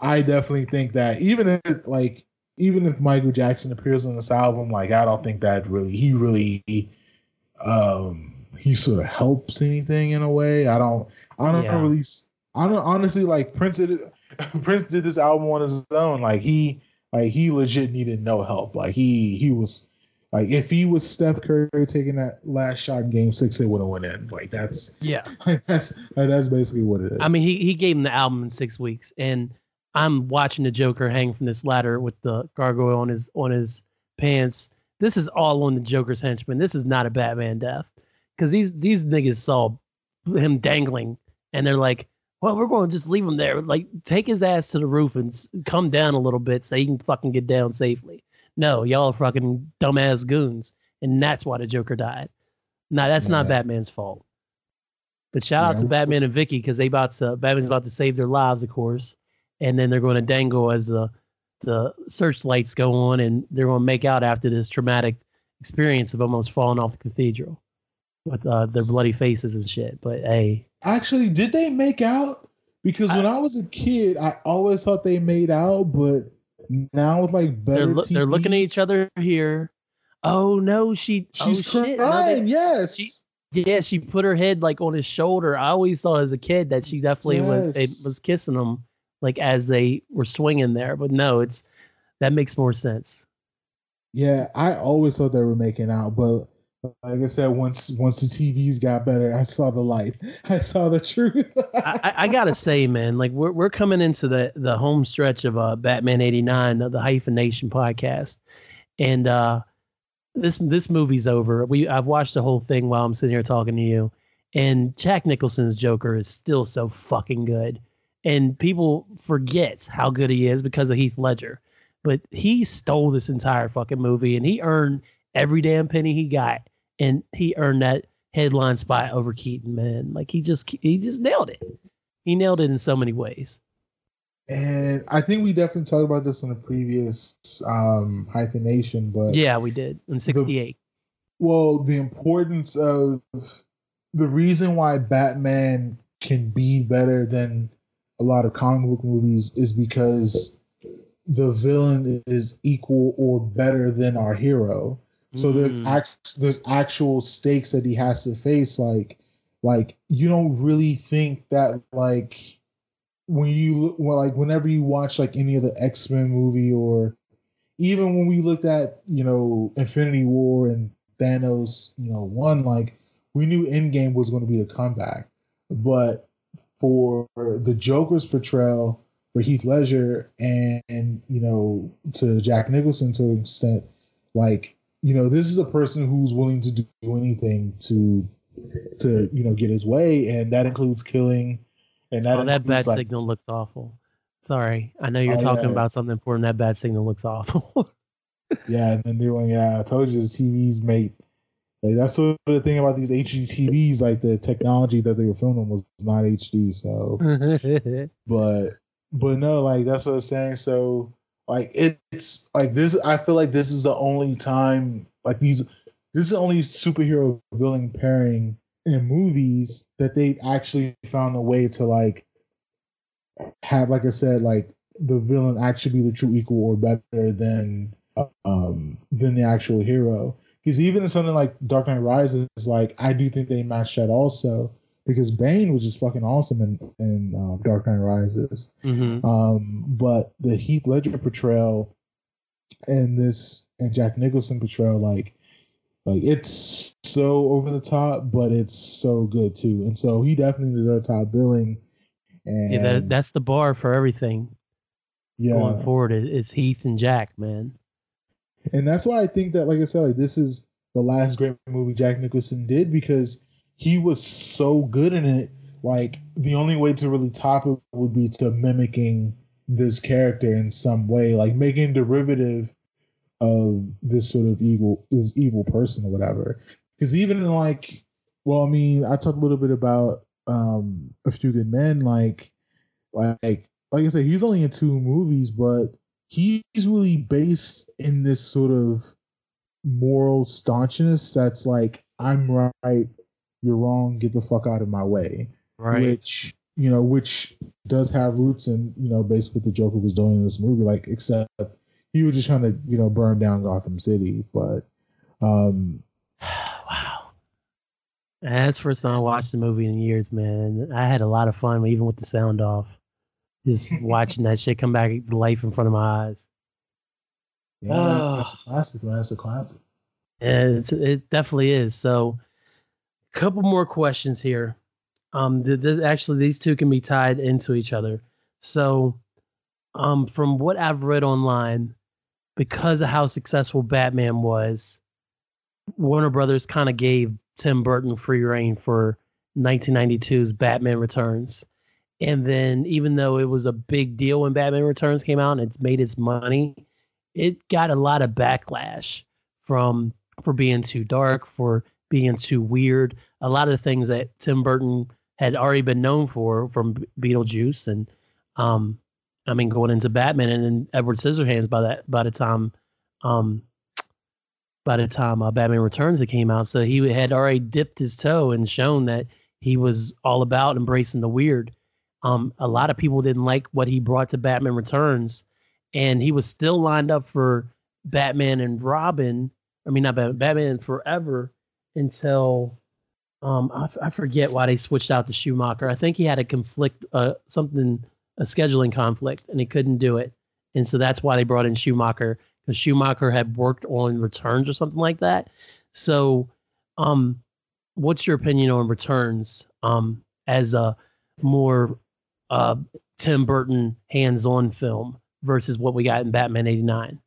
I definitely think that even if Michael Jackson appears on this album, like, I don't think that he sort of helps anything in a way. I don't honestly like Prince did this album on his own. Like he legit needed no help. Like he was like, if he was Steph Curry taking that last shot in Game 6, it would have went in. Like that's basically what it is. I mean, he gave him the album in 6 weeks, and I'm watching the Joker hang from this ladder with the gargoyle on his pants. This is all on the Joker's henchmen. This is not a Batman death, because these niggas saw him dangling and they're like, well, we're going to just leave him there. Like, take his ass to the roof and come down a little bit so he can fucking get down safely. No, y'all are fucking dumbass goons. And that's why the Joker died. Now, that's not Batman's fault. But shout out to Batman and Vicky, because Batman's about to save their lives, of course. And then they're going to dangle as the searchlights go on, and they're going to make out after this traumatic experience of almost falling off the cathedral with their bloody faces and shit. But hey, actually, did they make out? Because when I was a kid, I always thought they made out, but now with like better TVs, they're looking at each other here. Oh no, she's crying. No, yes. She put her head like on his shoulder. I always thought as a kid that she definitely was kissing him like as they were swinging there, but no, that makes more sense. Yeah, I always thought they were making out, but like I said, once the TVs got better, I saw the light. I saw the truth. I gotta say, man, like we're coming into the home stretch of Batman 89, the Hyphen Nation podcast, and this movie's over. I've watched the whole thing while I'm sitting here talking to you, and Jack Nicholson's Joker is still so fucking good, and people forget how good he is because of Heath Ledger, but he stole this entire fucking movie, and he earned every damn penny he got, and he earned that headline spot over Keaton, man. Like he just nailed it. He nailed it in so many ways. And I think we definitely talked about this in a previous Hyphen Nation, but yeah, we did in '68. The importance of the reason why Batman can be better than a lot of comic book movies is because the villain is equal or better than our hero. So there's actual stakes that he has to face. Like you don't really think that whenever you watch any other X-Men movie, or even when we looked at Infinity War and Thanos won, we knew Endgame was going to be the comeback, but for the Joker's portrayal for Heath Ledger and to Jack Nicholson to an extent, this is a person who's willing to do anything to get his way, and that includes killing. And that bad signal looks awful. Sorry, I know you're talking about something important. That bad signal looks awful. Yeah, and the new one. Yeah, I told you the TVs made. That's sort of the thing about these HDTVs. The technology that they were filming was not HD. So, but no, that's what I'm saying. So, it's this. I feel this is the only time this is the only superhero villain pairing in movies that they actually found a way to have, like I said, the villain actually be the true equal or better than the actual hero. Because even in something like Dark Knight Rises, I do think they matched that also, because Bane was just fucking awesome in Dark Knight Rises. Mm-hmm. But the Heath Ledger portrayal and Jack Nicholson portrayal, it's so over the top, but it's so good too. And so he definitely deserves top billing. And yeah, that's the bar for everything. Yeah, going forward is Heath and Jack, man. And that's why I think that, like I said, this is the last great movie Jack Nicholson did, because he was so good in it. The only way to really top it would be to mimicking this character in some way, making derivative of this sort of evil person or whatever. Because even in I talked a little bit about A Few Good Men, like I said, he's only in 2 movies, but he's really based in this sort of moral staunchness that's I'm right, you're wrong, get the fuck out of my way. Right. Which does have roots in, basically what the Joker was doing in this movie, except he was just trying to, burn down Gotham City, but wow. That's the first time I watched the movie in years, man. I had a lot of fun, even with the sound off, just watching that shit come back to life in front of my eyes. Yeah, that's a classic, man. That's a classic. Yeah, it definitely is. So, a couple more questions here. These two can be tied into each other. So, from what I've read online, because of how successful Batman was, Warner Brothers kind of gave Tim Burton free reign for 1992's Batman Returns. And then even though it was a big deal when Batman Returns came out and it made its money, it got a lot of backlash for being too dark, for being too weird. A lot of things that Tim Burton had already been known for, from Beetlejuice and going into Batman, and then Edward Scissorhands by the time Batman Returns it came out. So he had already dipped his toe and shown that he was all about embracing the weird. A lot of people didn't like what he brought to Batman Returns, and he was still lined up for Batman and Robin. I mean, not Batman Forever until I forget why they switched out to Schumacher. I think he had a conflict, a scheduling conflict, and he couldn't do it. And so that's why they brought in Schumacher, because Schumacher had worked on Returns or something like that. So what's your opinion on Returns as a more Tim Burton hands-on film versus what we got in Batman 89?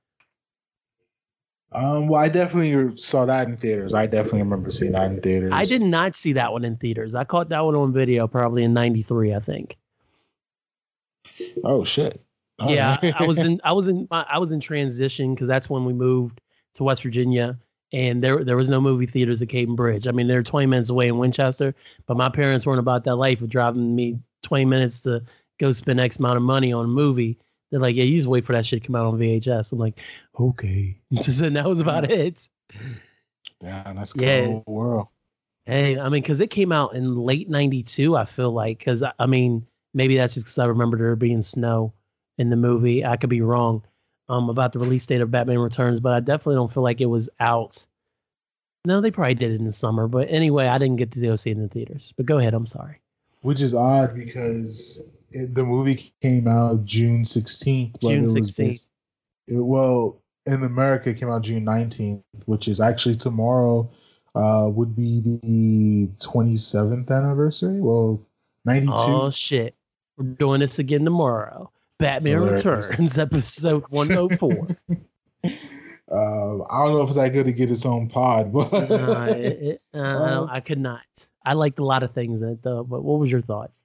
I definitely saw that in theaters. I definitely remember seeing that in theaters. I did not see that one in theaters. I caught that one on video probably in 93, I think. Oh shit! Oh. Yeah, I was in transition, because that's when we moved to West Virginia, and there was no movie theaters at Caden Bridge. I mean, they're 20 minutes away in Winchester, but my parents weren't about that life of driving me 20 minutes to go spend X amount of money on a movie. They're like, yeah, you just wait for that shit to come out on VHS. I'm like, okay. And that was about it. Yeah, that's cool. Yeah. World. Hey, I mean, because it came out in late 92, I feel like. Because, I mean, maybe that's just because I remember there being snow in the movie. I could be wrong about the release date of Batman Returns, but I definitely don't feel like it was out. No, they probably did it in the summer. But anyway, I didn't get to go see it in the theaters. But go ahead. I'm sorry. Which is odd because... The movie came out June 16th. But in America, it came out June 19th, which is actually tomorrow would be the 27th anniversary. Well, 92. Oh, shit. We're doing this again tomorrow. Batman Returns, episode 104. I don't know if it's that good to get its own pod, but I could not. I liked a lot of things in it, though. But what was your thoughts?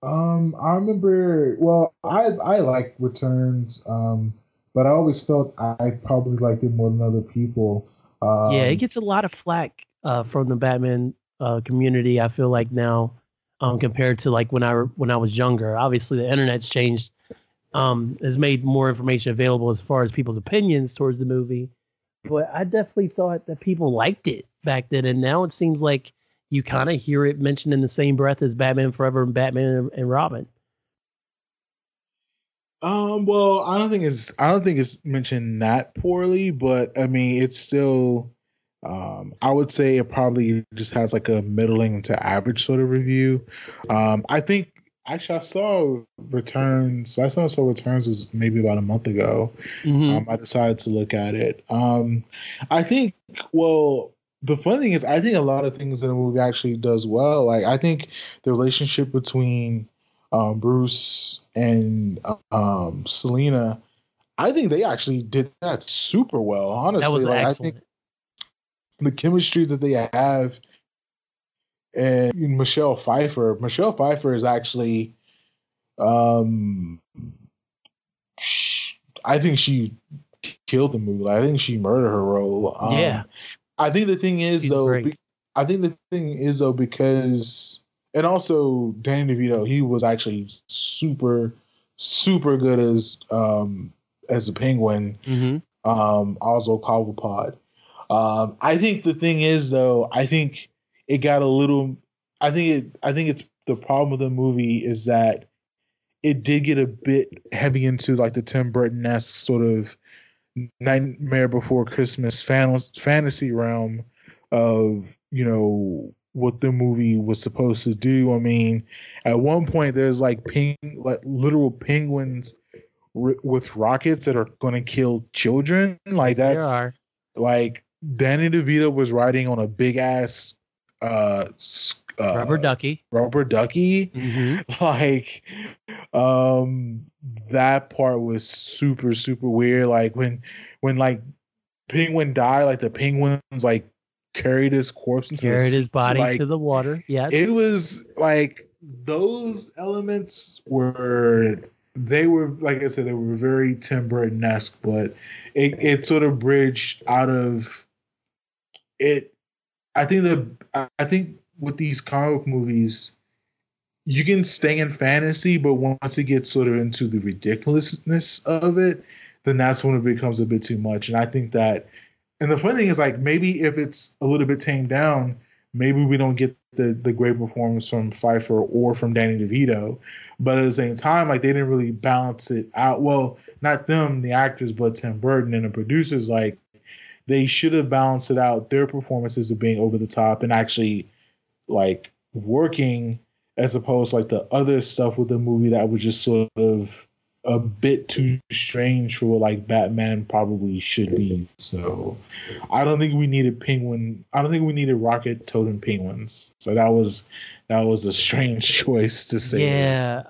I remember, well, I like Returns, but I always felt I probably liked it more than other people. Yeah, it gets a lot of flack from the Batman community, I feel like now, compared to like when I was younger. Obviously, the internet's changed, has made more information available as far as people's opinions towards the movie. But I definitely thought that people liked it back then, and now it seems like you kind of hear it mentioned in the same breath as Batman Forever and Batman and Robin. Well, I don't think it's mentioned that poorly, but I mean, it's still, I would say it probably just has like a middling to average sort of review. I think actually I saw Returns was maybe about a month ago. Mm-hmm. I decided to look at it. I think, well, the funny thing is, I think a lot of things in the movie actually does well. Like, I think the relationship between Bruce and Selina, I think they actually did that super well, honestly. That was excellent. I think the chemistry that they have and Michelle Pfeiffer is actually, I think she killed the movie. I think she murdered her role. Yeah. I think the thing is, because, and also Danny DeVito, he was actually super, super good as the Penguin, mm-hmm. Also Cobblepot. I think the thing is, though, I think it's the problem with the movie is that it did get a bit heavy into like the Tim Burton-esque sort of Nightmare Before Christmas fantasy realm of, you know, what the movie was supposed to do. I mean, at one point there's like literal penguins with rockets that are going to kill children. Like that's like Danny DeVito was riding on a big ass rubber ducky. Mm-hmm. Like that part was super, super weird. Like when like Penguin died, like the Penguins like carried his body to the water. Yes, it was like those elements were like I said, they were very Tim Burton-esque, but it sort of bridged out of it. I think with these comic movies, you can stay in fantasy, but once it gets sort of into the ridiculousness of it, then that's when it becomes a bit too much. And I think that, and the funny thing is, like, maybe if it's a little bit tamed down, maybe we don't get the great performance from Pfeiffer or from Danny DeVito. But at the same time, like, they didn't really balance it out. Well, not them, the actors, but Tim Burton and the producers, like, they should have balanced it out, their performances of being over the top and actually like working, as opposed to like the other stuff with the movie that was just sort of a bit too strange for what like Batman probably should be. So I don't think we needed rocket totem penguins. So that was a strange choice to say. Yeah.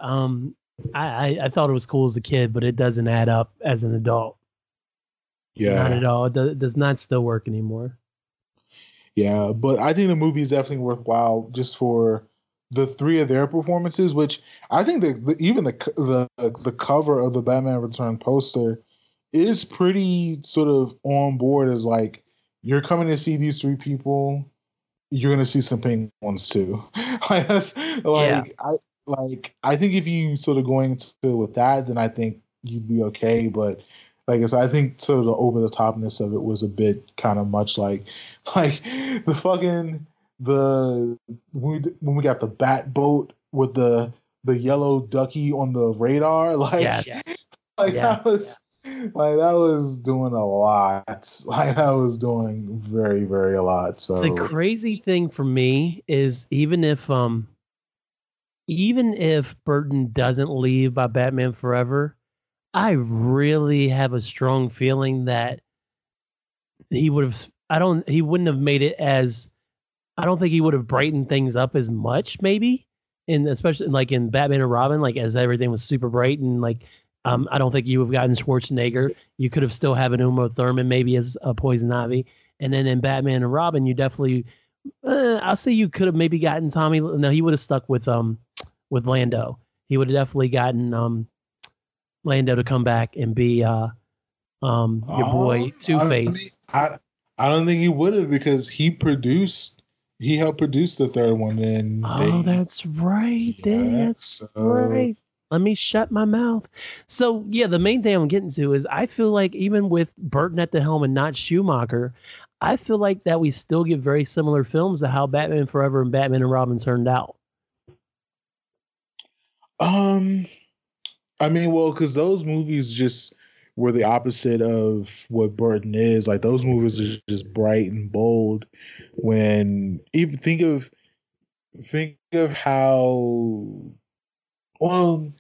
I thought it was cool as a kid, but it doesn't add up as an adult. Yeah. Not at all. It does not still work anymore. Yeah, but I think the movie is definitely worthwhile just for the three of their performances, which I think even the cover of the Batman Return poster is pretty sort of on board as like you're coming to see these three people, you're going to see some pink ones too. I think if you sort of going into with that, then I think you'd be okay. But like I said, I think sort of the over the topness of it was a bit kind of much. Like when we got the bat boat with the yellow ducky on the radar, that was doing a lot. Like that was doing very, very a lot. So the crazy thing for me is even if Burton doesn't leave by Batman Forever, I really have a strong feeling that he wouldn't have brightened things up as much, maybe. And especially like in Batman and Robin, like as everything was super bright and like, I don't think you would have gotten Schwarzenegger. You could have still had an Uma Thurman maybe as a Poison Ivy. And then in Batman and Robin, you definitely, I'll say you could have maybe gotten Tommy. No, he would have stuck with Lando. He would have definitely gotten Lando to come back and be your boy Two-Face. I don't think he would have, because he helped produce the third one. And that's right. Yeah, right. Let me shut my mouth. So, yeah, the main thing I'm getting to is I feel like even with Burton at the helm and not Schumacher, I feel like that we still get very similar films to how Batman Forever and Batman and Robin turned out. I mean, well, because those movies just were the opposite of what Burton is. Like, those movies are just bright and bold. When even think of how... Well,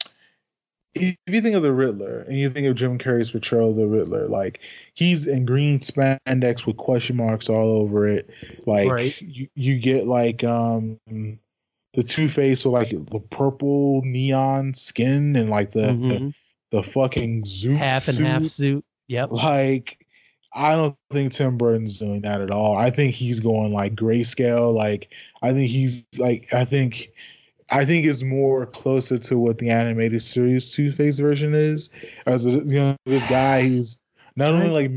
if you think of the Riddler and you think of Jim Carrey's portrayal of the Riddler, like he's in green spandex with question marks all over it. Like you get like the Two-Face with like the purple neon skin and like the fucking zoot half and suit. Half suit. Yep. Like I don't think Tim Burton's doing that at all. I think he's going like grayscale. Like I think it's more closer to what the animated series Two-Face version is, as this guy who's not only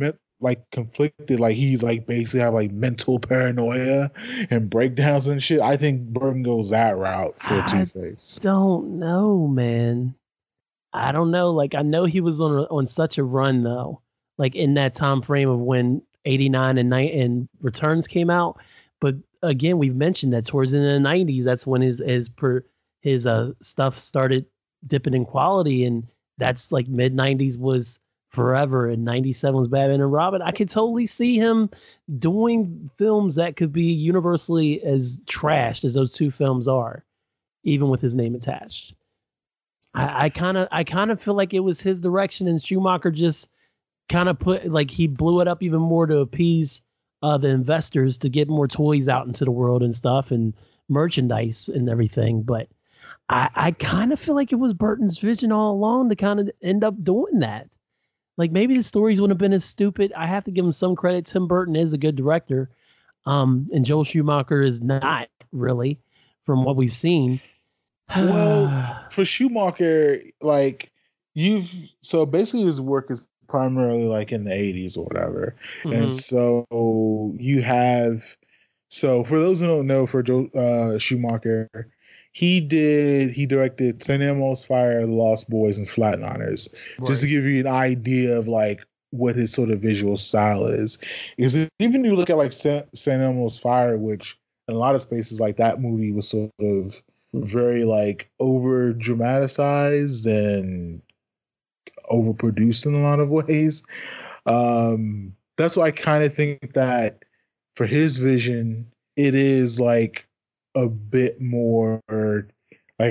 conflicted, like he's like basically have like mental paranoia and breakdowns and shit. I think Burton goes that route for Two-Face. Don't know, man. I don't know. Like I know he was on such a run though, like in that time frame of when 89 and Returns came out, but. Again, we've mentioned that towards in the 90s, that's when his stuff started dipping in quality, and that's like mid 90s was Forever, and 97 was Batman and Robin. I could totally see him doing films that could be universally as trashed as those two films are, even with his name attached. I kind of feel like it was his direction, and Schumacher just kind of he blew it up even more to appease the investors to get more toys out into the world and stuff and merchandise and everything. But I kind of feel like it was Burton's vision all along to kind of end up doing that. Like maybe the stories wouldn't have been as stupid. I have to give him some credit. Tim Burton is a good director. And Joel Schumacher is not really, from what we've seen. Well, for Schumacher, basically his work is primarily like in the 80s or whatever. Mm-hmm. And so for those who don't know, for Schumacher, he directed St. Elmo's Fire, The Lost Boys, and Flatliners. Right. Just to give you an idea of like what his sort of visual style is. Because even if you look at like St. Elmo's Fire, which in a lot of spaces like that movie was sort of very like over dramatized and overproduced in a lot of ways. That's why I kind of think that for his vision, it is like a bit more, like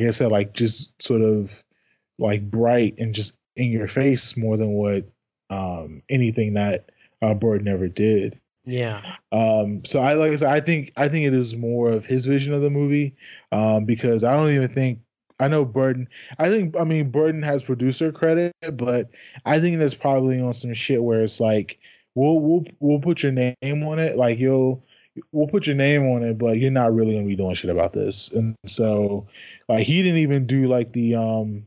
I said, like just sort of like bright and just in your face more than what anything that Burton ever did. Yeah. So I think it is more of his vision of the movie because I don't even think. I know Burton. Burton has producer credit, but I think that's probably on some shit where it's like, we'll put your name on it, like we'll put your name on it, but you're not really gonna be doing shit about this. And so, like, he didn't even do like Burton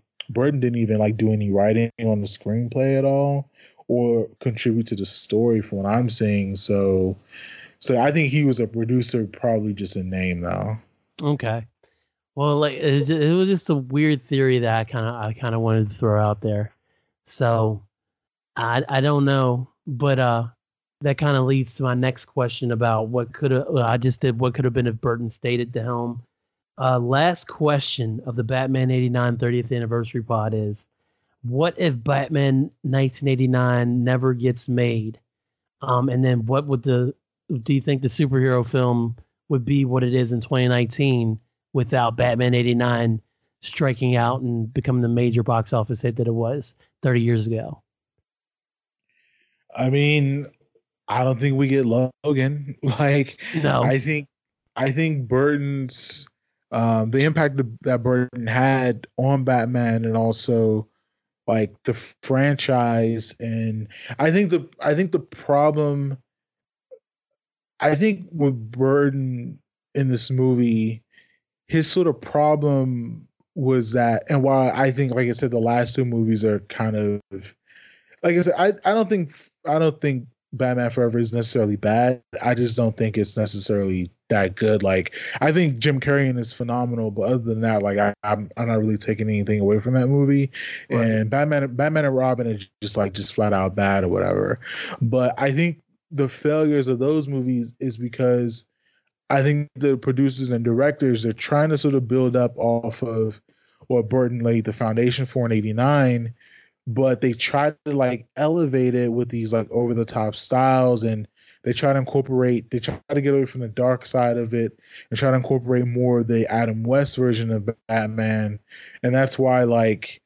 didn't even like do any writing on the screenplay at all, or contribute to the story from what I'm seeing. So I think he was a producer, probably just a name though. Okay. Well, like it was just a weird theory that I kind of wanted to throw out there. So I don't know, but that kind of leads to my next question about what could have been if Burton stayed at the helm. Last question of the Batman 89 30th anniversary pod is, what if Batman 1989 never gets made? And then what would do you think the superhero film would be what it is in 2019 without Batman 89 striking out and becoming the major box office hit that it was 30 years ago? I mean, I don't think we get Logan. Like, no. I think Burton's the impact that Burton had on Batman and also like the franchise, and I think the problem, I think with Burton in this movie, his sort of problem was that, and while I think, like I said, the last two movies are kind of, like I said, I don't think Batman Forever is necessarily bad. I just don't think it's necessarily that good. Like, I think Jim Carrey is phenomenal, but other than that, like I'm not really taking anything away from that movie. Right. And Batman and Robin is just flat out bad or whatever. But I think the failures of those movies is because I think the producers and directors are trying to sort of build up off of what Burton laid the foundation for in '89. But they try to like elevate it with these like over the top styles, and they try to get away from the dark side of it and try to incorporate more of the Adam West version of Batman. And that's why like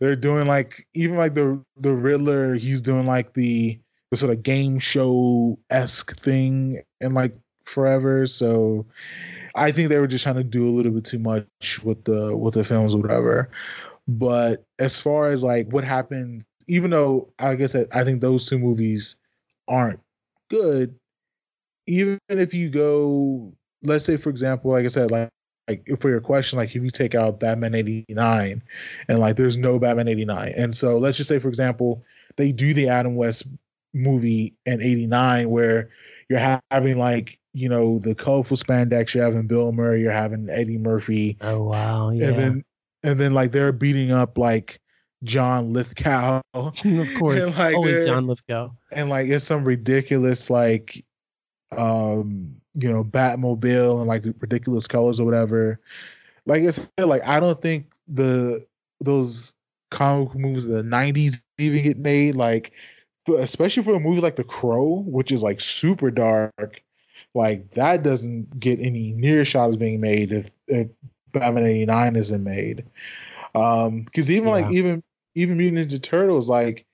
they're doing like even like the Riddler, he's doing like the sort of game show-esque thing in like Forever. So I think they were just trying to do a little bit too much with the films or whatever. But as far as like what happened, even though like I said, I think those two movies aren't good, even if you go, let's say for example, like I said, like for your question, like if you take out Batman 89 and like there's no Batman 89, and so let's just say for example they do the Adam West movie in 89 where you're having like, you know, the colorful spandex, you're having Bill Murray, you're having Eddie Murphy. Oh wow, yeah. And then, like, they're beating up, like, John Lithgow. Of course. And, like, always John Lithgow. And, like, it's some ridiculous, like, you know, Batmobile and, like, ridiculous colors or whatever. Like I said, like, I don't think those comic movies of the 90s even get made. Like, especially for a movie like The Crow, which is, like, super dark. Like, that doesn't get any near shot as being made if Batman 89 isn't made, because even Mutant Ninja Turtles, like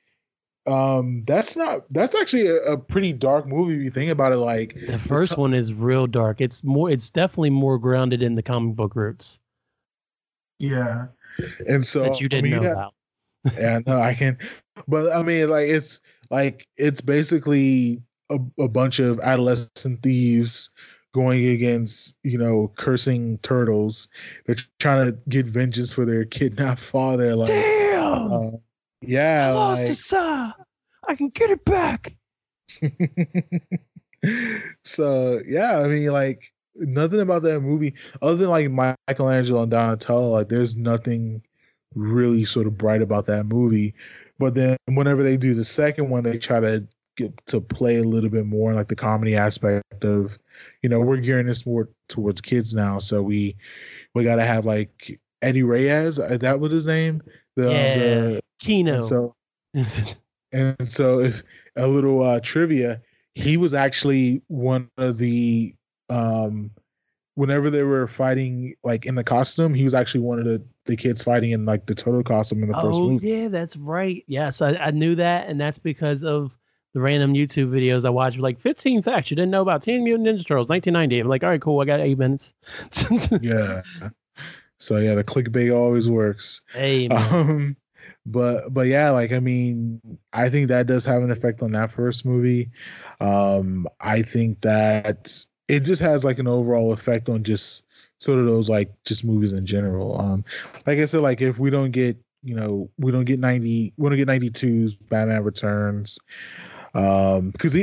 that's actually a pretty dark movie if you think about it. Like the first one is real dark. It's definitely more grounded in the comic book roots. Yeah, and so that you didn't know about. Yeah, no, I can. But I mean, it's basically a bunch of adolescent thieves going against, you know, cursing turtles. They're trying to get vengeance for their kidnapped father. Like, damn! Yeah. I lost his eye. I can get it back. So, yeah, I mean, like, nothing about that movie, other than, like, Michelangelo and Donatello, like, there's nothing really sort of bright about that movie. But then whenever they do the second one, they try to get to play a little bit more like the comedy aspect of, you know, we're gearing this more towards kids now, so we gotta have like Eddie Reyes, is that what his name? Kino. And so if a little trivia, he was actually one of the whenever they were fighting like in the costume, he was actually one of the kids fighting in like the turtle costume in the first movie. Yeah, that's right. Yes, I knew that, and that's because of the random YouTube videos I watched, like 15 facts you didn't know about Teen Mutant Ninja Turtles 1990. I'm like, all right, cool, I got 8 minutes. Yeah. So yeah, the clickbait always works. Hey, man. But yeah, like I mean, I think that does have an effect on that first movie. I think that it just has like an overall effect on just sort of those like just movies in general. Like I said, like if we don't get you know, we don't get 90, we don't get 92's Batman Returns. Because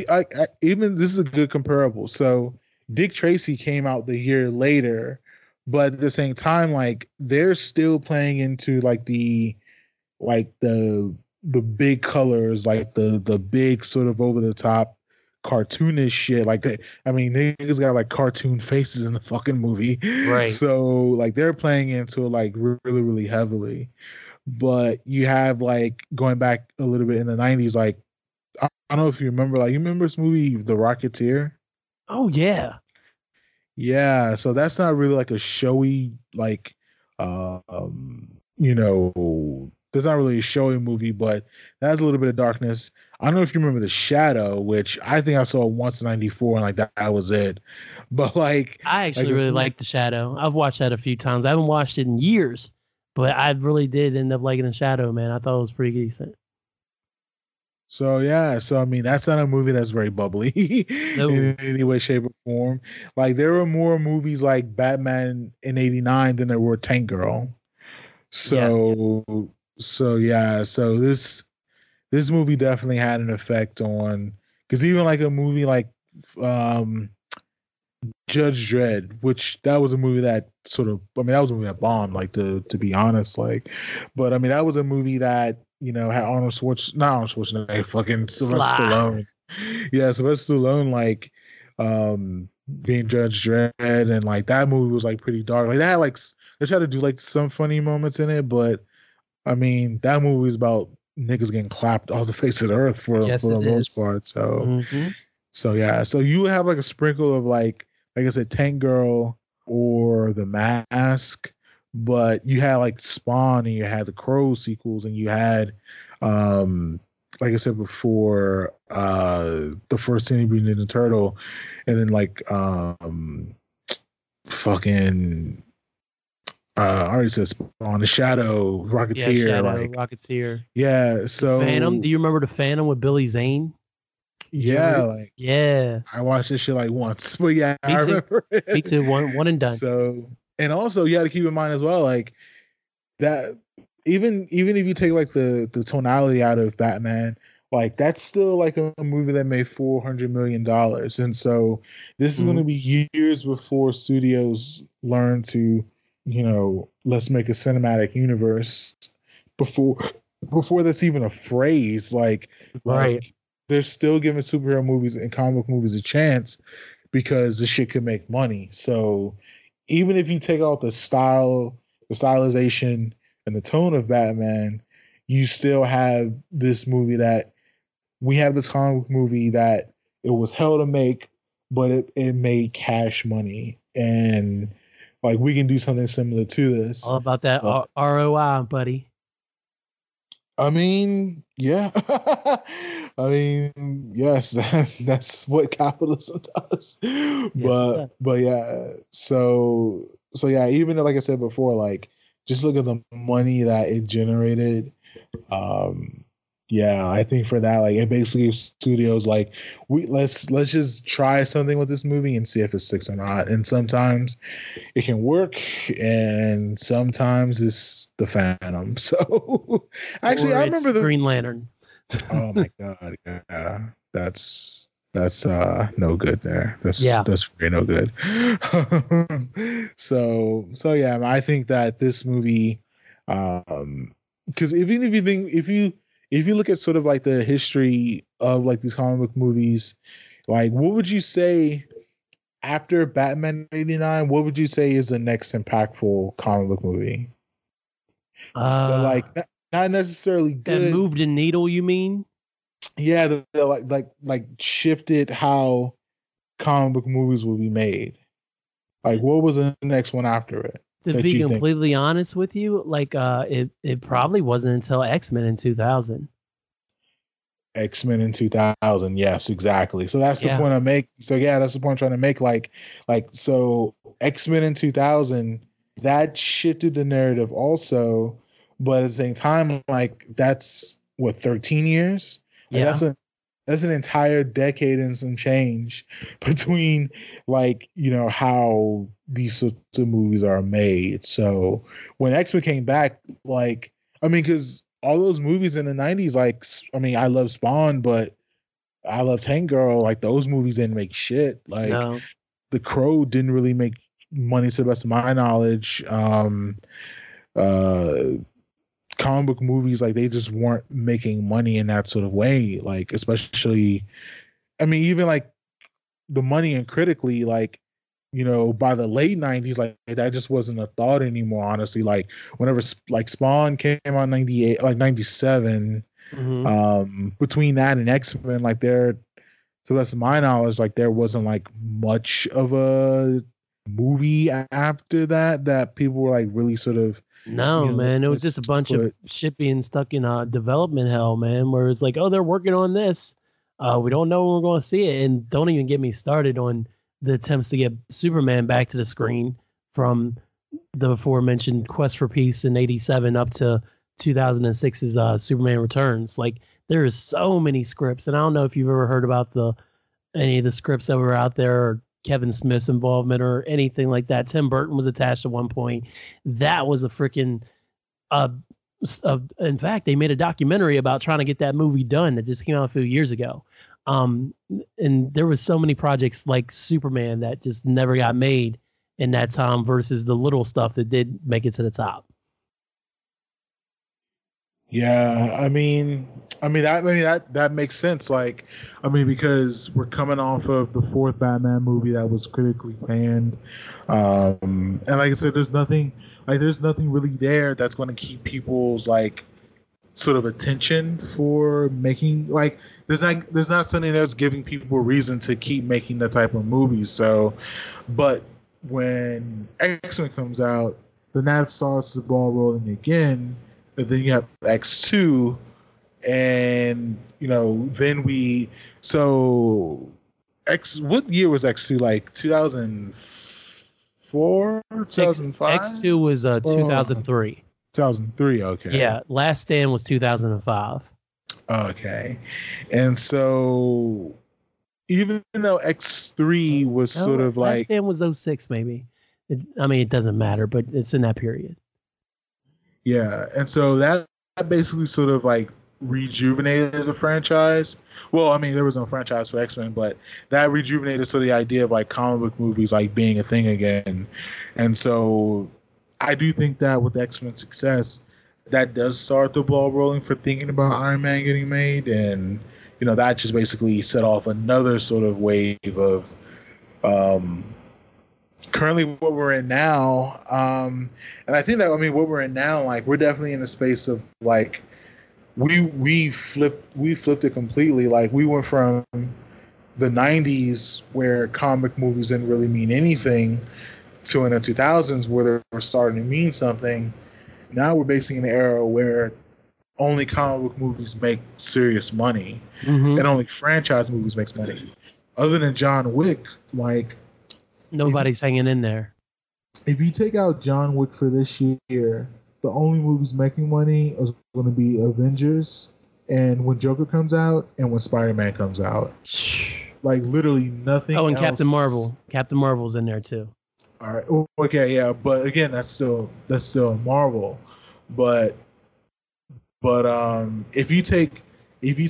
even this is a good comparable. So Dick Tracy came out the year later, but at the same time, like, they're still playing into like the big colors, like the big sort of over the top cartoonish shit. Like that, I mean, niggas got like cartoon faces in the fucking movie, right? So like they're playing into it like really, really heavily. But you have like going back a little bit in the 90s, like I don't know if you remember, like, you remember this movie The Rocketeer? Oh yeah, yeah. So that's not really like a showy, like you know, that's not really a showy movie, but that's a little bit of darkness. I don't know if you remember The Shadow, which I think I saw once in 94, and like that was it. But like, I actually really like The Shadow. I've watched that a few times. I haven't watched it in years, but I really did end up liking The Shadow, man. I thought it was pretty decent. So yeah, so I mean, that's not a movie that's very bubbly in any way, shape, or form. Like, there were more movies like Batman in 89 than there were Tank Girl. So yes, yes. So yeah, so this movie definitely had an effect on, because even like a movie like Judge Dredd, which that was a movie that sort of, I mean, that was a movie that bombed, like, to be honest, like, but I mean, that was a movie that, you know, had Arnold Schwarzenegger, fucking Sylvester Stallone. Yeah, Sylvester Stallone, like, being Judge Dredd, and like that movie was like pretty dark. Like, they had like, they tried to do like some funny moments in it, but I mean, that movie was about niggas getting clapped off the face of the earth for the most part. So, mm-hmm. So yeah, so you have like a sprinkle of like I said, Tank Girl or The Mask, but you had like Spawn, and you had the Crow sequels, and you had, like I said before, the first Teenage Mutant Ninja Turtle, and then like fucking. I already said on The Shadow, Rocketeer, yeah, Rocketeer. Yeah, so the Phantom. Do you remember The Phantom with Billy Zane? Yeah, like, yeah. I watched this shit like once, but yeah, me too. I remember it. Me too. One and done. So, and also you got to keep in mind as well, like that. Even if you take like the tonality out of Batman, like that's still like a movie that made $400 million, and so this is going to be years before studios learn to, you know, let's make a cinematic universe before that's even a phrase. Like, right. Like, they're still giving superhero movies and comic book movies a chance because this shit could make money. So even if you take out the style, the stylization, and the tone of Batman, you still have this movie that we have this comic book movie that it was hell to make, but it made cash money. And like, we can do something similar to this. All about that ROI, buddy. I mean, yeah. I mean, yes, that's what capitalism does. Yes, but yeah, so yeah, even like I said before, like, just look at the money that it generated. Yeah, I think for that, like, it basically gave studios like, let's just try something with this movie and see if it sticks or not. And sometimes it can work, and sometimes it's the Phantom. So actually, I remember the Green Lantern. Oh my god, yeah, that's no good there. That's really no good. So yeah, I think that this movie, because even if you think if you look at sort of like the history of like these comic book movies, like, what would you say after Batman 89, what would you say is the next impactful comic book movie? But like not necessarily good. That moved the needle, you mean? Yeah, the like shifted how comic book movies will be made. Like, what was the next one after it? To be completely honest with you, like, it probably wasn't until X-Men in 2000. X-Men in 2000, yes, exactly. So that's the point I make. So yeah, that's the point I'm trying to make. Like so X-Men in 2000, that shifted the narrative also, but at the same time, like, that's what, 13 years? Like, yeah. That's an entire decade and some change between, like, you know, how these sorts of movies are made. So when X-Men came back, like, I mean, because all those movies in the 90s, like, I mean, I love Spawn, but I love Tank Girl. Like, those movies didn't make shit. Like, no. The Crow didn't really make money to the best of my knowledge. Comic book movies, like, they just weren't making money in that sort of way. Like, especially, I mean, even like the money and critically, like, you know, by the late 90s, like, that just wasn't a thought anymore, honestly. Like, whenever, like, Spawn came out in 98, like, 97, mm-hmm. Between that and X-Men, like, there, to the best of my knowledge, like, there wasn't, like, much of a movie after that that people were, like, really sort of... No, you know, man, it was just a bunch of shit being stuck in development hell, man, where it's like, oh, they're working on this. We don't know when we're going to see it, and don't even get me started on the attempts to get Superman back to the screen from the aforementioned Quest for Peace in 87 up to 2006's Superman Returns. Like, there is so many scripts, and I don't know if you've ever heard about any of the scripts that were out there, or Kevin Smith's involvement or anything like that. Tim Burton was attached at one point. That was a freaking... in fact, they made a documentary about trying to get that movie done that just came out a few years ago. And there was so many projects like Superman that just never got made in that time versus the little stuff that did make it to the top. Yeah, I mean that makes sense. Like, I mean, because we're coming off of the fourth Batman movie that was critically panned, and like I said, there's nothing really there that's going to keep people's like sort of attention for making, like, there's not something that's giving people a reason to keep making that type of movie. So, but when X-Men comes out, then that starts the ball rolling again. But then you have X2, and you know, then we, so X, what year was X2? Like 2004, 2005. X2 was 2003. 2003, okay. Yeah, Last Stand was 2005. Okay, and so even though X3 was sort of like, Last Stand was 06 maybe. It doesn't matter, but it's in that period. Yeah, and so that basically sort of like rejuvenated the franchise. Well, I mean, there was no franchise for X-Men, but that rejuvenated sort of the idea of like comic book movies like being a thing again. And so I do think that with X-Men's success, that does start the ball rolling for thinking about Iron Man getting made. And, you know, that just basically set off another sort of wave of currently what we're in now. And I think that, I mean, what we're in now, like, we're definitely in the space of, like, we flipped it completely. Like, we went from the 90s where comic movies didn't really mean anything to in the 2000s where they were starting to mean something. Now we're basically in an era where only comic book movies make serious money, mm-hmm. and only franchise movies makes money. Other than John Wick, like, nobody's hanging in there. If you take out John Wick for this year, the only movies making money is going to be Avengers, and when Joker comes out, and when Spider-Man comes out. Like, literally nothing else. Oh, and else. Captain Marvel. Captain Marvel's in there, too. All right. Okay, yeah, but again, that's still Marvel. But if you take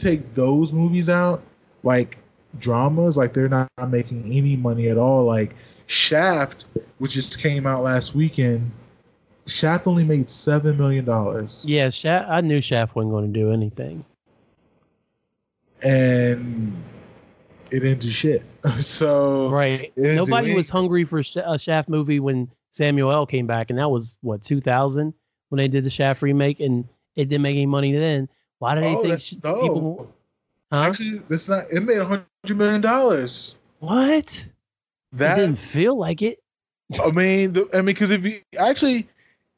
those movies out, like, dramas, like, they're not making any money at all. Like, Shaft, which just came out last weekend, Shaft only made $7 million. Yeah, Shaft, I knew Shaft wasn't going to do anything. And it didn't do shit. So right. Nobody was hungry for a Shaft movie when Samuel L. came back, and that was, what, 2000 when they did the Shaft remake, and it didn't make any money then. Why did they think people... Huh? Actually, that's not. It made $100 million. What? That it didn't feel like it. I mean, because if you actually,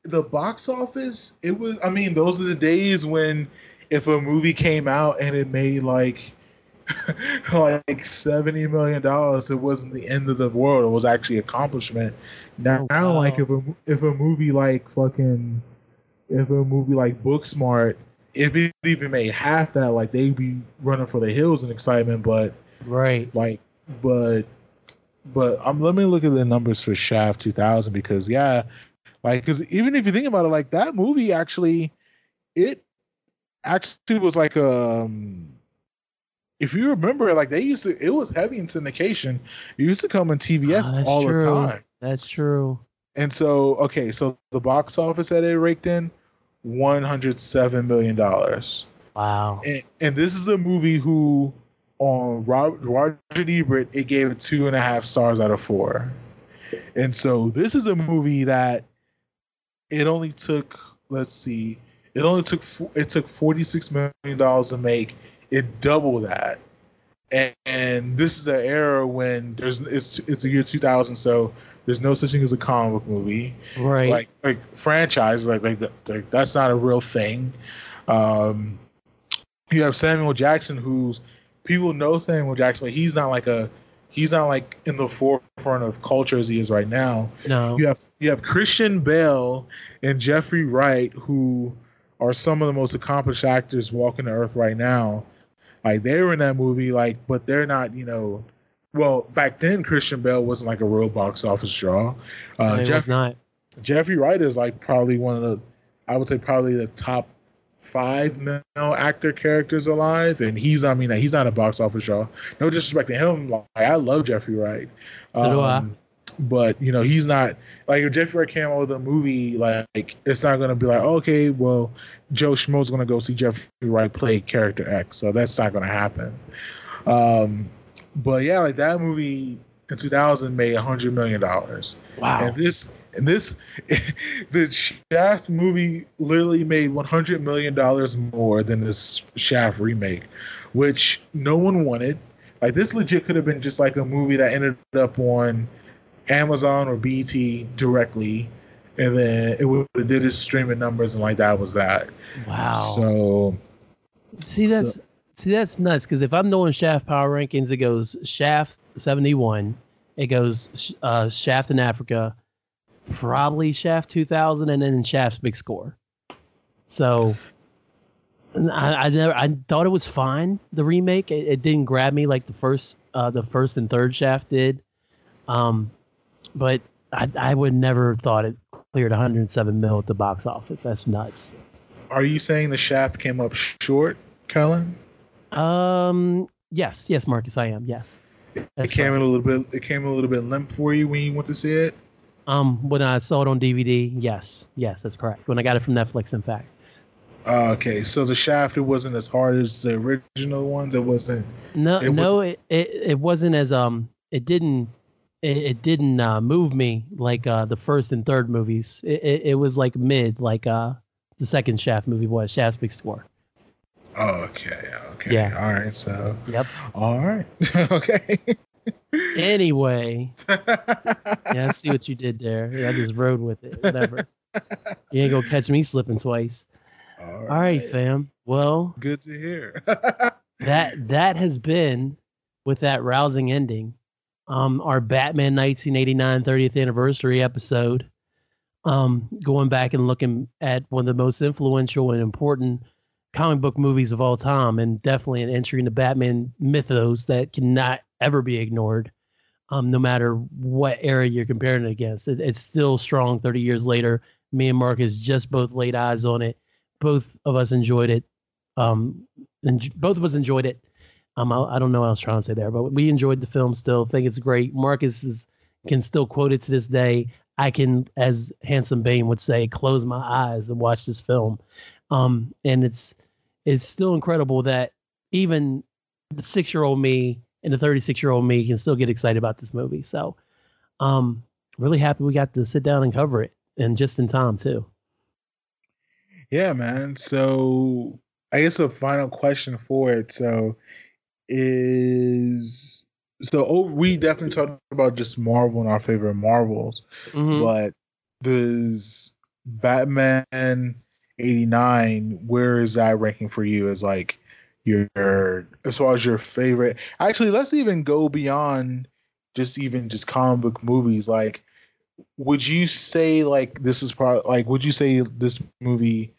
the box office, it was. I mean, those are the days when, if a movie came out and it made like, like $70 million, it wasn't the end of the world. It was actually accomplishment. Now, like if a movie like Booksmart, if it even made half that, like, they'd be running for the hills in excitement, but right, like, but let me look at the numbers for Shaft 2000, because even if you think about it, like, that movie actually it actually was like if you remember, like, they used to, it was heavy in syndication. It used to come on TBS all the time. That's true. And so, okay, so the box office that it raked in, $107 million. Wow. And this is a movie who, on Roger Ebert, it gave it 2.5 stars out of 4. And so this is a movie that it only took, let's see, it took $46 million to make. It doubled that. And this is an era when it's the year 2000, so there's no such thing as a comic book movie, right? Like franchise, like that's not a real thing. You have Samuel Jackson, who's people know Samuel Jackson, but he's not like in the forefront of culture as he is right now. No, you have Christian Bale and Jeffrey Wright, who are some of the most accomplished actors walking the earth right now. Like, they were in that movie, like, but they're not, you know. Well, back then, Christian Bale wasn't like a real box office draw. Jeffrey Wright is like probably one of the, I would say probably the top 5 male actor characters alive, and he's not a box office draw. No disrespect to him, like, I love Jeffrey Wright. So do I. But you know, he's not like, if Jeffrey Wright came out with a movie, like, it's not gonna be like, okay, well, Joe Schmo's gonna go see Jeffrey Wright play character X, so that's not gonna happen. But yeah, like, that movie in 2000 made $100 million. Wow. And this the Shaft movie literally made $100 million more than this Shaft remake, which no one wanted. Like, this legit could have been just like a movie that ended up on Amazon or BT directly, and then it did its streaming numbers, and like, that was that. Wow. So see that's nuts, because if I'm doing Shaft power rankings, it goes Shaft 71, it goes Shaft in Africa, probably Shaft 2000, and then Shaft's Big Score. So I thought it was fine, the remake. It didn't grab me like the first and third Shaft did. But I would never have thought it cleared 107 mil at the box office. That's nuts. Are you saying the Shaft came up short, Kellen? Yes, Marcus, I am. Yes. It came a little bit limp for you when you went to see it? When I saw it on DVD, yes, that's correct. When I got it from Netflix, in fact. Okay, so the Shaft, it wasn't as hard as the original ones. It wasn't. It wasn't as It didn't move me like the first and third movies. It was like mid, like the second Shaft movie was, Shaft's Big Score. Okay. Yeah. All right. So. Yep. All right. Okay. Anyway. Yeah, I see what you did there. Yeah, I just rode with it. Whatever. You ain't gonna catch me slipping twice. All right, fam. Well. Good to hear. that has been, with that rousing ending, our Batman 1989 30th anniversary episode, going back and looking at one of the most influential and important comic book movies of all time, and definitely an entry into Batman mythos that cannot ever be ignored, no matter what era you're comparing it against. It's still strong 30 years later. Me and Marcus just both laid eyes on it. Both of us enjoyed it. I don't know what I was trying to say there, but we enjoyed the film still. Think it's great. Marcus can still quote it to this day. I can, as Handsome Bane would say, close my eyes and watch this film. And it's still incredible that even the 6-year-old me and the 36-year-old me can still get excited about this movie. So really happy we got to sit down and cover it, and just in time too. Yeah, man. So I guess a final question for it. We definitely talked about just Marvel and our favorite Marvels, but does Batman 89, where is that ranking for you as like as far as your favorite? Actually, let's even go beyond just comic book movies. Like, would you say would you say this movie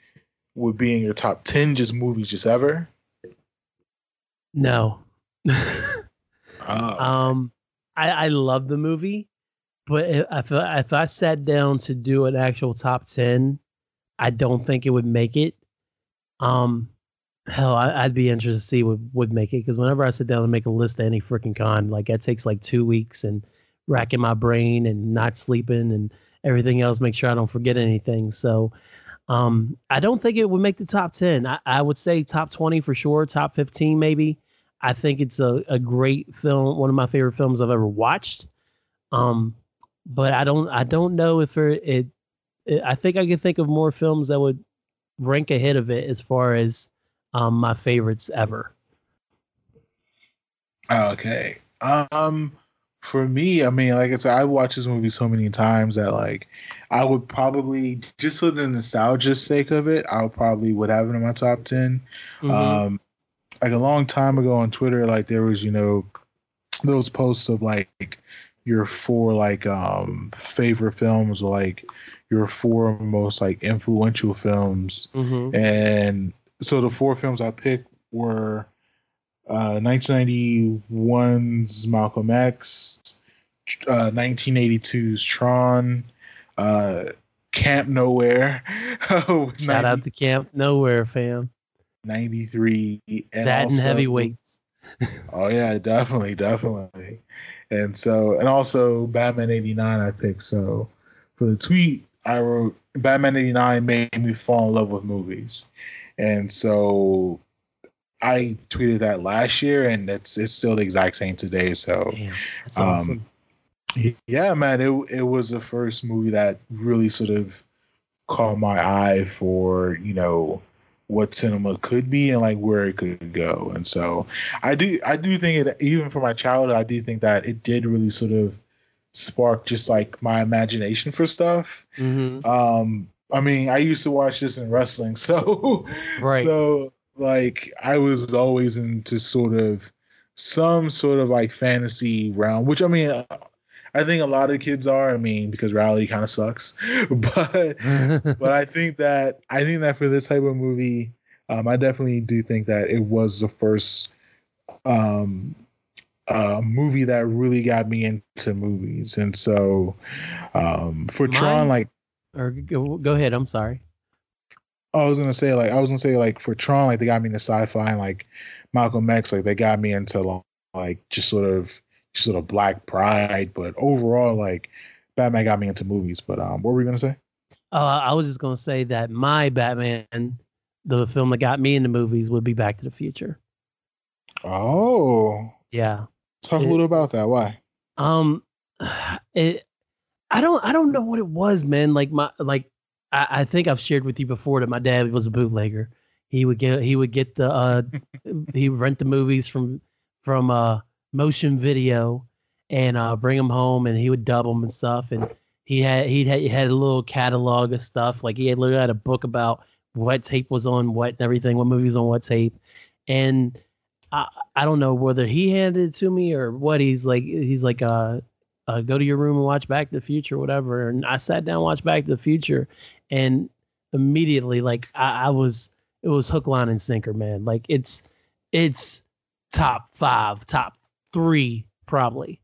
would be in your top 10 just movies just ever? No. I love the movie, but if I sat down to do an actual top 10, I don't think it would make it. Hell, I'd be interested to see what would make it, because whenever I sit down and make a list of any freaking con, like, that takes like 2 weeks and racking my brain and not sleeping and everything else, make sure I don't forget anything. So I don't think it would make the top 10. I would say top 20 for sure, top 15 maybe. I think it's a great film, one of my favorite films I've ever watched. But I don't know if it I think I could think of more films that would rank ahead of it as far as my favorites ever. Okay. For me, I mean, like I said, I watched this movie so many times that, like, I would probably, just for the nostalgia's sake of it, I would have it in my top 10. Mm-hmm. Like, a long time ago on Twitter, like, there was, you know, those posts of, like, your four, like, favorite films, or, like, your four most, like, influential films. Mm-hmm. And so the four films I picked were 1991's Malcolm X, 1982's Tron, Camp Nowhere. Shout out to Camp Nowhere, fam. 93. And that also, and Heavyweights. Oh, yeah, definitely. And also Batman 89 I picked. So for the tweet, I wrote, Batman 89 made me fall in love with movies. And so I tweeted that last year, and it's still the exact same today. So, damn, that's awesome. Yeah, man, it was the first movie that really sort of caught my eye for, you know, what cinema could be and like where it could go. And so I do think it, even for my childhood, I do think that it did really sort of spark just like my imagination for stuff. Mm-hmm. I mean, I used to watch this in wrestling, so right. So like I was always into sort of some sort of like fantasy realm, which I mean, I think a lot of kids are. I mean, because reality kind of sucks, but I think that for this type of movie, I definitely do think that it was the first movie that really got me into movies, and so for Tron, like. Or go ahead. I'm sorry. I was gonna say for Tron, like they got me into sci-fi, and like Malcolm X, like they got me into like just sort of Black pride. But overall, like Batman got me into movies. But what were you gonna say? I was just gonna say that my Batman, the film that got me into movies, would be Back to the Future. Oh yeah. Talk a little about that. Why? I don't know what it was, man. Like I think I've shared with you before that my dad was a bootlegger. He would get the he would rent the movies from Motion Video and bring them home, and he would dub them and stuff. And he had a little catalog of stuff. Like he had literally had a book about what tape was on what and everything, what movies on what tape. And I don't know whether he handed it to me or what. He's like, go to your room and watch Back to the Future, whatever. And I sat down and watched Back to the Future, and immediately, like it was hook, line, and sinker, man. Like it's top 3 probably,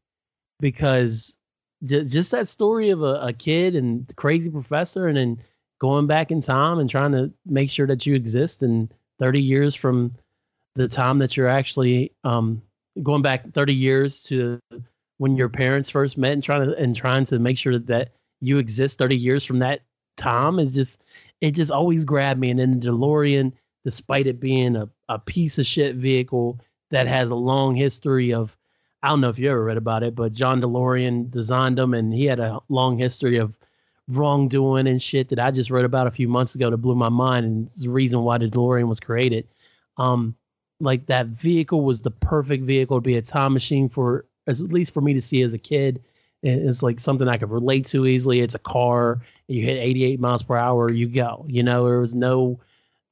because just that story of a kid and the crazy professor, and then going back in time and trying to make sure that you exist in 30 years from the time that you're actually going back 30 years to when your parents first met, and trying to make sure that you exist 30 years from that time, is it just always grabbed me. And then the DeLorean, despite it being a piece of shit vehicle that has a long history of, I don't know if you ever read about it, but John DeLorean designed them, and he had a long history of wrongdoing and shit that I just read about a few months ago that blew my mind, and it's the reason why the DeLorean was created. Like that vehicle was the perfect vehicle to be a time machine for, at least for me to see as a kid. It's like something I could relate to easily. It's a car. You hit 88 miles per hour, you go. You know, there was no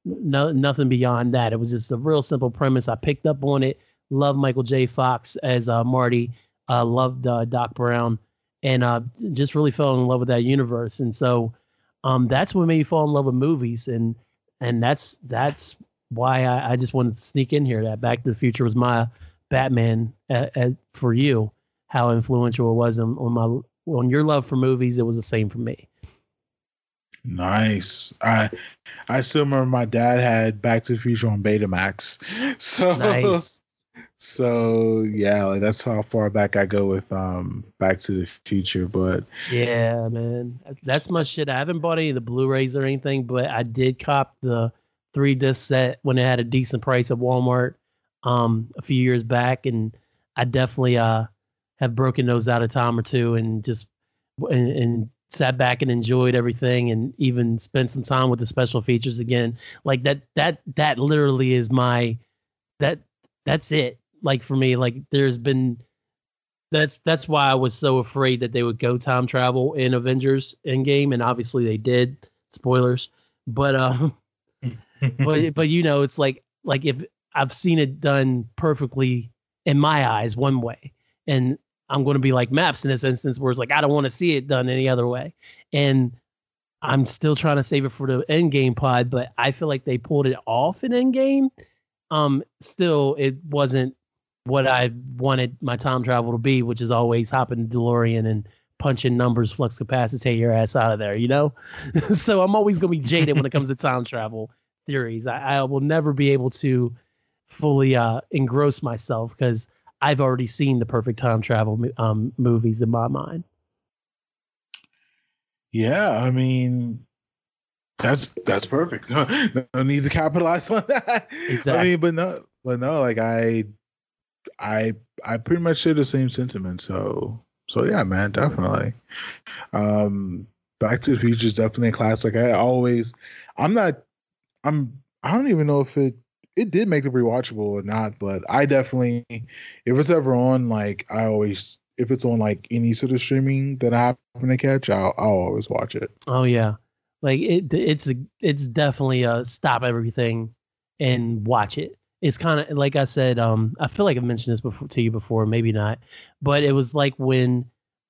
nothing beyond that. It was just a real simple premise. I picked up on it. Loved Michael J. Fox as Marty. Loved Doc Brown, and just really fell in love with that universe. And so that's what made me fall in love with movies. And that's why I just wanted to sneak in here that Back to the Future was my Batman. For you, how influential it was on your love for movies, it was the same for me. Nice. I still remember my dad had Back to the Future on Betamax. So nice. So yeah, like that's how far back I go with Back to the Future. But yeah, man, that's my shit. I haven't bought any of the Blu-rays or anything, but I did cop the 3-disc set when it had a decent price at Walmart a few years back, and I definitely have broken those out a time or two and just and sat back and enjoyed everything, and even spent some time with the special features again. Like that literally is my that's it. Like for me, like there's been that's why I was so afraid that they would go time travel in Avengers Endgame, and obviously they did. Spoilers, but but you know, it's like if I've seen it done perfectly in my eyes one way, and I'm going to be like Maps in this instance, where it's like I don't want to see it done any other way, and I'm still trying to save it for the Endgame pod, but I feel like they pulled it off in Endgame. Still, it wasn't what I wanted my time travel to be, which is always hopping to DeLorean and punching numbers, flux capacitate your ass out of there, you know? So I'm always going to be jaded when it comes to time travel theories. I will never be able to fully engross myself because I've already seen the perfect time travel movies in my mind. Yeah, I mean... That's perfect. No need to capitalize on that. Exactly. I mean, but no, like I pretty much share the same sentiment. So yeah, man, definitely. Back to the Future is definitely a classic. I don't even know if it did make it rewatchable or not, but I definitely, if it's ever on, like I always, if it's on like any sort of streaming that I happen to catch, I'll always watch it. Oh yeah. Like it's definitely a stop everything and watch it. It's kind of like I said. I feel like I mentioned this before to you before, maybe not, but it was like when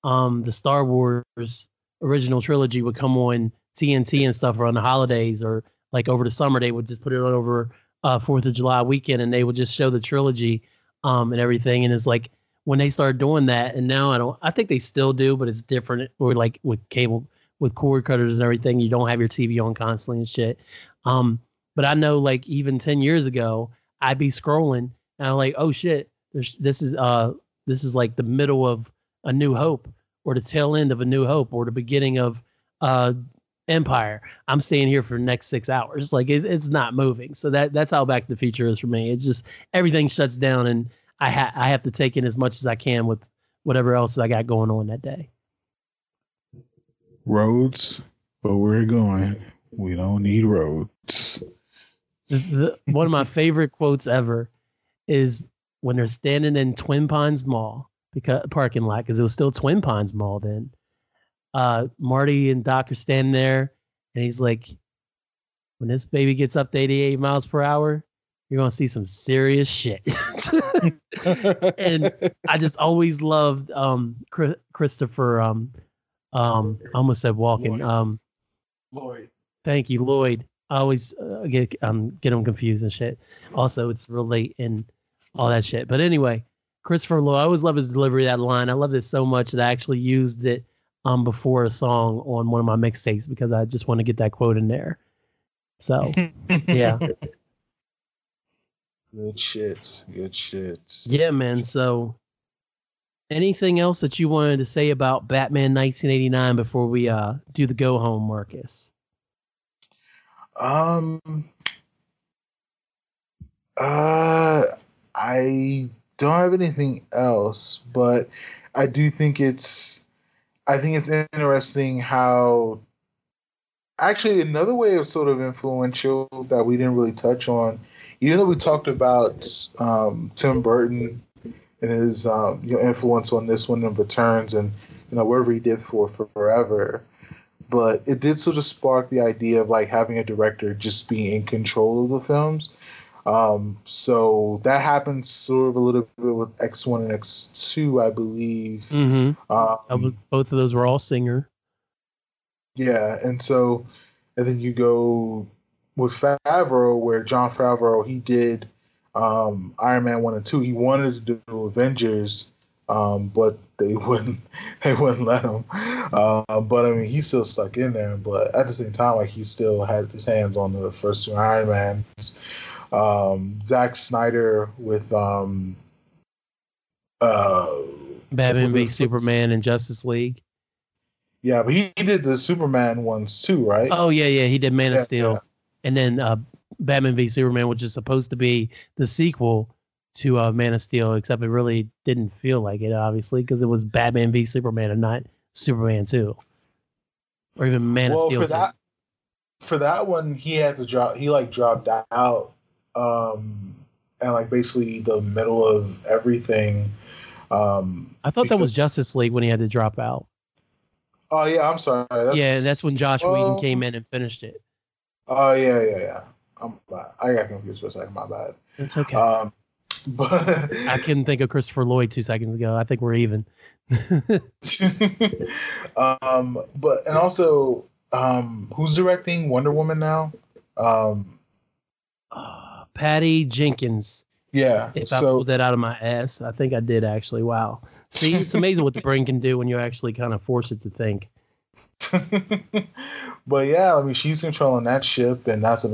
the Star Wars original trilogy would come on TNT and stuff, or on the holidays, or like over the summer they would just put it on over 4th of July weekend, and they would just show the trilogy and everything. And it's like when they started doing that, and now I think they still do, but it's different. Or like with cable, with cord cutters and everything, you don't have your TV on constantly and shit. But I know, like, even 10 years ago, I'd be scrolling and I'm like, oh shit, this is like the middle of A New Hope, or the tail end of A New Hope, or the beginning of Empire. I'm staying here for the next 6 hours. Like it's not moving. So that's how Back to the Future is for me. It's just everything shuts down, and I have to take in as much as I can with whatever else I got going on that day. Roads, but we're going. We don't need roads. One of my favorite quotes ever is when they're standing in Twin Pines Mall parking lot, because it was still Twin Pines Mall then. Marty and Doc are standing there, and he's like, when this baby gets up to 88 miles per hour, you're going to see some serious shit. And I just always loved Christopher... I almost said Walken. Lloyd. Thank you, Lloyd. I always get them confused and shit. Also, it's real late and all that shit. But anyway, Christopher Lloyd. I always love his delivery of that line. I love it so much that I actually used it before a song on one of my mixtapes because I just want to get that quote in there. So yeah. Good shit. Yeah, man. So. Anything else that you wanted to say about Batman 1989 before we do the go home, Marcus? I don't have anything else, but I do think it's interesting how actually another way of sort of influential that we didn't really touch on, even though we talked about Tim Burton and his influence on this one and Returns and whatever he did for Forever, but it did sort of spark the idea of like having a director just being in control of the films. So that happened sort of a little bit with X1 and X2, I believe. Mm-hmm. Both of those were all Singer. Yeah, and then you go with Favreau, where John Favreau, he did Iron Man 1 and 2. He wanted to do Avengers, but they wouldn't let him. But I mean, he's still stuck in there. But at the same time, like, he still had his hands on the first two Iron Mans. Zack Snyder with Batman v Superman and Justice League. Yeah, but he did the Superman ones too, right? Oh yeah, he did Man of Steel, and then Batman v Superman, which is supposed to be the sequel to Man of Steel, except it really didn't feel like it, obviously, because it was Batman v Superman and not Superman 2, or even Man of Steel. For that one, he had to drop. He dropped out, and basically the middle of everything. I thought that was Justice League when he had to drop out. Oh yeah, I'm sorry. That's when Josh Whedon came in and finished it. Oh yeah. I got confused for a second. My bad. It's okay. But I couldn't think of Christopher Lloyd 2 seconds ago. I think we're even. Who's directing Wonder Woman now? Patty Jenkins. Yeah. If I pulled that out of my ass, I think I did actually. Wow. See, it's amazing what the brain can do when you actually kind of force it to think. But yeah, she's controlling that ship, and that's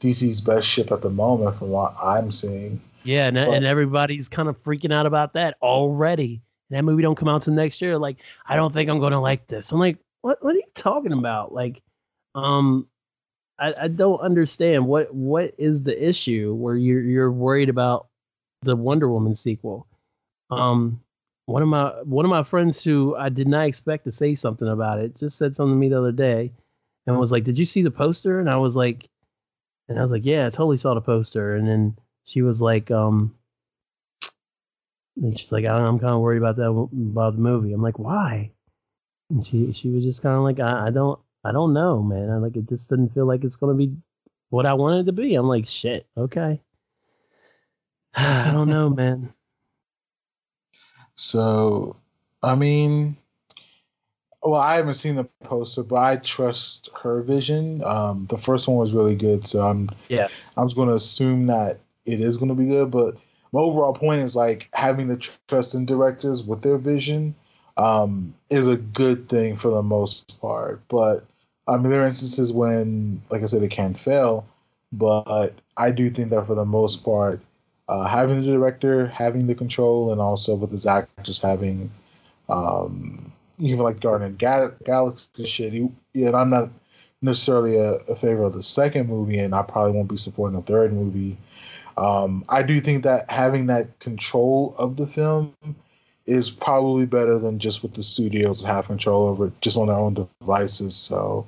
DC's best ship at the moment from what I'm seeing. Yeah, and everybody's kind of freaking out about that already. And that movie don't come out till next year. Like, I don't think I'm going to like this. I'm like, what are you talking about? Like, I don't understand what is the issue where you're worried about the Wonder Woman sequel. One of my friends who I did not expect to say something about it just said something to me the other day and was like, "Did you see the poster?" And I was like, "Yeah, I totally saw the poster." And then she was like, and she's like, "I'm kind of worried about the movie." I'm like, "Why?" And she was just kind of like, I don't know, man. I'm like, it just doesn't feel like it's going to be what I want it to be. I'm like, shit. Okay. I don't know, man. So, I haven't seen the poster, but I trust her vision. The first one was really good, so I'm just going to assume that it is going to be good. But my overall point is having the trust in directors with their vision is a good thing for the most part. But there are instances when, like I said, it can fail. But I do think that for the most part, having the director, having the control, and also with his actors having, even Guardians of the Galaxy shit. And I'm not necessarily a favor of the second movie, and I probably won't be supporting a third movie. I do think that having that control of the film is probably better than just what the studios have control over, just on their own devices. So,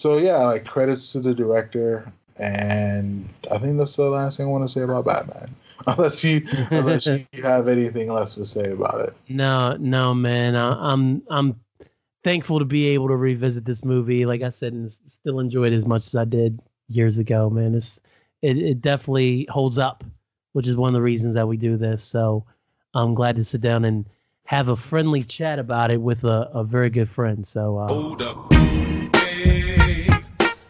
credits to the director. And I think that's the last thing I want to say about Batman. Unless you have anything else to say about it. No, man. I'm thankful to be able to revisit this movie. Like I said, and still enjoy it as much as I did years ago. Man, it definitely holds up, which is one of the reasons that we do this. So I'm glad to sit down and have a friendly chat about it with a very good friend. So hold up. Hey,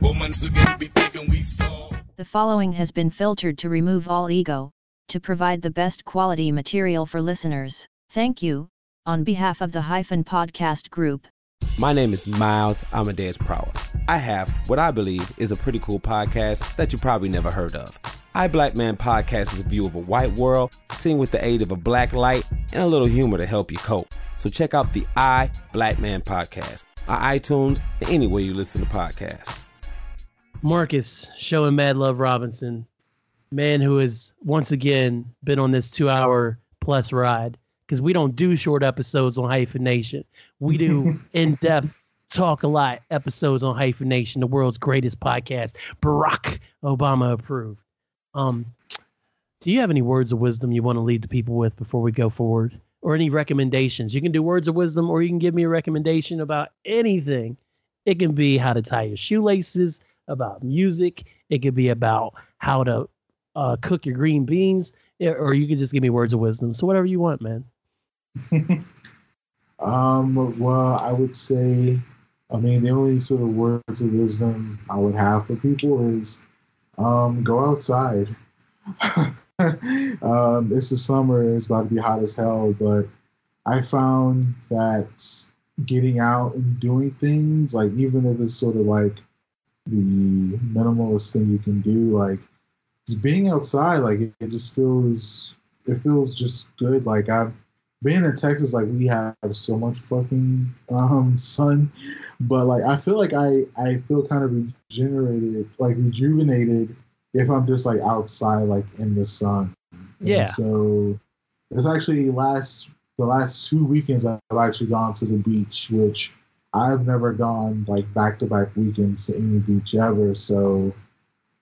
woman's again be thinking we saw. The following has been filtered to remove all ego, to provide the best quality material for listeners. Thank you, on behalf of the Hyphen Podcast Group. My name is Miles Amadeus Prower. I have what I believe is a pretty cool podcast that you probably never heard of. I Black Man Podcast is a view of a white world, seen with the aid of a black light and a little humor to help you cope. So check out the I Black Man Podcast on iTunes and anywhere you listen to podcasts. Marcus, showing Mad Love Robinson, man who has once again been on this 2 hour plus ride, because we don't do short episodes on Hyphen Nation. We do in-depth talk a lot episodes on Hyphen Nation, the world's greatest podcast, Barack Obama approved. Do you have any words of wisdom you want to leave the people with before we go forward, or any recommendations? You can do words of wisdom, or you can give me a recommendation about anything. It can be how to tie your shoelaces, about music. It could be about how to cook your green beans, or you could just give me words of wisdom. So whatever you want, man. Well, I would say, the only sort of words of wisdom I would have for people is, go outside. It's the summer. It's about to be hot as hell. But I found that getting out and doing things, like even if it's sort of like the minimalist thing you can do, like just being outside, like it just feels, it feels just good. Like I've been in Texas, like we have so much fucking sun, but like I feel like I feel kind of regenerated, like rejuvenated, if I'm just like outside, like in the sun. Yeah. And so it's actually the last two weekends I've actually gone to the beach, which I've never gone like back-to-back weekends to any beach ever. So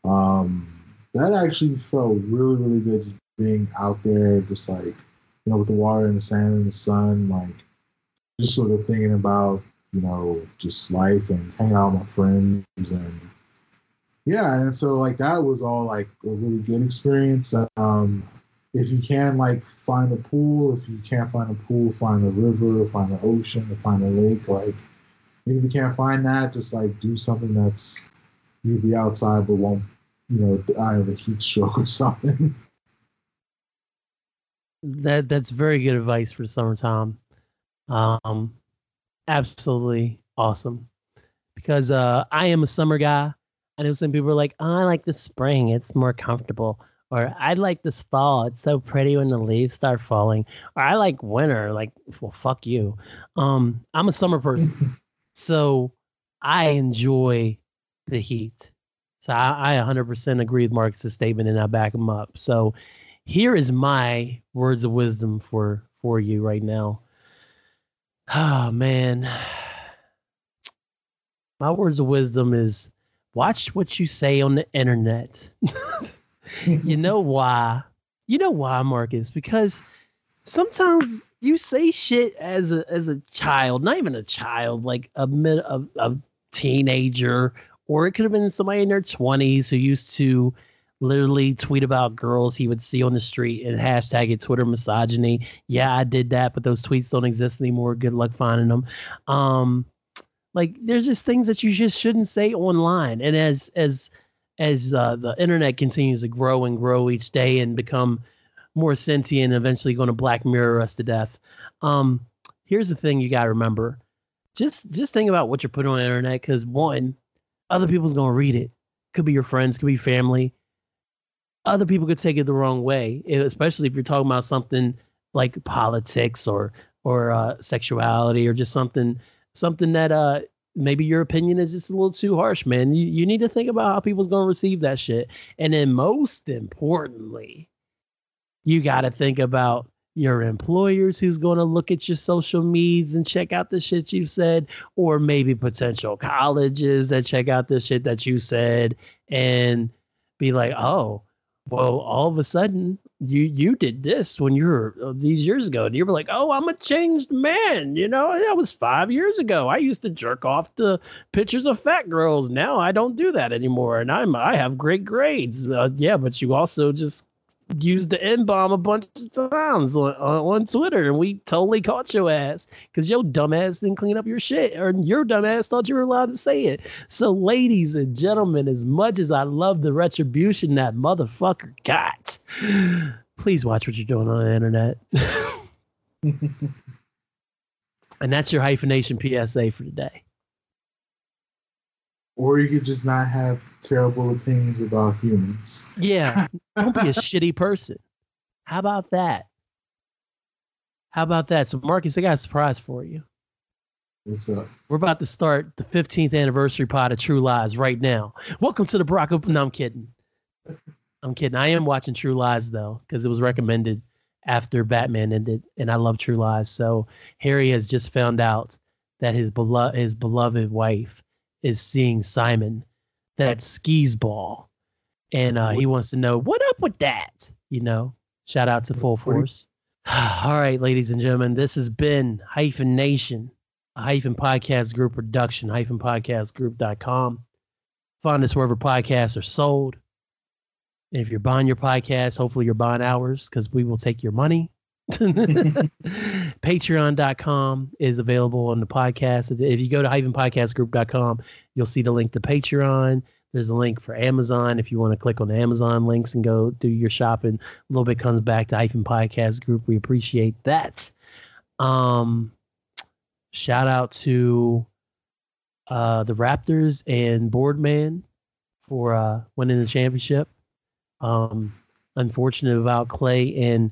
that actually felt really, really good, just being out there, just like, you know, with the water and the sand and the sun, like just sort of thinking about, you know, just life and hanging out with my friends. And yeah, and so like that was all like a really good experience. If you can like find a pool, if you can't find a pool, find a river, find an ocean, find a lake. Like if you can't find that, just like do something that's, you'll be outside but won't, you know, die of a heat stroke or something. That's very good advice for summertime. Absolutely awesome, because I am a summer guy. I know some people are like, oh, I like the spring, it's more comfortable. Or I like this fall, it's so pretty when the leaves start falling. Or I like winter, like, well, fuck you. I'm a summer person. So I enjoy the heat. So I 100% agree with Marcus's statement, and I back him up. So here is my words of wisdom for you right now. Oh, man. My words of wisdom is, watch what you say on the internet. You know why? You know why, Marcus? Because sometimes you say shit as a child, not even a child, like a teenager, or it could have been somebody in their 20s who used to literally tweet about girls he would see on the street and hashtag it Twitter misogyny. Yeah, I did that, but those tweets don't exist anymore. Good luck finding them. Like there's just things that you just shouldn't say online. And as the internet continues to grow and grow each day and become more sentient, eventually going to Black Mirror us to death. Here's the thing you got to remember. Just think about what you're putting on the internet, because one, other people's going to read it. Could be your friends, could be family. Other people could take it the wrong way, especially if you're talking about something like politics or sexuality, or just something that maybe your opinion is just a little too harsh, man. You need to think about how people's going to receive that shit. And then most importantly, you got to think about your employers, who's going to look at your social medias and check out the shit you've said, or maybe potential colleges that check out the shit that you said and be like, oh, well, all of a sudden you did this when you were these years ago, and you were like, oh, I'm a changed man. You know, that was 5 years ago. I used to jerk off to pictures of fat girls. Now I don't do that anymore. And I have great grades. Yeah. But you also just used the N-bomb a bunch of times on Twitter. And we totally caught your ass because your dumb ass didn't clean up your shit, or your dumb ass thought you were allowed to say it. So ladies and gentlemen, as much as I love the retribution that motherfucker got, please watch what you're doing on the internet. And that's your hyphenation PSA for today. Or you could just not have terrible opinions about humans. Yeah. Don't be a shitty person. How about that? How about that? So, Marcus, I got a surprise for you. What's up? We're about to start the 15th anniversary pod of True Lies right now. Welcome to the Barack Obama. No, I'm kidding. I'm kidding. I am watching True Lies, though, because it was recommended after Batman ended, and I love True Lies. So Harry has just found out that his beloved wife is seeing Simon, that skis ball. And he wants to know, what up with that? You know, shout out to Full Force. All right, ladies and gentlemen, this has been Hyphen Nation, a Hyphen Podcast Group production, hyphenpodcastgroup.com. Find us wherever podcasts are sold. And if you're buying your podcast, hopefully you're buying ours, because we will take your money. Patreon.com is available on the podcast. If you go to hyphenpodcastgroup.com, you'll see the link to Patreon. There's a link for Amazon if you want to click on Amazon links and go do your shopping. A little bit comes back to Hyphen Podcast Group. We appreciate that. Shout out to the Raptors and Birdman for winning the championship. Unfortunate about Clay and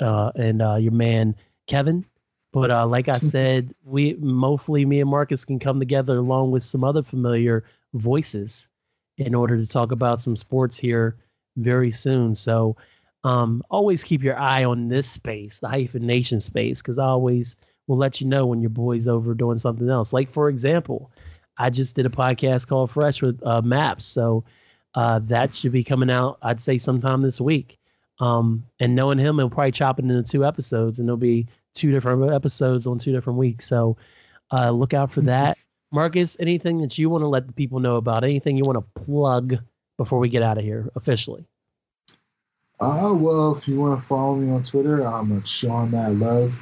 your man Kevin. But like I said, we hopefully me and Marcus can come together along with some other familiar voices in order to talk about some sports here very soon. So always keep your eye on this space, the Hyphen Nation space, because I always will let you know when your boy's over doing something else. Like, for example, I just did a podcast called Fresh with Maps. So that should be coming out, I'd say, sometime this week. And knowing him, he'll probably chop it into 2 episodes, and there'll be 2 different episodes on 2 different weeks. So look out for that. Marcus, anything that you want to let the people know about, anything you want to plug before we get out of here officially? Well, if you want to follow me on Twitter, I'm at Sean Mad Love,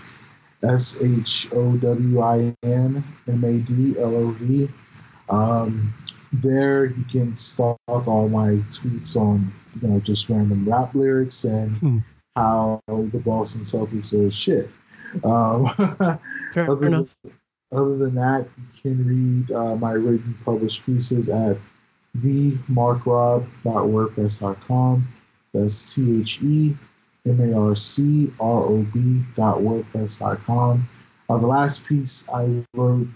SeanMadlove. There you can stalk all my tweets on, you know, just random rap lyrics and how the Boston Celtics are shit. Other than that, you can read my written published pieces at themarkrob.wordpress.com. That's themarcrob.wordpress.com. The last piece I wrote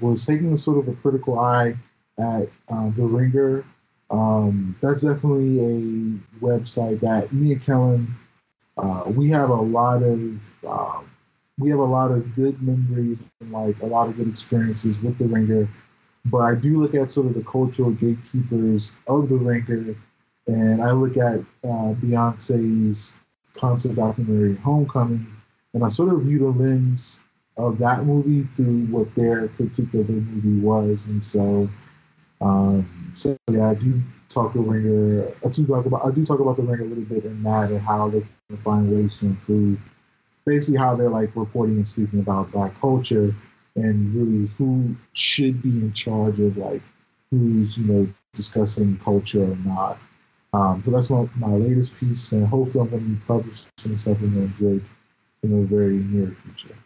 was taking a sort of a critical eye at The Ringer. That's definitely a website that me and Kellen, we have a lot of good memories and like a lot of good experiences with The Ringer, but I do look at sort of the cultural gatekeepers of The Ringer, and I look at Beyonce's concert documentary Homecoming, and I sort of view the lens of that movie through what their particular movie was, and so yeah, I do talk The Ringer. I do talk about The Ringer a little bit in that, and how they can find ways to improve. Basically, how they're like reporting and speaking about Black culture, and really who should be in charge of like who's, you know, discussing culture or not. So that's my latest piece, and hopefully I'm going to be publishing something on Drake in the very near future.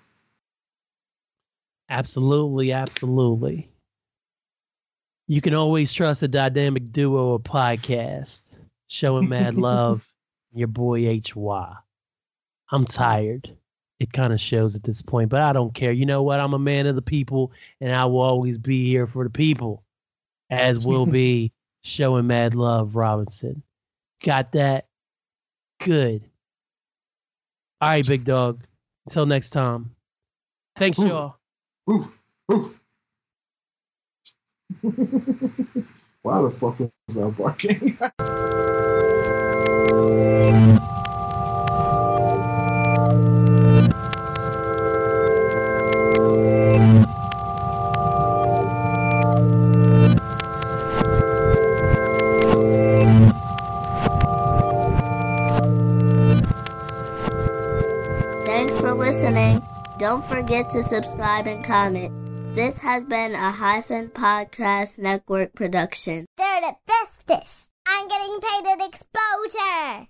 Absolutely, absolutely. You can always trust a dynamic duo of podcasts showing mad love. Your boy HY. I'm tired. It kind of shows at this point, but I don't care. You know what? I'm a man of the people, and I will always be here for the people, as will be showing mad love Robinson. Got that? Good. All right, big dog. Until next time. Thanks, oof, y'all. Oof, oof. Why the fuck was I barking? Thanks for listening. Don't forget to subscribe and comment. This has been a Hyphen Podcast Network production. They're the bestest. I'm getting paid at exposure.